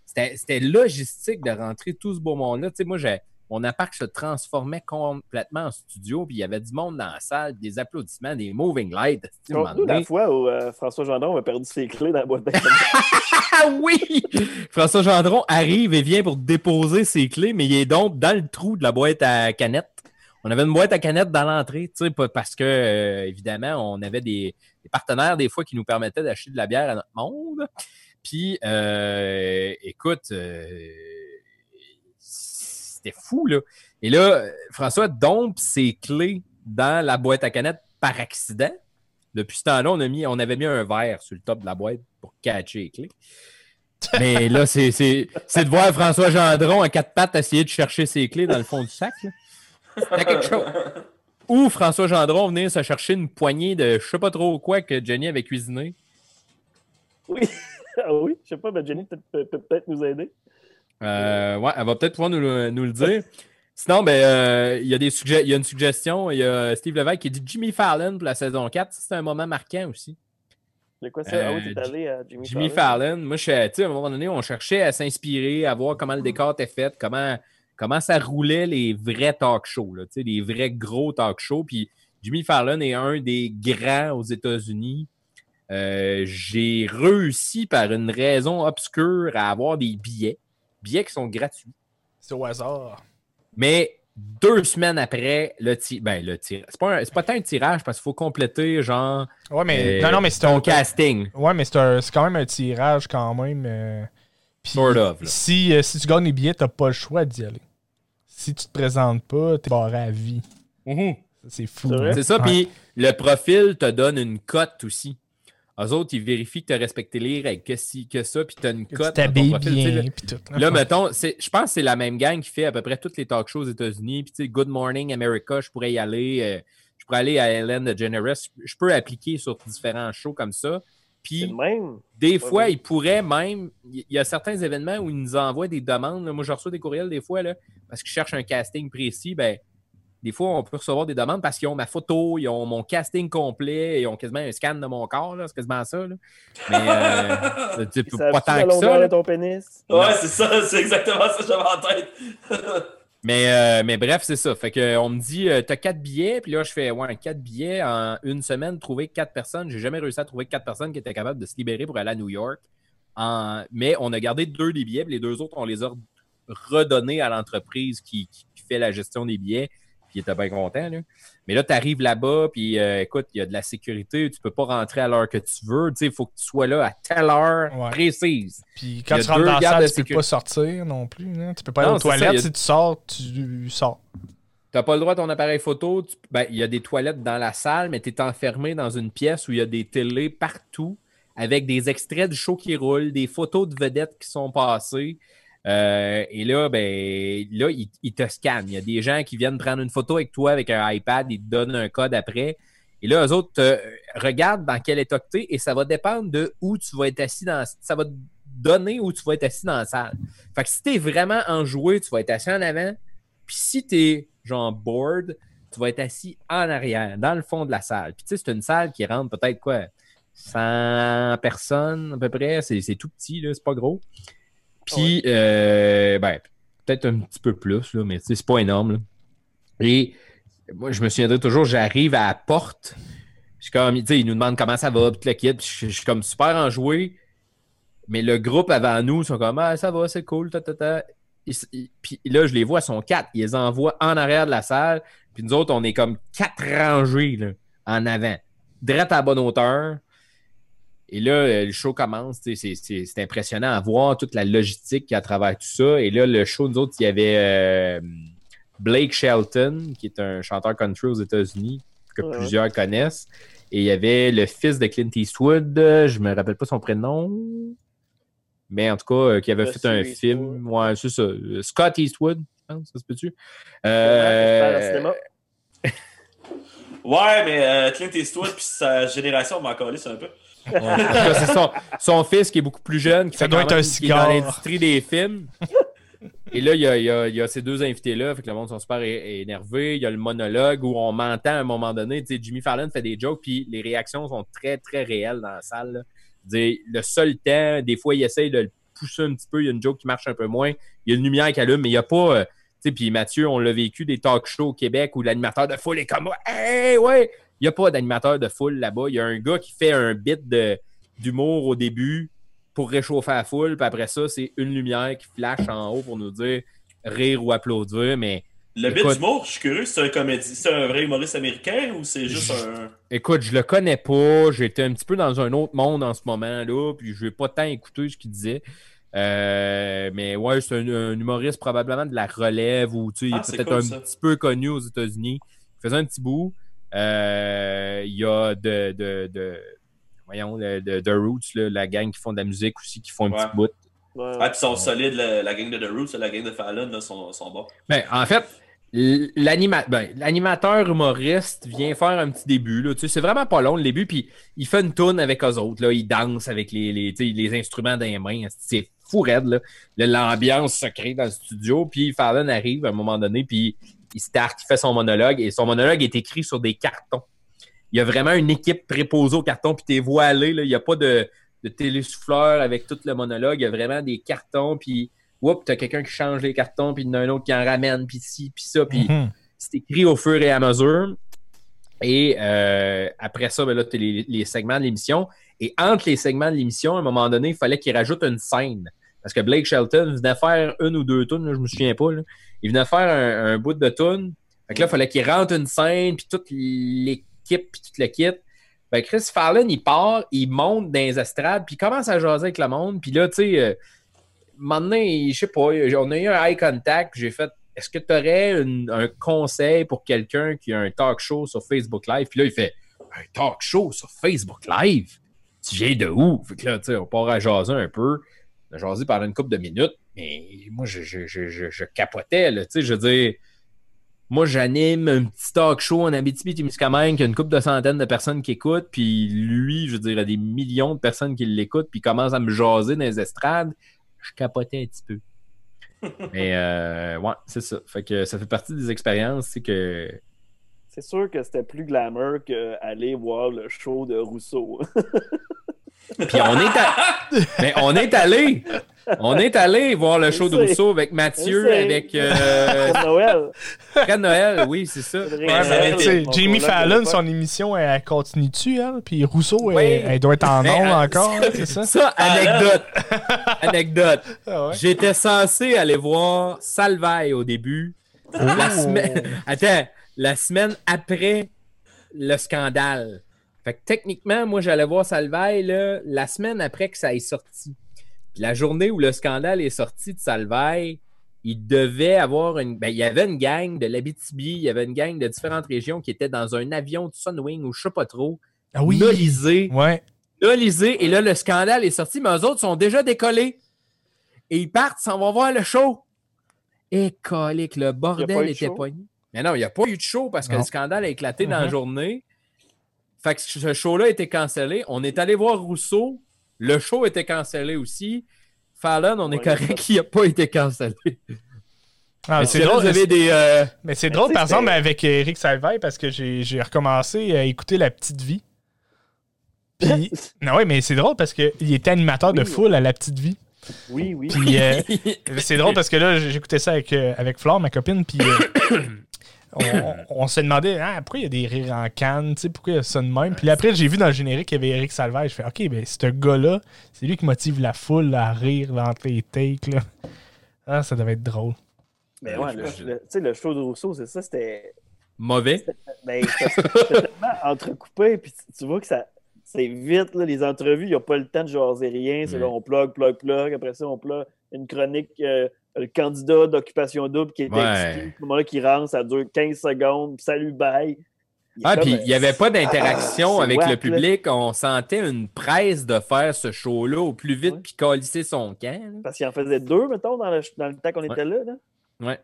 c'était logistique de rentrer tout ce beau monde-là. Tu sais, moi, mon appart se transformait complètement en studio, puis il y avait du monde dans la salle, des applaudissements, des moving lights. Compte-nous la fois où François Gendron a perdu ses clés dans la boîte de oui! François Gendron arrive et vient pour déposer ses clés, mais il est donc dans le trou de la boîte à canettes. On avait une boîte à canettes dans l'entrée, tu sais, parce que, évidemment, on avait des partenaires, des fois, qui nous permettaient d'acheter de la bière à notre monde. Puis, écoute... C'était fou, là. Et là, François dompe ses clés dans la boîte à canettes par accident. Depuis ce temps-là, on avait mis un verre sur le top de la boîte pour catcher les clés. Mais là, c'est de voir François Gendron à quatre pattes essayer de chercher ses clés dans le fond du sac. Là. C'était quelque chose. Ou François Gendron venait se chercher une poignée de je sais pas trop quoi que Jenny avait cuisiné. Oui, ah oui, je sais pas, mais Jenny peut-être nous aider. Ouais, elle va peut-être pouvoir nous le dire. Sinon, ben, il y a une suggestion. Il y a Steve Lévesque qui dit Jimmy Fallon pour la saison 4. C'est un moment marquant aussi. De quoi ça? Ah oui, t'es allé à Jimmy Fallon. Moi, tu sais, à un moment donné, on cherchait à s'inspirer, à voir comment le décor était fait, comment ça roulait les vrais talk shows, là, les vrais gros talk shows. Puis Jimmy Fallon est un des grands aux États-Unis. J'ai réussi par une raison obscure à avoir des billets qui sont gratuits. C'est au hasard. Mais 2 semaines après, le tirage. C'est pas tant un tirage parce qu'il faut compléter, genre. Ouais, mais. Non, mais c'est un casting. Ouais, mais c'est quand même un tirage, quand même. Pis, sort of. Là. Si tu gagnes les billets, t'as pas le choix d'y aller. Si tu te présentes pas, t'es barré à vie. Mm-hmm. C'est fou. C'est ça, puis le profil te donne une cote aussi. Eux autres, ils vérifient que tu as respecté les règles, que si, que ça, puis tu as une cote. Tu t'habilles bien, puis tout. Là, mettons, je pense que c'est la même gang qui fait à peu près toutes les talk shows aux États-Unis. Puis, tu sais, Good Morning America, je pourrais y aller. Je pourrais aller à Ellen DeGeneres. Je peux appliquer sur différents shows comme ça. Puis, des fois, ils pourraient même... Il y a certains événements où ils nous envoient des demandes. Là. Moi, je reçois des courriels des fois, là, parce que je cherche un casting précis, ben des fois, on peut recevoir des demandes parce qu'ils ont ma photo, ils ont mon casting complet, ils ont quasiment un scan de mon corps, là, c'est quasiment ça. Là. Mais pas tant que ça. De ton pénis? Ouais, c'est ça, c'est exactement ça que j'avais en tête. Mais bref, c'est ça. Fait qu'on me dit, t'as 4 billets. Puis là, je fais, ouais, 4 billets en une semaine, trouver 4 personnes. J'ai jamais réussi à trouver 4 personnes qui étaient capables de se libérer pour aller à New York. Mais on a gardé 2 des billets. Puis les 2 autres, on les a redonnés à l'entreprise qui fait la gestion des billets. Puis il était bien content, là. Mais là, tu arrives là-bas, puis écoute, il y a de la sécurité, tu peux pas rentrer à l'heure que tu veux. Tu sais, il faut que tu sois là à telle heure précise. Puis quand tu rentres dans la salle, tu peux pas sortir non plus. Hein? Tu peux pas aller aux toilettes. Si tu sors, tu sors. T'as pas le droit à ton appareil photo. Il y a des toilettes dans la salle, mais tu es enfermé dans une pièce où il y a des télés partout, avec des extraits du show qui roulent, des photos de vedettes qui sont passées. Et là, ils te scannent. Il y a des gens qui viennent prendre une photo avec toi avec un iPad, ils te donnent un code après. Et là, eux autres regardent dans quel état tu es et ça va dépendre de où tu vas être assis dans... Ça va te donner où tu vas être assis dans la salle. Fait que si t'es vraiment enjoué, tu vas être assis en avant. Puis si t'es genre bored, tu vas être assis en arrière, dans le fond de la salle. Puis tu sais, c'est une salle qui rentre peut-être quoi, 100 personnes à peu près. C'est tout petit, là, c'est pas gros. Puis, peut-être un petit peu plus, là, mais c'est pas énorme, là. Et moi, je me souviendrai toujours, j'arrive à la porte. Je suis comme, tu sais, ils nous demandent comment ça va, toute la kit. Je suis comme super enjoué. Mais le groupe avant nous, ils sont comme, ah, ça va, c'est cool, ta. Puis là, je les vois, ils sont 4. Ils les envoient en arrière de la salle. Puis nous autres, on est comme 4 rangées, là, en avant. Drette à la bonne hauteur. Et là, le show commence. C'est impressionnant à voir toute la logistique qu'il y a à travers tout ça. Et là, le show, nous autres, il y avait Blake Shelton, qui est un chanteur country aux États-Unis, que plusieurs connaissent. Et il y avait le fils de Clint Eastwood. Je me rappelle pas son prénom. Mais en tout cas, qui avait fait un film. Ouais, c'est ça. Scott Eastwood, je pense. Ça se peut-tu? Ouais, mais Clint Eastwood puis sa génération, on m'en calisse un peu. Ouais. En tout cas, c'est son fils qui est beaucoup plus jeune, qui ça fait doit être un cigare dans l'industrie des films. Et là, il y a ces 2 invités-là, fait que le monde sont super énervé. Il y a le monologue où on m'entend à un moment donné. Tu sais, Jimmy Fallon fait des jokes, puis les réactions sont très, très réelles dans la salle, là. Dire, le seul temps, des fois, il essaye de le pousser un petit peu. Il y a une joke qui marche un peu moins. Il y a une lumière qui allume, mais il n'y a pas. Tu sais, puis Mathieu, on l'a vécu des talk shows au Québec où l'animateur de foule est comme « Hey, ouais! » Il n'y a pas d'animateur de foule là-bas. Il y a un gars qui fait un bit d'humour au début pour réchauffer la foule. Puis après ça, c'est une lumière qui flash en haut pour nous dire rire ou applaudir. Mais le bit d'humour, je suis curieux, c'est un comédien, c'est un vrai humoriste américain ou c'est juste un... Écoute, je le connais pas. J'étais un petit peu dans un autre monde en ce moment-là. Puis je n'ai pas tant écouté ce qu'il disait. Mais ouais, c'est un humoriste probablement de la relève ou tu sais, il est peut-être petit peu connu aux États-Unis. Il faisait un petit bout. Il y a de The Roots, là, la gang qui font de la musique aussi, qui font un petit bout. Ouais. Ah, puis ils sont solides, la gang de The Roots, la gang de Fallon, là, sont bons. Ben, en fait, l'animateur humoriste vient faire un petit début, là. Tu sais, c'est vraiment pas long le début, puis il fait une toune avec eux autres, là. Il danse avec les instruments dans les mains. C'est fou raide, là. L'ambiance se crée dans le studio, puis Fallon arrive à un moment donné, puis il fait son monologue et son monologue est écrit sur des cartons. Il y a vraiment une équipe préposée aux cartons, puis t'es voilé, là. Il n'y a pas de télésouffleur avec tout le monologue. Il y a vraiment des cartons, puis oups, t'as quelqu'un qui change les cartons, puis il y en a un autre qui en ramène, puis ci, puis ça, puis c'est écrit au fur et à mesure. Et après ça, ben là, t'as les segments de l'émission. Et entre les segments de l'émission, à un moment donné, il fallait qu'il rajoute une scène. Parce que Blake Shelton venait faire 1 ou 2 tunes, là, je me souviens pas, là. Il venait faire un bout de tune. Fait que là, il fallait qu'il rentre une scène, puis toute l'équipe, puis toute le kit. Ben, Chris Fallon, il part, il monte dans les estrades, puis il commence à jaser avec le monde. Puis là, tu sais, maintenant, je sais pas, on a eu un eye contact, j'ai fait, est-ce que tu aurais un conseil pour quelqu'un qui a un talk show sur Facebook Live? Puis là, il fait, un talk show sur Facebook Live? Tu viens de où? Fait que là, tu sais, on part à jaser un peu. On a jasé pendant une couple de minutes, mais moi, je capotais, là, tu sais, je veux dire, moi, j'anime un petit talk show en Abitibi-Témiscamingue, qu'il y a une couple de centaines de personnes qui écoutent, puis lui, je veux dire, il y a des millions de personnes qui l'écoutent, puis il commence à me jaser dans les estrades, je capotais un petit peu. Mais ouais, c'est ça. Fait que ça fait partie des expériences, c'est que... C'est sûr que c'était plus glamour qu'aller voir le show de Rousseau. Puis on est allé. On est allé voir le show d'Rousseau avec Mathieu, avec... Noël. Fred Noël, oui, c'est ça. Jimmy Fallon, son émission, elle continue-tu, hein? Puis Rousseau, elle doit être en ondes encore, c'est ça? Ça, anecdote. Anecdote. Ah ouais. J'étais censé aller voir Salvail au début. Oh. La semaine après le scandale. Fait que techniquement, moi, j'allais voir Salvail là, la semaine après que ça ait sorti. Puis la journée où le scandale est sorti de Salvail, il devait avoir une... Ben, il y avait une gang de l'Abitibi, il y avait une gang de différentes régions qui étaient dans un avion de Sunwing ou je sais pas trop. Ah oui! Nolisé. Ouais. Nolisé. Et là, le scandale est sorti, mais eux autres sont déjà décollés. Et ils partent, s'en vont voir le show. Et colique, le bordel était poigné. Mais non, il n'y a pas eu de show parce que le scandale a éclaté dans la journée. Fait que ce show-là était cancellé. On est allé voir Rousseau. Le show était cancellé aussi. Fallon, on est correct qu'il n'a pas été cancellé. Ah, mais c'est drôle, mais c'est drôle, par exemple, avec Éric Salvail, parce que j'ai recommencé à écouter La Petite Vie. Puis... non, ouais, mais c'est drôle parce qu'il était animateur de foule à La Petite Vie. Oui, oui. Puis, c'est drôle parce que là, j'écoutais ça avec Flore, ma copine, puis... on se demandait pourquoi il y a des rires en canne, pourquoi il y a ça de même. Puis après, j'ai vu dans le générique qu'il y avait Éric Salvail. Je fais OK, ben ce gars-là, c'est lui qui motive la foule à rire dans les takes. Là. Ah, ça devait être drôle. Mais ouais, le show de Rousseau, c'est ça, c'était. Mauvais. C'était tellement entrecoupé, puis tu vois que ça. C'est vite, là, les entrevues, il n'y a pas le temps de jaser rien. C'est là, on plug. Après ça, on plug une chronique. Le candidat d'occupation double qui était expliqué, ce moment-là qui rentre, ça dure 15 secondes, puis salut, bye. Puis il n'y avait pas d'interaction avec le public. On sentait une presse de faire ce show-là au plus vite, puis calisser son camp. Là. Parce qu'il en faisait deux, mettons, dans le temps qu'on était là. Ouais.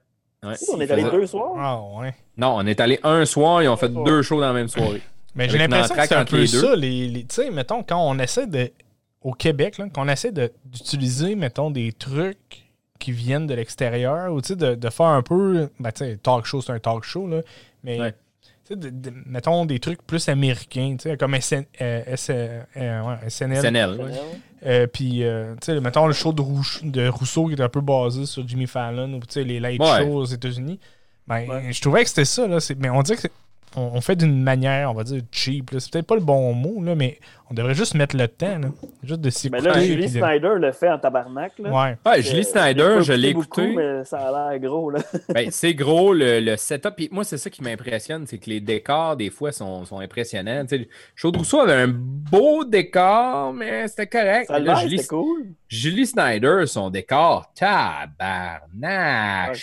Si, on est allé deux soirs. Ah, ouais. Non, on est allé un soir, ils ont fait deux shows dans la même soirée. Mais j'ai l'impression que c'est un peu ça. Tu sais, mettons, quand on essaie au Québec, là, quand on essaie d'utiliser, mettons, des trucs qui viennent de l'extérieur, ou tu sais, de faire un peu, talk show, c'est un talk show, là, mais mettons des trucs plus américains, tu sais, comme SNL. Puis, tu sais, mettons le show de Rousseau qui est un peu basé sur Jimmy Fallon, ou tu sais, les late shows aux États-Unis. Je trouvais que c'était ça, là, mais on dirait qu'on fait d'une manière, on va dire, cheap, là. C'est peut-être pas le bon mot, là, mais on devrait juste mettre le temps, là. Juste de s'écouter. Mais là, Julie Snyder le fait en tabarnak, là. Ouais, Julie Snyder, je l'ai écouté. Beaucoup, mais ça a l'air gros, là. C'est gros, le setup. Puis moi, c'est ça qui m'impressionne, c'est que les décors, des fois, sont impressionnants. Tu sais, Chaud Rousseau avait un beau décor, mais c'était correct. Ça là, c'était cool. Julie Snyder, son décor, tabarnak!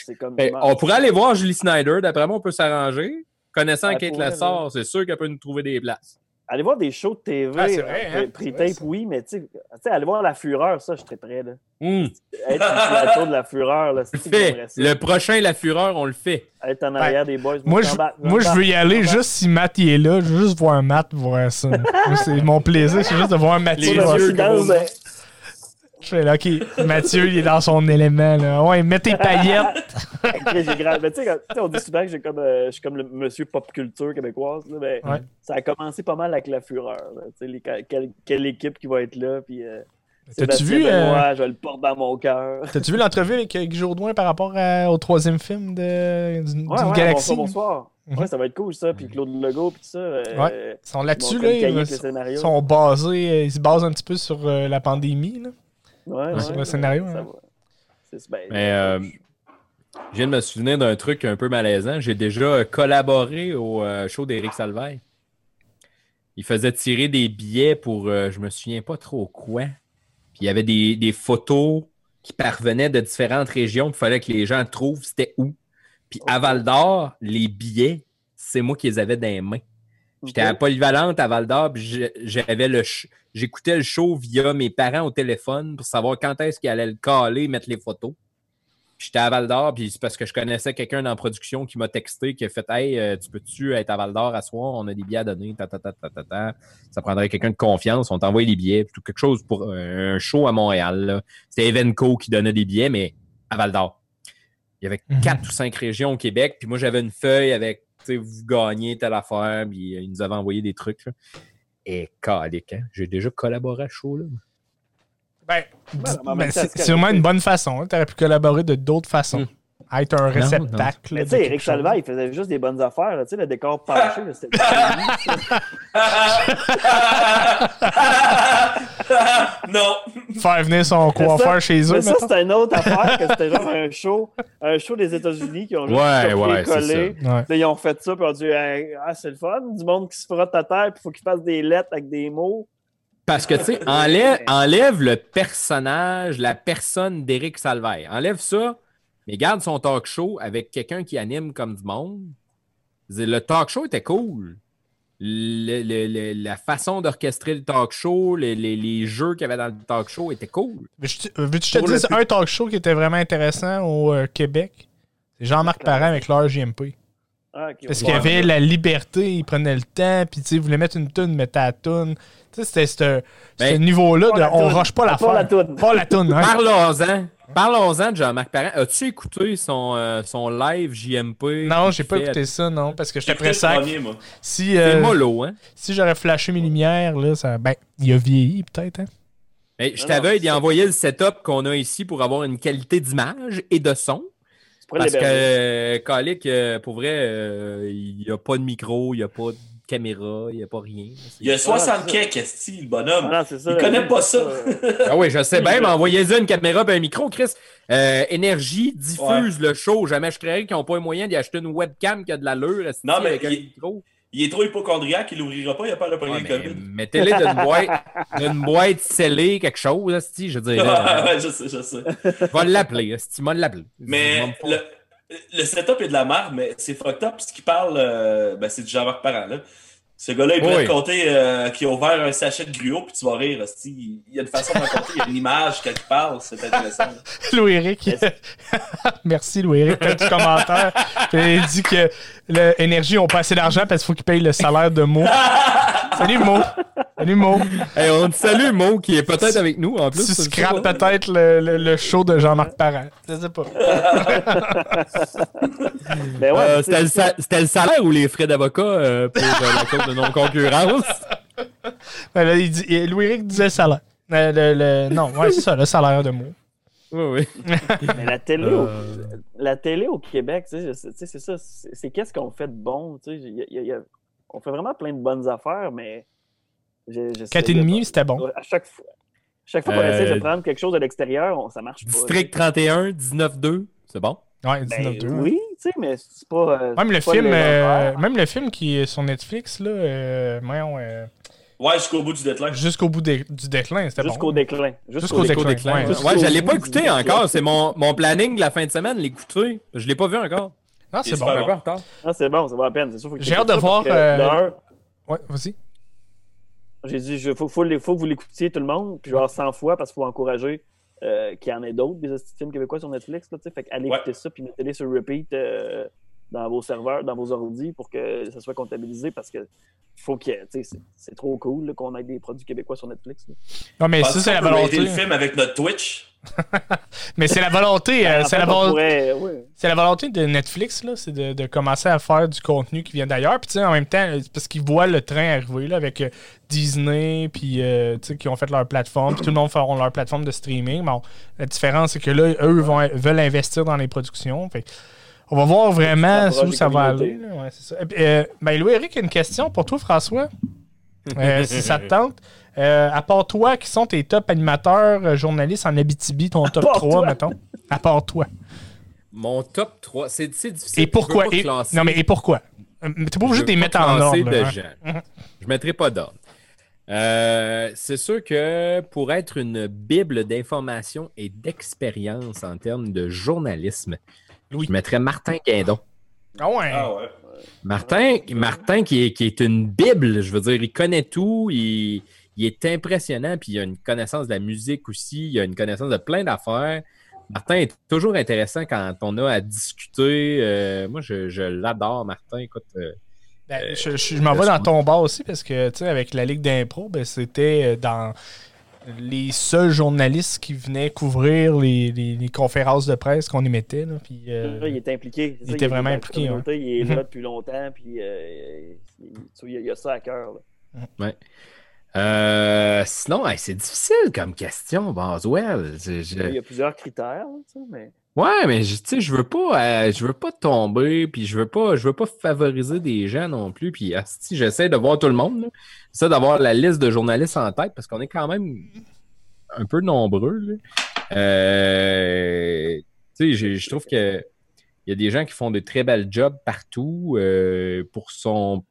On pourrait aller voir Julie Snyder. D'après moi, on peut s'arranger. Connaissant Kate Lassard, c'est sûr qu'elle peut nous trouver des places. Allez voir des shows de TV, pre-tape, oui, mais tu sais, allez voir La Fureur, ça, je suis très prêt. Là. Être sur le plateau de La Fureur, là, c'est ça. Le prochain La Fureur, on le fait. Être en arrière des boys. Moi, je veux y aller juste si Matt est là, je veux juste voir Matt voir ça. C'est mon plaisir, c'est juste de voir Mathieu voir ça. OK, Mathieu, il est dans son élément. Là. Ouais, mets tes paillettes. Okay, mais tu sais, on dit souvent que je suis comme le monsieur pop culture québécoise. Là, mais ça a commencé pas mal avec La Fureur. Quelle équipe qui va être là. Puis, t'as-tu vu... je le porte dans mon cœur. T'as-tu vu l'entrevue avec Guy Jourdouin par rapport au troisième film d'une galaxie? Bonsoir. Ouais, ça va être cool, ça. Puis Claude Legault, puis tout ça. Ils sont là-dessus. Ils sont basés... Ils se basent un petit peu sur la pandémie, là. Sur le scénario. Ça va. Mais je viens de me souvenir d'un truc un peu malaisant. J'ai déjà collaboré au show d'Éric Salvail. Il faisait tirer des billets pour je me souviens pas trop quoi. Puis il y avait des photos qui parvenaient de différentes régions. Il fallait que les gens trouvent c'était où. Puis à Val-d'Or, les billets, c'est moi qui les avais dans les mains. J'étais à Polyvalente à Val-d'Or, puis j'écoutais le show via mes parents au téléphone pour savoir quand est-ce qu'ils allaient le caler, mettre les photos. Puis j'étais à Val-d'Or, puis c'est parce que je connaissais quelqu'un dans la production qui m'a texté, qui a fait « Hey, tu peux-tu être à Val-d'Or à soir? On a des billets à donner. Ça prendrait quelqu'un de confiance. On t'envoie les billets. » Puis quelque chose pour un show à Montréal. Là. C'était Evenco qui donnait des billets, mais à Val-d'Or. Il y avait 4 ou 5 régions au Québec. Puis moi, j'avais une feuille avec vous gagnez telle affaire, puis ils nous avaient envoyé des trucs. Là. Et calique, hein? J'ai déjà collaboré à chaud, là. Ben, c'est sûrement une bonne façon. Hein. Tu aurais pu collaborer de d'autres façons. À être un réceptacle. Mais tu sais, Éric Salvail, il faisait juste des bonnes affaires. Tu sais, le décor penché, c'était... non. Faire venir son coiffeur chez eux. Mais ça, c'est une autre affaire, que c'était genre un show des États-Unis qui ont juste collé. Ouais. Ils ont fait ça, puis ils ont dit « Ah, c'est le fun, du monde qui se frotte à terre, puis il faut qu'ils fassent des lettres avec des mots. » Parce que, tu sais, enlève le personnage, la personne d'Éric Salvail. Enlève ça, mais garde son talk show avec quelqu'un qui anime comme du monde. Le talk show était cool. La façon d'orchestrer le talk show, les jeux qu'il y avait dans le talk show étaient cool. Veux-tu te dire un talk show qui était vraiment intéressant au Québec? C'est Jean-Marc Parent avec leur JMP. Ah, okay. Parce qu'il y avait la liberté, il prenait le temps, puis il voulait mettre une toune, mettait la toune. C'était ce niveau-là de « on rush pas l'affaire ». Pas la toune. Hein? Parlons-en de Jean-Marc Parent. As-tu écouté son live JMP? Non, j'ai pas écouté ça, non, parce que j'étais pressé. C'est mollo, hein? Si j'aurais flashé mes lumières, là, ça... ben, il a vieilli peut-être, hein? Ben, je t'avais d'y envoyer le setup qu'on a ici pour avoir une qualité d'image et de son. Parce que Calic, pour vrai, il n'y a pas de micro, il n'y a pas de caméra, il n'y a pas rien. Il y a 60 kecks, esti, le bonhomme. Ah non, c'est ça, il ne connaît pas ça. Ah oui, je sais bien, mais envoyez-y une caméra et un micro, Chris. Énergie diffuse le show. Jamais je croirais qu'ils n'ont pas eu moyen d'y acheter une webcam qui a de l'allure. Esti, non, mais avec un micro. Il est trop hypochondriac, il l'ouvrira pas, il a pas le premier COVID. Mettez-les d'une boîte scellée, quelque chose, asti, je dirais. Je sais. Va l'appeler, asti, va l'appeler. Mais le setup est de la merde, mais c'est fucked up. Ce qu'il parle, c'est du Jean-Marc Parent, là. Ce gars-là, il pourrait te compter qu'il a ouvert un sachet de gruau, puis tu vas rire, asti. Il y a une façon de raconter, il y a une image quand il parle, c'est intéressant. Louis-Éric, merci Louis-Éric pour ton commentaire. Il dit que l'énergie n'ont pas assez d'argent parce qu'il faut qu'ils payent le salaire de Mo. Salut Mo! Salut Mo! Hey, on te salue Mo qui est peut-être avec nous en plus. Tu scrapes peut-être le show de Jean-Marc Parent. Je sais pas. C'était le salaire ou les frais d'avocat pour la cause de non-concurrence? Là, Louis-Éric disait salaire. C'est ça, le salaire de Mo. Oui. Mais la télé au Québec, tu sais, c'est ça. C'est qu'est-ce qu'on fait de bon? Tu sais, on fait vraiment plein de bonnes affaires, mais... 4,5, c'était bon. À chaque fois qu'on essaie de prendre quelque chose de l'extérieur, ça marche pas. District 31, 19-2, c'est bon? Ouais, 19-2. Oui, tu sais, mais c'est pas... même le film qui est sur Netflix, là... Jusqu'au bout du déclin. Jusqu'au bout du déclin, c'était bon. Jusqu'au déclin. Ouais, j'allais pas écouter encore. C'est mon planning de la fin de semaine, l'écouter. Je l'ai pas vu encore. Non, c'est bon. Non, c'est bon, ça va à peine. C'est sûr, faut que j'ai hâte de voir. Ouais, vas-y. J'ai dit, il faut que vous l'écoutiez tout le monde, puis genre 100 fois, parce qu'il faut encourager qu'il y en ait d'autres, des films québécois sur Netflix. Là, fait allez écouter ça, puis mettez-les sur repeat dans vos serveurs, dans vos ordi, pour que ça soit comptabilisé, parce que. Faut que c'est trop cool là, qu'on ait des produits québécois sur Netflix. Là. Non mais ça c'est la volonté. Le film avec notre Twitch. Mais c'est la volonté, c'est la volonté de Netflix là, c'est de commencer à faire du contenu qui vient d'ailleurs. Puis tu sais en même temps parce qu'ils voient le train arriver là avec Disney puis tu sais qui ont fait leur plateforme, puis tout le monde feront leur plateforme de streaming. Bon, la différence c'est que là eux veulent investir dans les productions. Fait. On va voir vraiment où ça va aller. Là. Ouais, c'est ça. Louis-Éric a une question pour toi, François. Si ça te tente. À part toi, qui sont tes top animateurs, journalistes en Abitibi, ton top 3, mettons? À part toi. Mon top 3, c'est difficile. Et pourquoi? Non, mais et pourquoi? T'es pas obligé de les mettre en ordre. Là, hein? Je mettrai pas d'ordre. C'est sûr que pour être une bible d'information et d'expérience en termes de journalisme, je mettrais Martin Guindon. Ah ouais. Martin qui est une bible, je veux dire, il connaît tout, il est impressionnant, puis il a une connaissance de la musique aussi, il a une connaissance de plein d'affaires. Martin est toujours intéressant quand on a à discuter. Moi, je l'adore, Martin. Écoute, je m'en vais dans ton bar aussi, parce que, tu sais, avec la Ligue d'impro, c'était dans... les seuls journalistes qui venaient couvrir les conférences de presse qu'on émettait. Là, puis, il était impliqué. Il était vraiment impliqué. Hein. Il est là depuis longtemps, puis il a ça à cœur. Ouais. Sinon, hey, c'est difficile comme question, Boswell. Il y a plusieurs critères, tu sais, mais... Ouais, mais tu sais, je veux pas tomber, puis je veux pas favoriser des gens non plus, puis si j'essaie de voir tout le monde, là. J'essaie d'avoir la liste de journalistes en tête, parce qu'on est quand même un peu nombreux, là. Tu sais, je trouve que il y a des gens qui font de très belles jobs partout pour son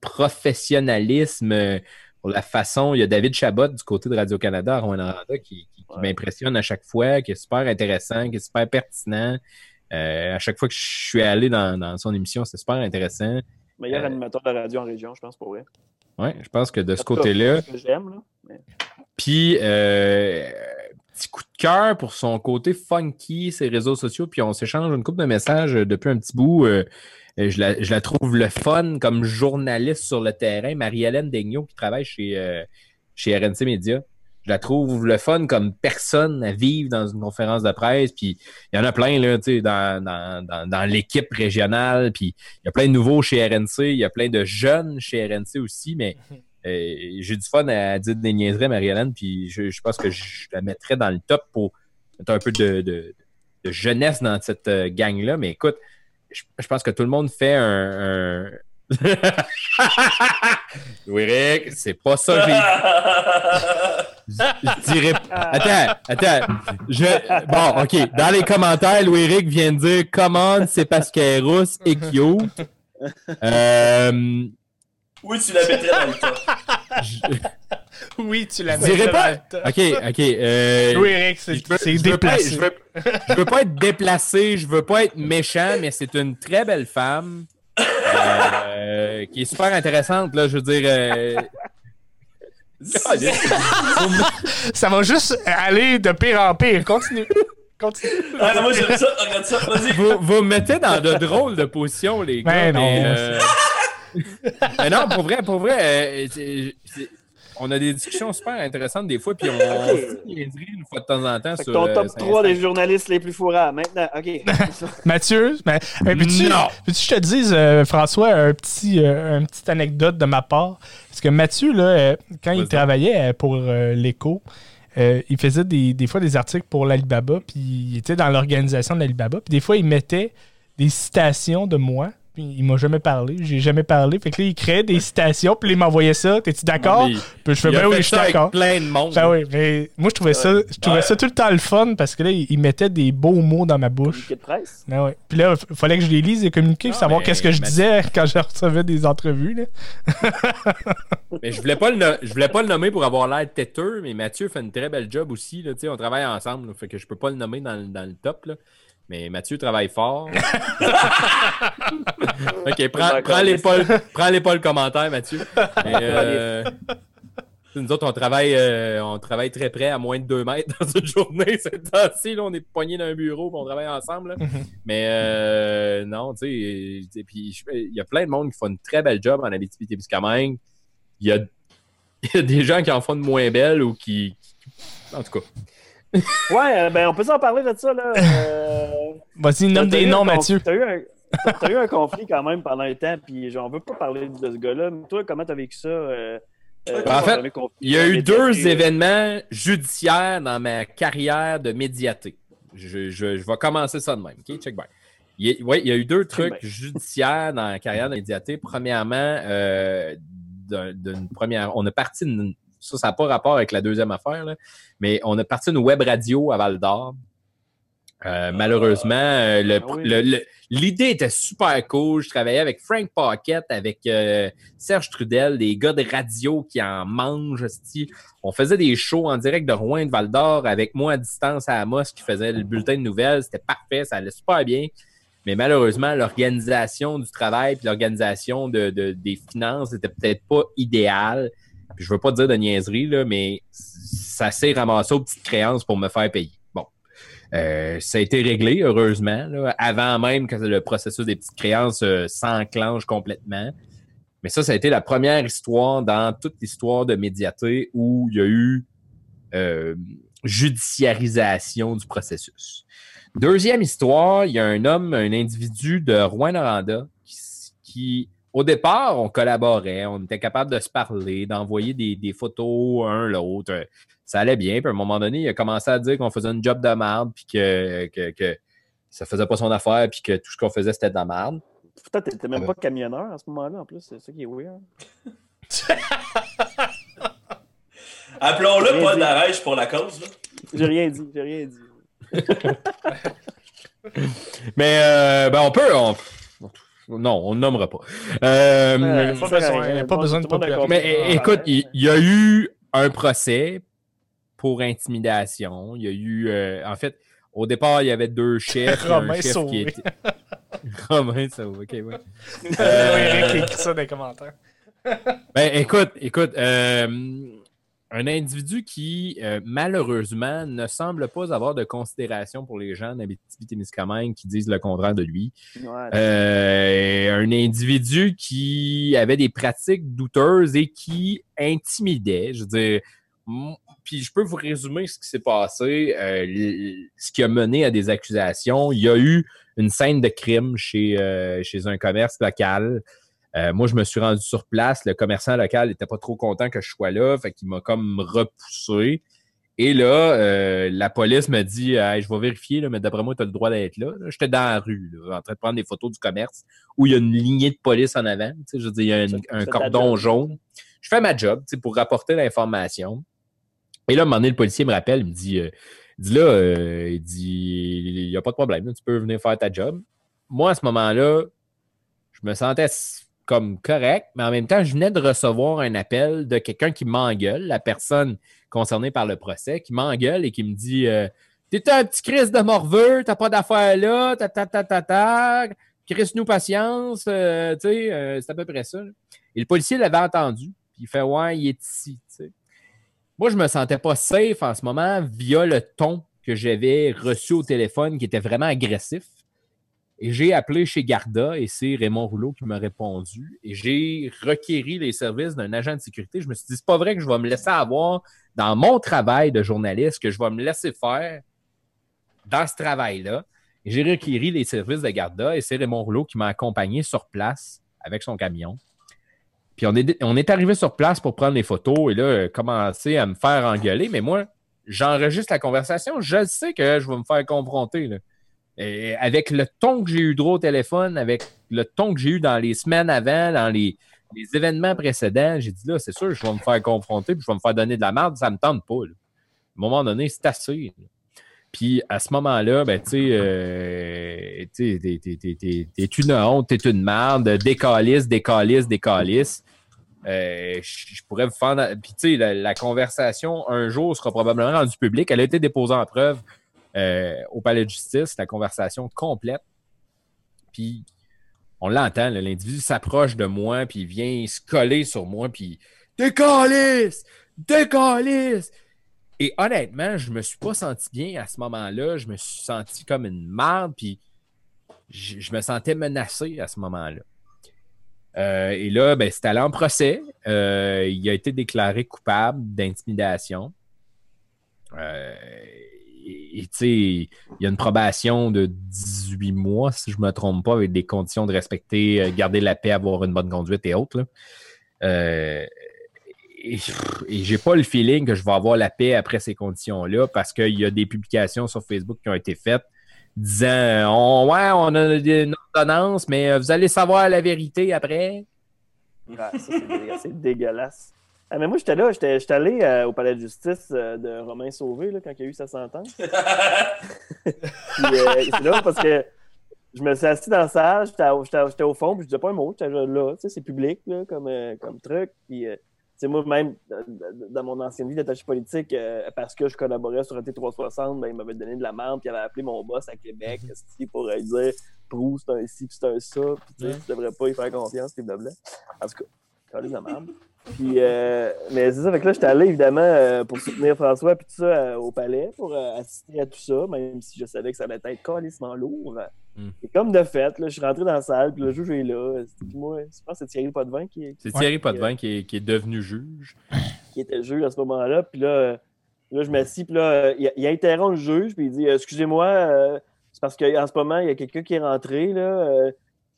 professionnalisme, pour la façon. Il y a David Chabot du côté de Radio-Canada à Rouyn-Noranda qui m'impressionne à chaque fois, qui est super intéressant, qui est super pertinent. À chaque fois que je suis allé dans son émission, c'est super intéressant. Meilleur animateur de radio en région, je pense, pour vrai. Oui, je pense que de ce côté-là. C'est ce que j'aime, là. Mais... Puis, petit coup de cœur pour son côté funky, ses réseaux sociaux, puis on s'échange une couple de messages depuis un petit bout. Je la trouve le fun comme journaliste sur le terrain. Marie-Hélène Daigneault, qui travaille chez RNC Média. Je la trouve le fun comme personne à vivre dans une conférence de presse. Puis il y en a plein là, tu sais, dans l'équipe régionale. Puis il y a plein de nouveaux chez RNC. Il y a plein de jeunes chez RNC aussi. Mais j'ai du fun à dire des niaiseries, Marie-Hélène. Puis je pense que je la mettrais dans le top pour mettre un peu de jeunesse dans cette gang-là. Mais écoute, je pense que tout le monde fait un... Louis-Ric, c'est pas ça que j'ai... Je dirais... Attends. Bon, OK. Dans les commentaires, Louis-Ric vient de dire « Commande, c'est parce qu'elle est rousse et cute. » Oui, tu la mettrais dans le top. Oui, tu la mettrais dans le top. OK. Louis-Ric, c'est déplacé. Je veux pas être déplacé, je veux pas être méchant, mais c'est une très belle femme. Qui est super intéressante, là, je veux dire. Ça va juste aller de pire en pire. Continue. Ah, non, moi, j'aime ça. Regarde ça. Vas-y. Vous me mettez dans de drôles de positions, les gars. Mais non, pour vrai, on a des discussions super intéressantes des fois, puis on s'écrit une fois de temps en temps. Sur ton top 3 des journalistes les plus fourrants, maintenant, OK. Mathieu, peux-tu que je te dise, François, une petite anecdote de ma part? Parce que Mathieu, là, quand il travaillait pour l'Écho, il faisait des fois des articles pour l'Alibaba, puis il était dans l'organisation de l'Alibaba, puis des fois, il mettait des citations de moi. Puis il m'a jamais parlé, j'ai jamais parlé. Fait que là, il créait des citations, puis il m'envoyait ça. T'es-tu d'accord? Puis je fais bien oui, je suis d'accord. Il y a plein de monde. Ben oui, mais moi, je trouvais ça tout le temps le fun parce que là, il mettait des beaux mots dans ma bouche. Communiqué de presse. Ben oui. Puis là, il fallait que je les lise et communiquer pour savoir qu'est-ce que je disais quand je recevais des entrevues. Là. Mais je voulais pas le nommer pour avoir l'air têteux, mais Mathieu fait une très belle job aussi. Là, on travaille ensemble, là, fait que je peux pas le nommer dans le top, là. Mais Mathieu travaille fort. OK, prends les commentaires, Mathieu. Mais, nous autres, on travaille très près, à moins de 2 mètres dans une journée. Cette temps-ci, là, on est poignés dans un bureau et on travaille ensemble. Là. Mais non, tu sais, il y a plein de monde qui font une très belle job en Abitibi-Témiscamingue. Il y a des gens qui en font de moins belles ou qui... En tout cas... Ouais, ben on peut s'en parler de ça, là. Vas-y, nomme des noms, Mathieu. T'as eu un conflit quand même pendant un temps, puis genre, on veut pas parler de ce gars-là. Mais toi, comment t'as vécu ça? En fait, il y a eu 2 événements judiciaires dans ma carrière de médiaté. Je vais commencer ça de même, OK? Check back. Il y a eu 2 trucs judiciaires dans la carrière de médiaté. Premièrement, on a parti d'une... Ça n'a pas rapport avec la deuxième affaire, là. Mais on est parti d'une web radio à Val-d'Or. Malheureusement, l'idée était super cool. Je travaillais avec Frank Paquette, avec Serge Trudel, des gars de radio qui en mangent. On faisait des shows en direct de Rouyn et de Val-d'Or avec moi à distance à Amos qui faisait le bulletin de nouvelles. C'était parfait, ça allait super bien. Mais malheureusement, l'organisation du travail et l'organisation des finances n'était peut-être pas idéale. Puis je veux pas te dire de niaiserie, là, mais ça s'est ramassé aux petites créances pour me faire payer. Bon. Ça a été réglé, heureusement, là, avant même que le processus des petites créances s'enclenche complètement. Mais ça a été la première histoire dans toute l'histoire de Médiaté où il y a eu judiciarisation du processus. Deuxième histoire, il y a un individu de Rouyn-Noranda qui Au départ, on collaborait, on était capable de se parler, d'envoyer des photos un l'autre. Ça allait bien. Puis à un moment donné, il a commencé à dire qu'on faisait une job de merde, puis que ça faisait pas son affaire, puis que tout ce qu'on faisait, c'était de la merde. Putain, t'es même pas camionneur à ce moment-là, en plus. C'est ça qui est weird. Appelons-le Paul Darèche pour la cause. Là. J'ai rien dit. Mais on peut... Non, on ne nommera pas. Pas besoin de populaire. Mais écoute, il y a eu un procès pour intimidation. Il y a eu... en fait, au départ, il y avait deux chefs. Romain Sauvé. Qui était... Romain Sauvé, OK, oui. Éric qui écrit ça dans les commentaires. Ben, écoute. Un individu qui, malheureusement, ne semble pas avoir de considération pour les gens d'Abitibi-Témiscamingue qui disent le contraire de lui. Ouais. Un individu qui avait des pratiques douteuses et qui intimidait. Je veux dire, puis je peux vous résumer ce qui s'est passé, ce qui a mené à des accusations. Il y a eu une scène de crime chez un commerce local. Moi, je me suis rendu sur place. Le commerçant local n'était pas trop content que je sois là. Fait qu'il m'a comme repoussé. Et là, la police m'a dit hey, « Je vais vérifier, là, mais d'après moi, tu as le droit d'être là. » J'étais dans la rue, là, en train de prendre des photos du commerce où il y a une lignée de police en avant. T'sais, je veux dire, il y a un cordon jaune. Je fais ma job pour rapporter l'information. Et là, à un moment donné, le policier me rappelle. Il me dit il n'y a pas de problème. Là, tu peux venir faire ta job. » Moi, à ce moment-là, je me sentais... comme correct, mais en même temps, je venais de recevoir un appel de quelqu'un qui m'engueule, la personne concernée par le procès, qui m'engueule et qui me dit « T'es un petit Christ de morveux, t'as pas d'affaires là, Christ nous patience, tu sais, c'est à peu près ça. » Et le policier l'avait entendu, puis il fait « Ouais, il est ici. » T'sais. Moi, je me sentais pas safe en ce moment via le ton que j'avais reçu au téléphone qui était vraiment agressif. Et j'ai appelé chez Garda et c'est Raymond Rouleau qui m'a répondu. Et j'ai requéri les services d'un agent de sécurité. Je me suis dit, c'est pas vrai que je vais me laisser avoir dans mon travail de journaliste, que je vais me laisser faire dans ce travail-là. Et j'ai requéri les services de Garda et c'est Raymond Rouleau qui m'a accompagné sur place avec son camion. Puis on est arrivé sur place pour prendre les photos et là, commencer à me faire engueuler. Mais moi, j'enregistre la conversation. Je sais que je vais me faire confronter, là. Et avec le ton que j'ai eu droit au téléphone, avec le ton que j'ai eu dans les semaines avant, dans les événements précédents, j'ai dit là, c'est sûr, je vais me faire confronter, puis je vais me faire donner de la merde, ça me tente pas. Là. À un moment donné, c'est assez. Là. Puis à ce moment-là, ben tu sais, t'es une honte, t'es une merde, décalisse. Je pourrais vous faire. Puis tu sais, la conversation un jour sera probablement rendue publique. Elle a été déposée en preuve. Au palais de justice, la conversation complète. Puis, on l'entend, là, l'individu s'approche de moi, puis il vient se coller sur moi, puis « Décalisse! » Et honnêtement, je me suis pas senti bien à ce moment-là. Je me suis senti comme une merde, puis je me sentais menacé à ce moment-là. Et là, ben, c'est allé en procès. Il a été déclaré coupable d'intimidation. Et tu sais, il y a une probation de 18 mois, si je ne me trompe pas, avec des conditions de respecter, garder la paix, avoir une bonne conduite et autres. Et j'ai pas le feeling que je vais avoir la paix après ces conditions-là parce qu'il y a des publications sur Facebook qui ont été faites disant « Ouais, on a une ordonnance, mais vous allez savoir la vérité après. » Ouais, ça, c'est dégueulasse. Ah, mais moi, j'étais allé au palais de justice de Romain Sauvé là, quand il a eu sa sentence. Puis, c'est là parce que je me suis assis dans la salle, j'étais au fond, puis je disais pas un mot, j'étais là, tu sais, c'est public là, comme truc. Puis, tu sais, moi, même dans mon ancienne vie d'attaché politique, parce que je collaborais sur un T360, ben, il m'avait donné de la merde, puis il avait appelé mon boss à Québec pour dire Proust, c'est un ci, puis c'est un ça, puis tu sais, tu devrais pas y faire confiance, puis blabla. En tout cas, quand les merde. Puis, mais c'est ça, fait que là, j'étais allé, évidemment, pour soutenir François, puis tout ça, au palais, pour assister à tout ça, même si je savais que ça allait être calissement lourd. Et comme de fait, là, je suis rentré dans la salle, puis le juge est là. Moi, je pense que c'est Thierry Potvin qui est... Thierry Potvin qui est devenu juge. Qui était juge à ce moment-là, puis là je m'assis, puis là, il interrompt le juge, puis il dit « Excusez-moi, c'est parce qu'en ce moment, il y a quelqu'un qui est rentré, là... »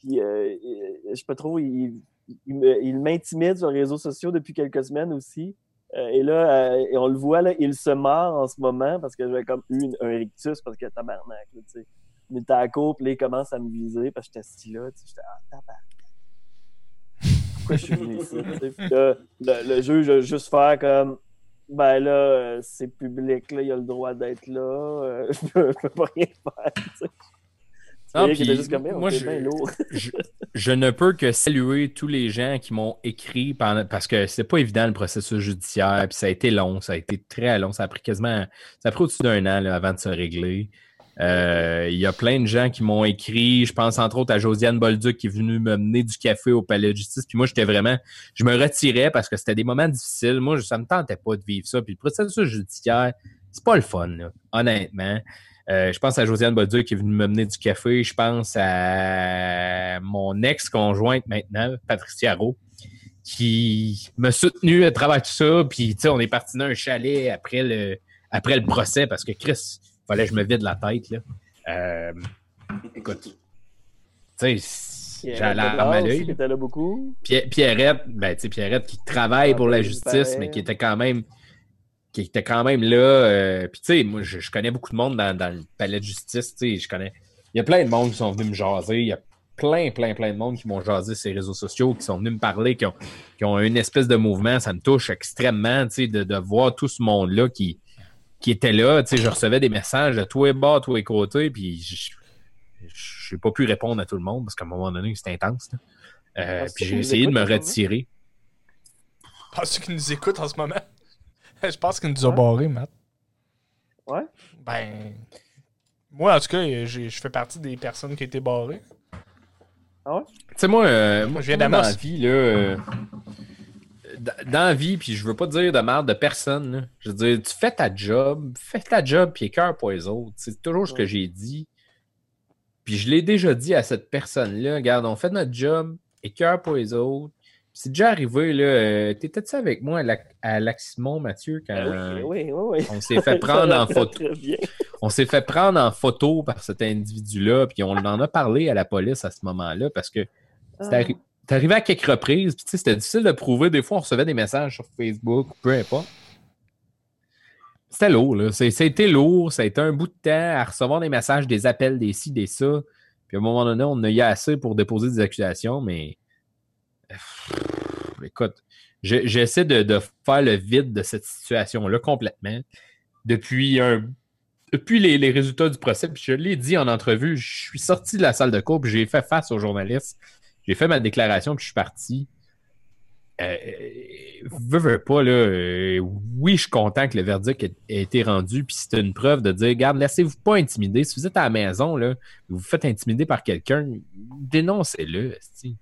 Puis, je sais pas trop, il m'intimide sur les réseaux sociaux depuis quelques semaines aussi. Et là, et on le voit, là, il se mord en ce moment parce que j'avais comme eu un rictus parce que tabarnak, tu sais. Il était à court, puis il commence à me viser parce que j'étais assis là, tu sais, j'étais ah, tabarnak. Pourquoi je suis venu ici? Puis là, le juge a juste faire comme ben là, c'est public, là, il a le droit d'être là, je peux pas rien faire, tu sais. Non, pis, juste comme, moi, je ne peux que saluer tous les gens qui m'ont écrit parce que c'est pas évident le processus judiciaire, puis ça a été long, ça a été très long, ça a pris au-dessus d'un an là, avant de se régler. Il y a plein de gens qui m'ont écrit, je pense entre autres à Josiane Bolduc qui est venue me mener du café au palais de justice, puis moi j'étais vraiment, je me retirais parce que c'était des moments difficiles, moi ça me tentait pas de vivre ça, puis le processus judiciaire, c'est pas le fun, là, honnêtement. Je pense à Josiane Bolduc qui est venue me mener du café. Je pense à mon ex-conjointe maintenant, Patricia Rowe, qui m'a soutenu à travers tout ça. Puis, tu sais, on est parti dans un chalet après le procès parce que, Chris, il fallait que je me vide la tête, là. Écoute, tu sais, j'ai la larme à l'œil. Pierrette, ben, tu sais, Pierrette qui travaille pour la justice, mais qui était quand même là. Puis, tu sais, moi, je connais beaucoup de monde dans le palais de justice. Tu sais, je connais... Il y a plein de monde qui sont venus me jaser. Il y a plein de monde qui m'ont jasé sur les réseaux sociaux, qui sont venus me parler, qui ont une espèce de mouvement. Ça me touche extrêmement, tu sais, de voir tout ce monde-là qui était là. Tu sais, je recevais des messages de tous les bords, tous les côtés, puis je n'ai pas pu répondre à tout le monde parce qu'à un moment donné, c'était intense. Puis, j'ai essayé de me retirer. Penses-tu qu'ils nous écoutent en ce moment? Je pense qu'il nous a barrés, Matt. Ouais? Ben, moi, en tout cas, je fais partie des personnes qui ont été barrées. Ah ouais? Tu sais, moi, je viens d'Amos. Dans la vie, là... dans la vie, puis je veux pas dire de merde de personne, là. Je veux dire, tu fais ta job, puis écœure pour les autres. C'est toujours ce que j'ai dit. Puis je l'ai déjà dit à cette personne-là. Regarde, on fait notre job, écœure pour les autres. C'est déjà arrivé, là. T'étais-tu avec moi à Lac-Simon, Mathieu, quand oui. On s'est fait prendre en photo. On s'est fait prendre en photo par cet individu-là, puis on en a parlé à la police à ce moment-là, parce que c'est arrivé à quelques reprises, puis tu sais, c'était difficile de prouver. Des fois, on recevait des messages sur Facebook, peu importe. C'était lourd, là. C'était lourd, ça a été un bout de temps à recevoir des messages, des appels, des ci, des ça. Puis à un moment donné, on a eu assez pour déposer des accusations, mais... Écoute, j'essaie de faire le vide de cette situation-là complètement depuis les résultats du procès. Puis je l'ai dit en entrevue, je suis sorti de la salle de cours, puis j'ai fait face aux journalistes, j'ai fait ma déclaration, puis je suis parti. Veux pas, là. Oui, je suis content que le verdict ait été rendu, puis c'est une preuve de dire, regarde, laissez-vous pas intimider. Si vous êtes à la maison, là, vous vous faites intimider par quelqu'un, dénoncez-le, esti.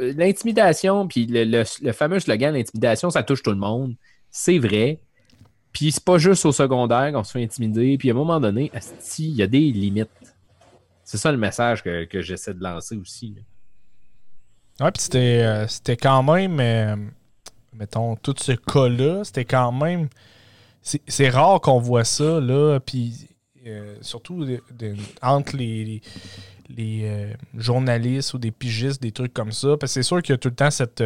L'intimidation, puis le fameux slogan, l'intimidation, ça touche tout le monde. C'est vrai. Puis c'est pas juste au secondaire qu'on se fait intimider. Puis à un moment donné, il y a des limites. C'est ça le message que j'essaie de lancer aussi. Ouais, puis c'était quand même, mettons, tout ce cas-là, c'était quand même... C'est rare qu'on voit ça, là, puis surtout entre les journalistes ou des pigistes, des trucs comme ça. Parce que c'est sûr qu'il y a tout le temps cette...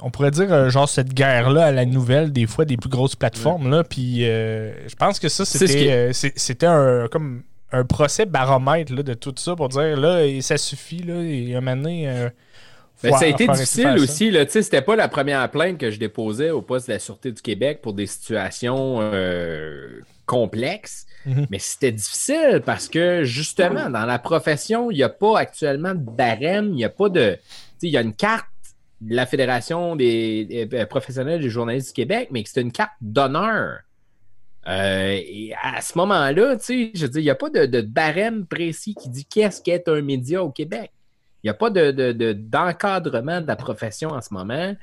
on pourrait dire, genre, cette guerre-là à la nouvelle, des fois, des plus grosses plateformes, là. Puis, je pense que ça, c'était comme un procès baromètre, là, de tout ça, pour dire, là, et ça suffit, là, et à un moment donné... Ben, ça a été difficile aussi, là. Tu sais, c'était pas la première plainte que je déposais au poste de la Sûreté du Québec pour des situations complexes, mais c'était difficile parce que, justement, dans la profession, il n'y a pas actuellement de barème, il n'y a pas de... Tu sais, il y a une carte de la Fédération des professionnels des journalistes du Québec, mais c'est une carte d'honneur. Et à ce moment-là, tu sais, je veux dire, il n'y a pas de barème précis qui dit qu'est-ce qu'est un média au Québec. Il n'y a pas d'encadrement de la profession en ce moment,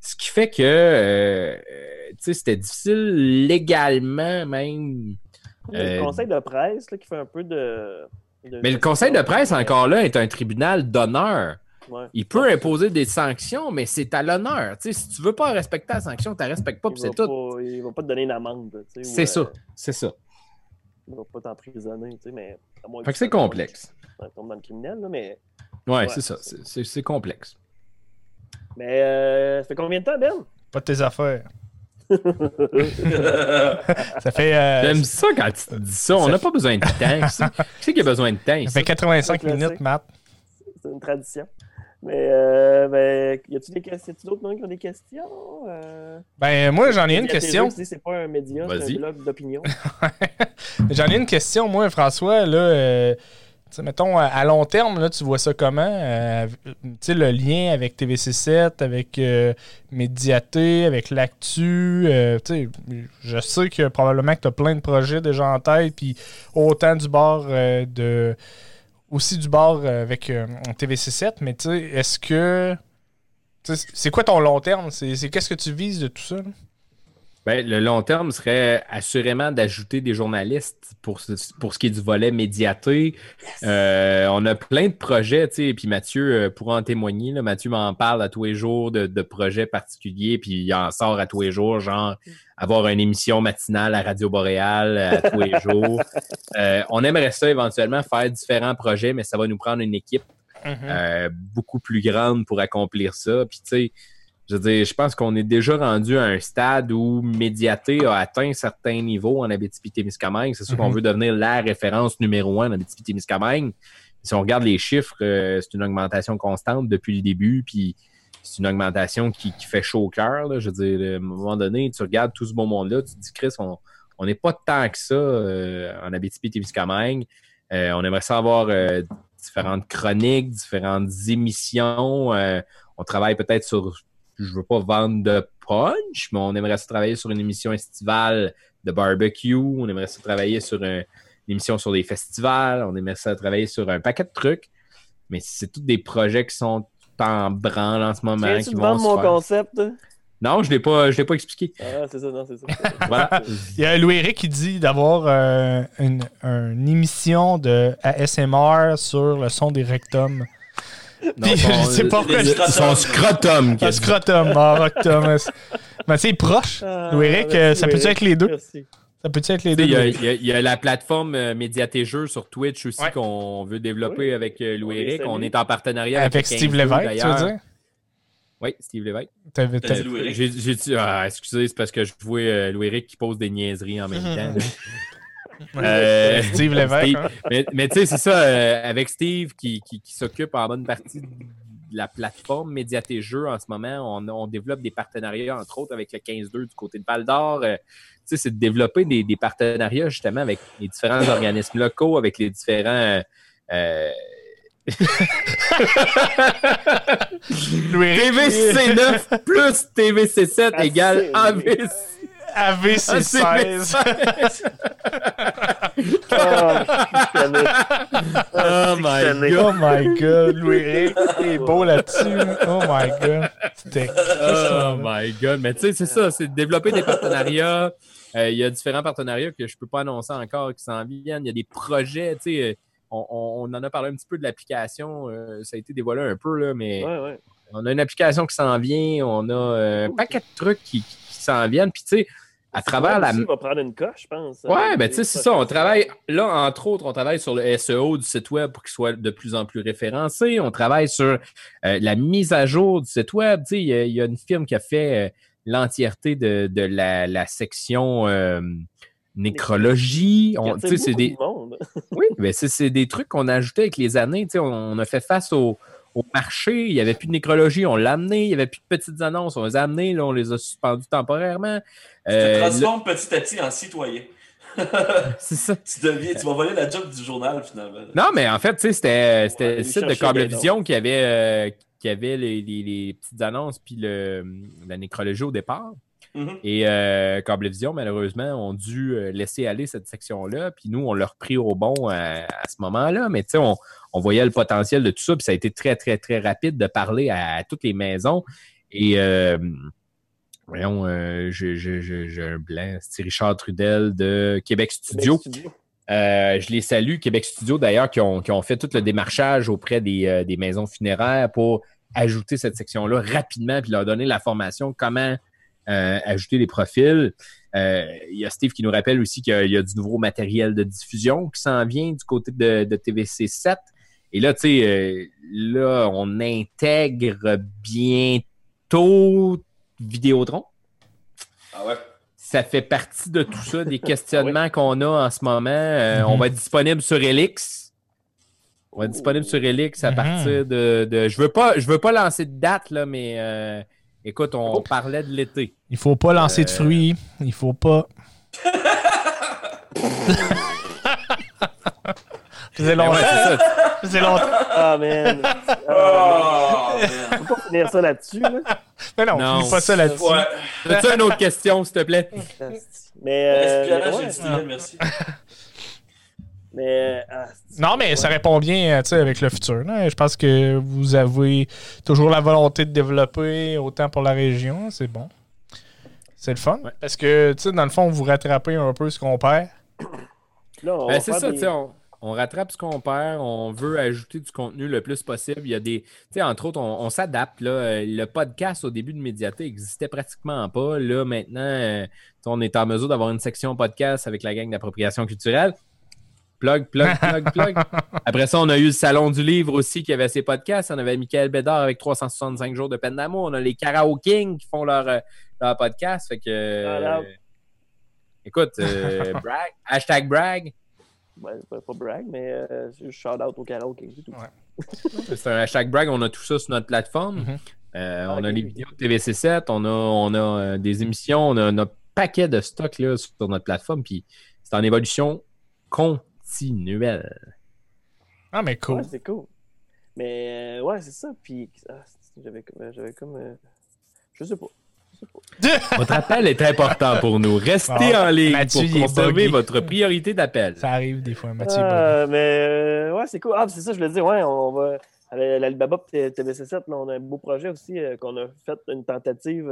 ce qui fait que c'était difficile légalement même. Le conseil de presse là, qui fait un peu de... Mais le conseil de presse, encore là, est un tribunal d'honneur. Ouais. Il peut imposer des sanctions, mais c'est à l'honneur. T'sais, si tu ne veux pas respecter la sanction, tu ne la respectes pas, puis c'est tout. Il ne va pas te donner une amende. C'est ça. ne va pas t'emprisonner, tu sais, mais... Fait que c'est complexe. On tombe dans le criminel, là, mais... Ouais, c'est ça. C'est complexe. Mais ça fait combien de temps, Ben? Pas de tes affaires. Ça fait... J'aime ça quand tu dis ça. On n'a pas besoin de temps. Qui c'est qui a besoin de temps? Ça fait 85 minutes, Matt. C'est une tradition. Mais y a-tu d'autres gens qui ont des questions? Ben, moi, j'en ai une question. C'est pas un média, c'est un blog d'opinion. J'en ai une question, moi, François. Là, mettons, à long terme, là, tu vois ça comment? Tu sais, le lien avec TVC7, avec Médiaté, avec l'actu. Tu sais, je sais que probablement que tu as plein de projets déjà en tête, puis autant du bord de... aussi du bord avec TVC7, mais tu sais, est-ce que... C'est quoi ton long terme? C'est qu'est-ce que tu vises de tout ça? Ben, le long terme serait assurément d'ajouter des journalistes pour ce qui est du volet médiaté. Yes. On a plein de projets, tu sais, puis Mathieu pourra en témoigner. Là, Mathieu m'en parle à tous les jours de projets particuliers, puis il en sort à tous les jours, genre... avoir une émission matinale à Radio Boréal à tous les jours. On aimerait ça éventuellement faire différents projets, mais ça va nous prendre une équipe beaucoup plus grande pour accomplir ça. Puis tu sais, je veux dire, je pense qu'on est déjà rendu à un stade où Médiaté a atteint certains niveaux en Abitibi-Témiscamingue. C'est sûr qu'on veut devenir la référence numéro 1 en Abitibi-Témiscamingue. Si on regarde les chiffres, c'est une augmentation constante depuis le début, puis c'est une augmentation qui fait chaud au cœur. Là. Je veux dire, à un moment donné, tu regardes tout ce beau monde-là, tu te dis, Chris, on n'est pas tant que ça en Abitibi-Témiscamingue. On aimerait ça avoir différentes chroniques, différentes émissions. On travaille peut-être sur, je veux pas vendre de punch, mais on aimerait ça travailler sur une émission estivale de barbecue. On aimerait ça travailler sur une émission sur des festivals. On aimerait ça travailler sur un paquet de trucs. Mais c'est tous des projets qui sont en branle en ce moment. Tu viens-tu vendre mon concept? Non, je l'ai pas expliqué. Ah, c'est ça, non, c'est ça. Voilà. Il y a Louis-Éric qui dit d'avoir une émission de ASMR sur le son des rectums. Non, je sais pas pourquoi. Son scrotum. Un scrotum, un rectum. Mais c'est proche. Louis-Éric, ça peut-tu être les deux? Merci. Ça peut-tu être les deux? Il y a la plateforme Médiaté Jeux sur Twitch aussi qu'on veut développer avec Louis-Éric. On est en partenariat avec Steve Lévesque, tu veux dire? Oui, Steve Lévesque. T'as dit Louis-Éric. J'ai dit, excusez, c'est parce que je vois Louis-Éric qui pose des niaiseries en même temps. Steve Lévesque. Hein? Mais tu sais, c'est ça, avec Steve qui s'occupe en bonne partie de la plateforme Médiaté Jeux en ce moment, on développe des partenariats, entre autres, avec le 15-2 du côté de Val-d'Or. Tu sais, c'est de développer des partenariats, justement, avec les différents organismes locaux, avec les différents... TVC9 plus TVC7 égale AVC16. Oh my god, Louis-Éric, t'es beau là-dessus. Oh my god, c'était oh my god, mais tu sais, c'est ça, c'est de développer des partenariats. Il y a différents partenariats que je peux pas annoncer encore qui s'en viennent. Il y a des projets, tu sais, on en a parlé un petit peu de l'application, ça a été dévoilé un peu, là, mais on a une application qui s'en vient, on a un paquet de trucs qui s'en viennent, puis tu sais, à travers la... On va prendre une coche, je pense. Ouais, ben tu sais, c'est ça. On travaille, là, entre autres, on travaille sur le SEO du site web pour qu'il soit de plus en plus référencé. On travaille sur la mise à jour du site web. Tu sais, il y a une firme qui a fait l'entièreté de la section nécrologie. Tu sais, c'est des... Oui, mais c'est des trucs qu'on a ajoutés avec les années. Tu sais, on a fait face au marché, il n'y avait plus de nécrologie, on l'a amené, il n'y avait plus de petites annonces, on les a amenées, là, on les a suspendues temporairement. Tu te transformes petit à petit en citoyen. C'est ça. Tu vas voler la job du journal, finalement. Non, mais en fait, tu sais, c'était le site de Cablevision qui avait les petites annonces puis la nécrologie au départ. Mm-hmm. Et Cablevision, malheureusement, ont dû laisser aller cette section-là. Puis nous, on l'a repris au bon à ce moment-là. Mais tu sais, on voyait le potentiel de tout ça. Puis ça a été très, très, très rapide de parler à toutes les maisons. Et voyons, j'ai un blanc. C'est Richard Trudel de Québec Studio. Je les salue. Québec Studio, d'ailleurs, qui ont fait tout le démarchage auprès des maisons funéraires pour ajouter cette section-là rapidement puis leur donner la formation comment ajouter des profils. Il y a Steve qui nous rappelle aussi qu'il y a du nouveau matériel de diffusion qui s'en vient du côté de TVC7. Et là, tu sais, là, on intègre bientôt Vidéotron. Ah ouais? Ça fait partie de tout ça, des questionnements oui. qu'on a en ce moment. On va être disponible sur Elix. On va être disponible sur Elix à partir de... Je veux pas lancer de date, là, mais écoute, on parlait de l'été. Il faut pas lancer de fruits. Il faut pas... C'est long, ouais, c'est ça. C'est longtemps. Ah, man. Faut pas finir ça là-dessus, là. Mais non, on finit pas ça là-dessus. Ouais. As-tu une autre question, s'il te plaît? Merci. Mais, non, mais ça répond bien avec le futur. Là. Je pense que vous avez toujours la volonté de développer autant pour la région. C'est bon. C'est le fun. Ouais. Parce que, tu sais, dans le fond, vous rattrapez un peu ce qu'on perd. Là, on c'est ça, tu sais. On rattrape ce qu'on perd, on veut ajouter du contenu le plus possible. Il y a des, tu sais, entre autres, on s'adapte. Là. Le podcast au début de Médiaté n'existait pratiquement pas. Là, maintenant, on est en mesure d'avoir une section podcast avec la gang d'appropriation culturelle. Plug. Après ça, on a eu le Salon du Livre aussi qui avait ses podcasts. On avait Michael Bédard avec 365 jours de peine d'amour. On a les Karaokings qui font leur podcast. Fait que, écoute, brag, #brag. Ouais, pas brag, mais shout-out au karaoké et tout. Ouais. C'est un #brag, on a tout ça sur notre plateforme. Mm-hmm. On a les vidéos de TVC7, on a des émissions, on a un paquet de stocks là, sur notre plateforme, puis c'est en évolution continuelle. Ah, mais cool. Ouais, c'est cool. Mais ouais, c'est ça, puis j'avais comme... Je sais pas. Votre appel est important pour nous. Restez en ligne, Mathieu, pour conserver votre priorité d'appel. Ça arrive des fois, Mathieu. Ouais, c'est cool. Ah, c'est ça, je voulais dire. Ouais, on va avec l'Alibaba et TVC7. On a un beau projet aussi qu'on a fait une tentative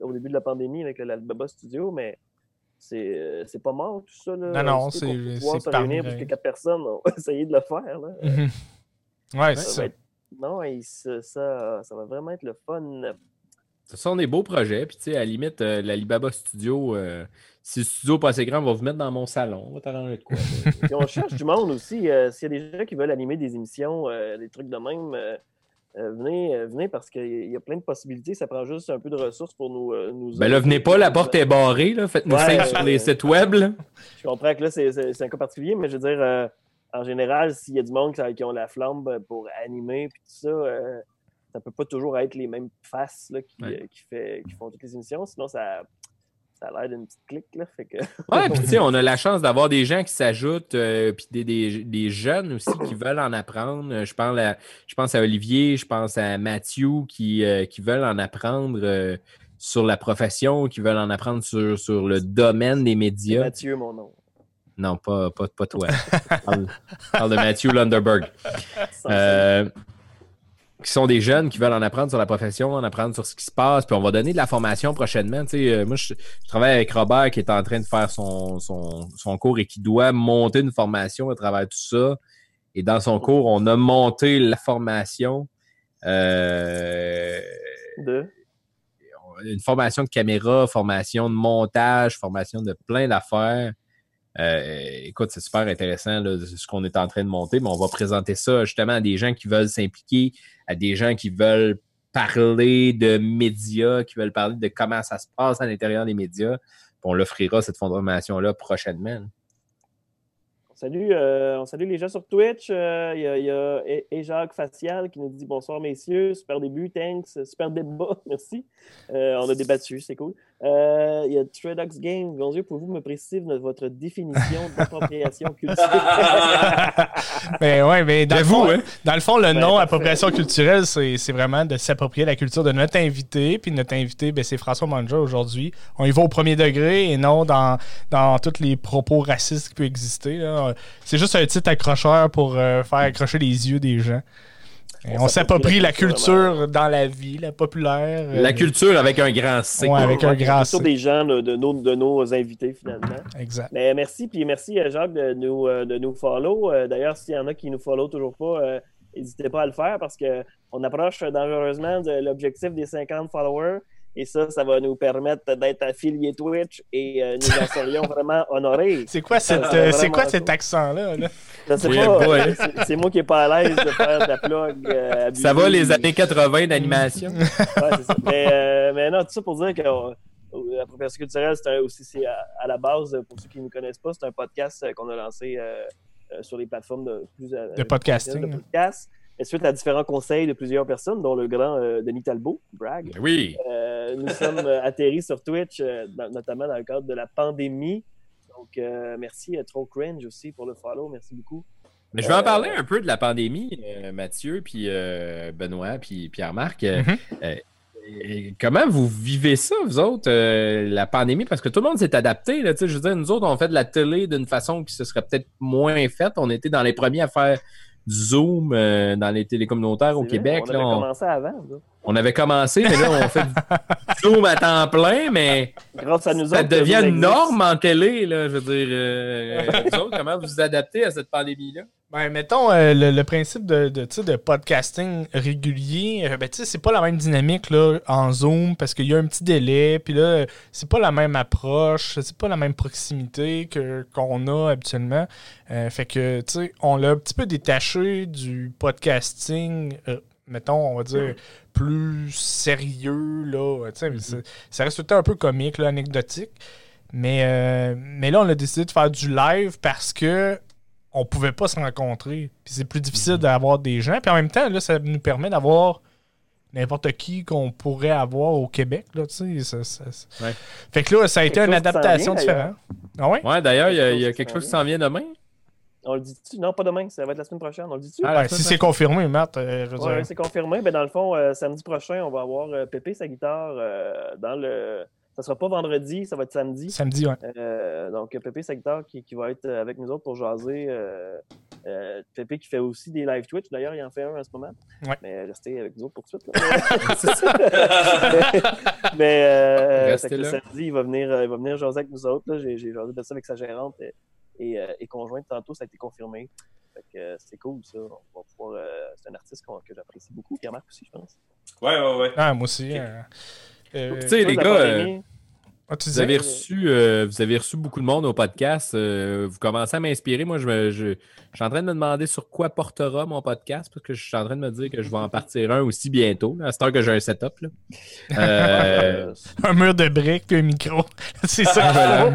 au début de la pandémie avec l'Alibaba Studio, mais c'est pas mort tout ça. Là. Non, c'est pouvoir se réunir plus que 4 personnes. On va essayer de le faire. Là. Mm-hmm. Ouais, c'est ça. Non, ça va vraiment être le fun. Ce sont des beaux projets. Puis, tu sais, à la limite, l'Alibaba Studio, si le studio pas assez grand, on va vous mettre dans mon salon. On va t'arranger de quoi. Puis, on cherche du monde aussi. S'il y a des gens qui veulent animer des émissions, des trucs de même, venez parce qu'il y a plein de possibilités. Ça prend juste un peu de ressources pour nous ben là, venez pas, la porte est barrée. Là. Faites-nous signe sur les sites web. Là. Je comprends que là, c'est un cas particulier, mais je veux dire, en général, s'il y a du monde qui ont la flamme pour animer, puis tout ça. Ça ne peut pas toujours être les mêmes faces là, qui font toutes les émissions. Sinon, ça a l'air d'une petite clique. Là, fait que... Ouais, puis tu sais, on a la chance d'avoir des gens qui s'ajoutent, puis des jeunes aussi qui veulent en apprendre. Je pense à Olivier, je pense à Mathieu qui veulent en apprendre sur la profession, qui veulent en apprendre sur le domaine des médias. C'est Mathieu, mon nom. Non, pas toi. Je parle de Mathieu Lunderberg. Qui sont des jeunes qui veulent en apprendre sur la profession, en apprendre sur ce qui se passe, puis on va donner de la formation prochainement. Tu sais, moi, je travaille avec Robert qui est en train de faire son cours et qui doit monter une formation à travers tout ça. Et dans son cours, on a monté la formation une formation de caméra, formation de montage, formation de plein d'affaires. Écoute, c'est super intéressant là, ce qu'on est en train de monter, mais on va présenter ça justement à des gens qui veulent s'impliquer, à des gens qui veulent parler de médias, qui veulent parler de comment ça se passe à l'intérieur des médias. Puis on l'offrira, cette formation-là, prochainement. On salue les gens sur Twitch. Il y a Jacques Facial qui nous dit « Bonsoir, messieurs. Super début. Thanks. Super débat. Merci. On a débattu. C'est cool. Il y a Tradox Game. Bon Dieu, pouvez-vous me préciser votre définition d'appropriation culturelle? » Mais oui, mais dans le fond, le nom « appropriation culturelle », c'est vraiment de s'approprier la culture de notre invité. Puis notre invité, c'est François Mongeau aujourd'hui. On y va au premier degré et non dans tous les propos racistes qui peuvent exister, là. C'est juste un titre accrocheur pour faire accrocher les yeux des gens. On s'approprie la culture dans la vie, la populaire. La culture avec un grand C. Ouais, avec un grand C. La culture des gens, de nos invités, finalement. Exact. Mais merci Jacques de nous follow. D'ailleurs, s'il y en a qui nous follow toujours pas, n'hésitez pas à le faire parce qu'on approche dangereusement de l'objectif des 50 followers. Et ça va nous permettre d'être affiliés Twitch et nous en serions vraiment honorés. C'est quoi cet accent-là? Là? Je sais pas. Ouais. C'est moi qui n'ai pas à l'aise de faire de la plug. Ça va les années 80 d'animation. Ouais, c'est ça. Mais non, tout ça pour dire que la propriété culturelle, c'est à la base, pour ceux qui ne nous connaissent pas, c'est un podcast qu'on a lancé sur les plateformes de podcasting. Et suite à différents conseils de plusieurs personnes, dont le grand Denis Talbot, brag. Oui. Nous sommes atterris sur Twitch, notamment dans le cadre de la pandémie. Donc, merci à Trop Cringe aussi pour le follow. Merci beaucoup. Mais je vais en parler un peu de la pandémie, Mathieu, puis Benoît, puis Pierre-Marc. Mm-hmm. Comment vous vivez ça, vous autres, la pandémie? Parce que tout le monde s'est adapté. Là, je veux dire, nous autres, on fait de la télé d'une façon qui se serait peut-être moins faite. On était dans les premiers à faire du Zoom dans les télécommunautaires au Québec. On avait commencé avant. Là. On avait commencé, mais là, on fait du Zoom à temps plein, mais ça devient une norme en télé. Là, je veux dire, vous autres, comment vous vous adaptez à cette pandémie-là? Ben, mettons, le principe de podcasting régulier, ben, tu sais, c'est pas la même dynamique là, en Zoom parce qu'il y a un petit délai, puis là, c'est pas la même approche, c'est pas la même proximité qu'on a habituellement. Fait que, tu sais, on l'a un petit peu détaché du podcasting, mettons, on va dire, plus sérieux, là, tu sais, ça reste tout le temps un peu comique, là, anecdotique. Mais là, on a décidé de faire du live parce que on pouvait pas se rencontrer. Puis c'est plus difficile d'avoir des gens. Puis en même temps, là, ça nous permet d'avoir n'importe qui qu'on pourrait avoir au Québec. Là, tu sais, ça. Ouais. Fait que là, ça a été une adaptation différente. Ah ouais? Ouais, d'ailleurs, il y a quelque chose qui s'en vient demain. On le dit-tu? Non, pas demain. Ça va être la semaine prochaine. On le dit-tu? Ah, si c'est confirmé, Matt. Oui, c'est confirmé. Ben, dans le fond, samedi prochain, on va avoir Pépé Sa Guitare dans le... Ça ne sera pas vendredi, ça va être samedi. Samedi, oui. Donc, Pépé Sa Guitare qui va être avec nous autres pour jaser. Pépé qui fait aussi des live Twitch. D'ailleurs, il en fait un en ce moment. Ouais. Mais restez avec nous autres pour tout de suite. C'est ça. mais samedi, il va venir jaser avec nous autres. Là. J'ai jasé de ça avec sa gérante et conjointe tantôt. Ça a été confirmé. Fait que, c'est cool, ça. On va pouvoir, c'est un artiste que j'apprécie beaucoup. Pierre-Marc aussi, je pense. Oui. Ah, moi aussi. Okay. Tu sais, les gars, vous avez reçu beaucoup de monde au podcast. Vous commencez à m'inspirer. Moi, je suis en train de me demander sur quoi portera mon podcast parce que je suis en train de me dire que je vais en partir un aussi bientôt, là, à cette heure que j'ai un setup. Là. Un mur de briques, un micro. C'est ça. Voilà.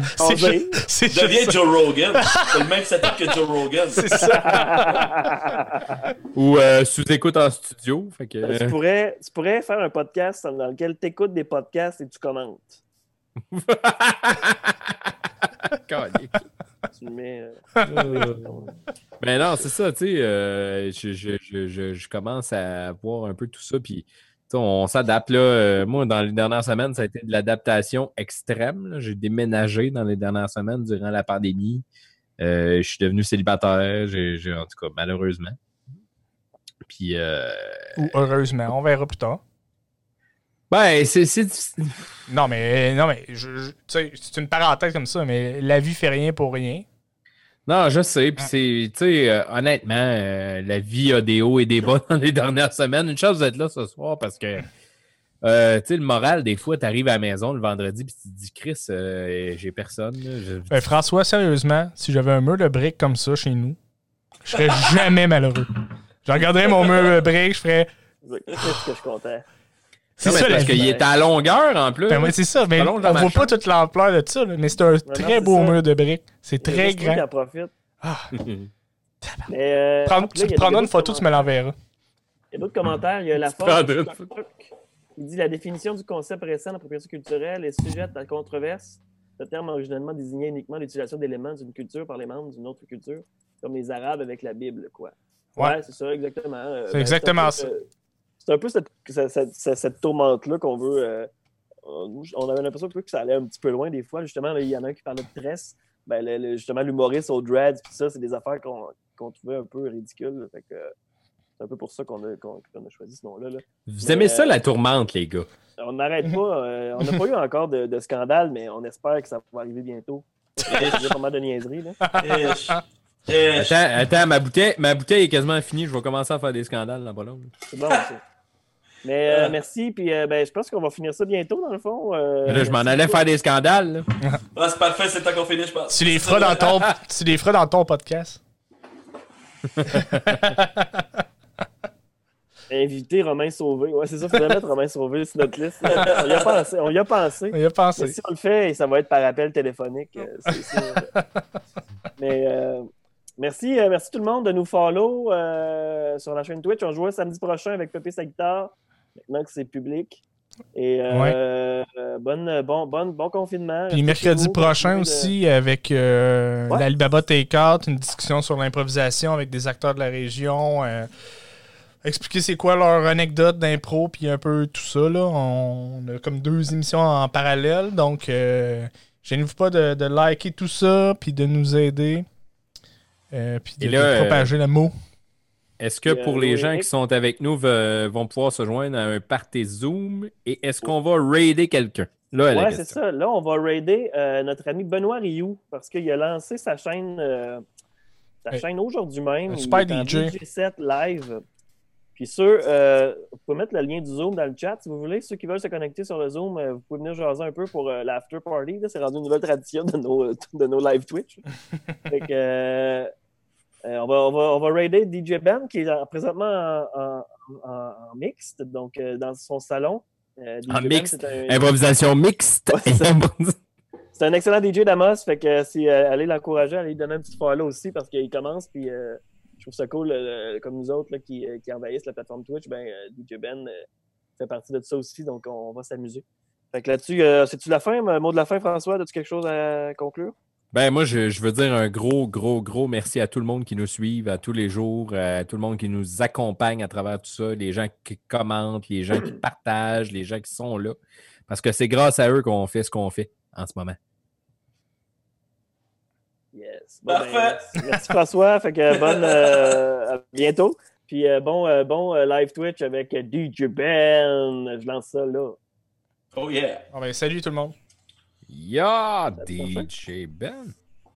C'est devient Joe Rogan. C'est le même setup que Joe Rogan. C'est ça. Ou sous-écoute en studio. Fait que, tu pourrais faire un podcast dans lequel tu écoutes des podcasts et tu commentes. Mais non, c'est ça, tu sais, je commence à voir un peu tout ça, puis on s'adapte là. Moi, dans les dernières semaines, ça a été de l'adaptation extrême. Là. J'ai déménagé dans les dernières semaines durant la pandémie. Je suis devenu célibataire, en tout cas, malheureusement. Puis ou heureusement, on verra plus tard. Ouais, c'est difficile. Non, mais c'est une parenthèse comme ça, mais la vie fait rien pour rien. Non, je sais. Puis honnêtement, la vie a des hauts et des bas dans les dernières semaines. Une chose, vous êtes là ce soir parce que, le moral, des fois, tu arrives à la maison le vendredi puis tu te dis, Chris, j'ai personne. François, sérieusement, si j'avais un mur de briques comme ça chez nous, je serais jamais malheureux. Je regarderais mon mur de briques, je ferais. Qu'est-ce que je comptais? C'est non, ça, parce qu'il est à longueur en plus. Ben oui, c'est ça. Mais on ne voit pas toute l'ampleur de ça. Là, mais c'est un très beau mur de briques. C'est très grand. J'en profite. Tu prendras une photo, tu me l'enverras. Il y a d'autres commentaires. Il y a la force. Il dit la définition du concept récent de la propriété culturelle est sujette à controverse. Le terme originellement désignait uniquement l'utilisation d'éléments d'une culture par les membres d'une autre culture, comme les Arabes avec la Bible, quoi. Ouais, c'est ça, exactement. C'est exactement ça. C'est un peu cette tourmente-là qu'on veut... on avait l'impression que ça allait un petit peu loin des fois. Justement, là, il y en a un qui parlait de tresse. Ben, justement, l'humoriste aux dreads, puis ça, c'est des affaires qu'on trouvait un peu ridicules. Fait que, c'est un peu pour ça qu'on a choisi ce nom-là. Là. Vous aimez ça, la tourmente, les gars? On n'arrête pas. On n'a pas eu encore de scandale, mais on espère que ça va arriver bientôt. C'est vraiment de niaiserie, là. Attends, ma bouteille est quasiment finie. Je vais commencer à faire des scandales dans pas long. C'est bon, ça. Mais merci, puis ben, je pense qu'on va finir ça bientôt, dans le fond. Là, je m'en allais faire des scandales. Ah, c'est parfait, c'est le temps qu'on finit, je pense. Tu les feras dans ton, tu les feras dans ton podcast. Inviter Romain Sauvé. Ouais, c'est ça, il faut mettre Romain Sauvé sur notre liste. On y a pensé. Mais si on le fait, ça va être par appel téléphonique. Mais merci tout le monde de nous follow sur la chaîne Twitch. On joue samedi prochain avec Pépé Sa Guitare, maintenant que c'est public. Et bon confinement. Puis mercredi prochain aussi avec l'Alibaba Takeout, une discussion sur l'improvisation avec des acteurs de la région. Expliquer c'est quoi leur anecdote d'impro, puis un peu tout ça. Là. On a comme deux émissions en parallèle, donc gênez-vous pas de liker tout ça, puis de nous aider, puis de propager le mot. Est-ce que pour les gens qui sont avec nous vont pouvoir se joindre à un party Zoom, et est-ce qu'on va raider quelqu'un? Oui, c'est ça. Là, on va raider notre ami Benoît Rioux, parce qu'il a lancé sa chaîne, aujourd'hui même. Super DJ. TVC7 live. Puis vous pouvez mettre le lien du Zoom dans le chat si vous voulez. Ceux qui veulent se connecter sur le Zoom, vous pouvez venir jaser un peu pour l'after party. Là, c'est rendu une nouvelle tradition de nos live Twitch. Fait que, on va raider DJ Ben, qui est présentement en mixte, donc dans son salon. DJ Ben, mixte. Improvisation mixte. Ouais, c'est un excellent DJ d'Amos. Fait que si allez l'encourager, allez lui donner un petit follow aussi parce qu'il commence. Puis je trouve ça cool, comme nous autres là, qui envahissent la plateforme Twitch, DJ Ben fait partie de ça aussi, donc on va s'amuser. Fait que là-dessus, c'est-tu la fin? Mot de la fin, François, as-tu quelque chose à conclure? Ben moi, je veux dire un gros merci à tout le monde qui nous suit à tous les jours, à tout le monde qui nous accompagne à travers tout ça, les gens qui commentent, les gens qui partagent, les gens qui sont là, parce que c'est grâce à eux qu'on fait ce qu'on fait en ce moment. Yes. Bon, parfait. Merci François. Fait que à bientôt. Puis bon live Twitch avec DJ Ben. Je lance ça là. Oh yeah. Oh, ben, salut tout le monde. Ya, yeah, DJ Ben.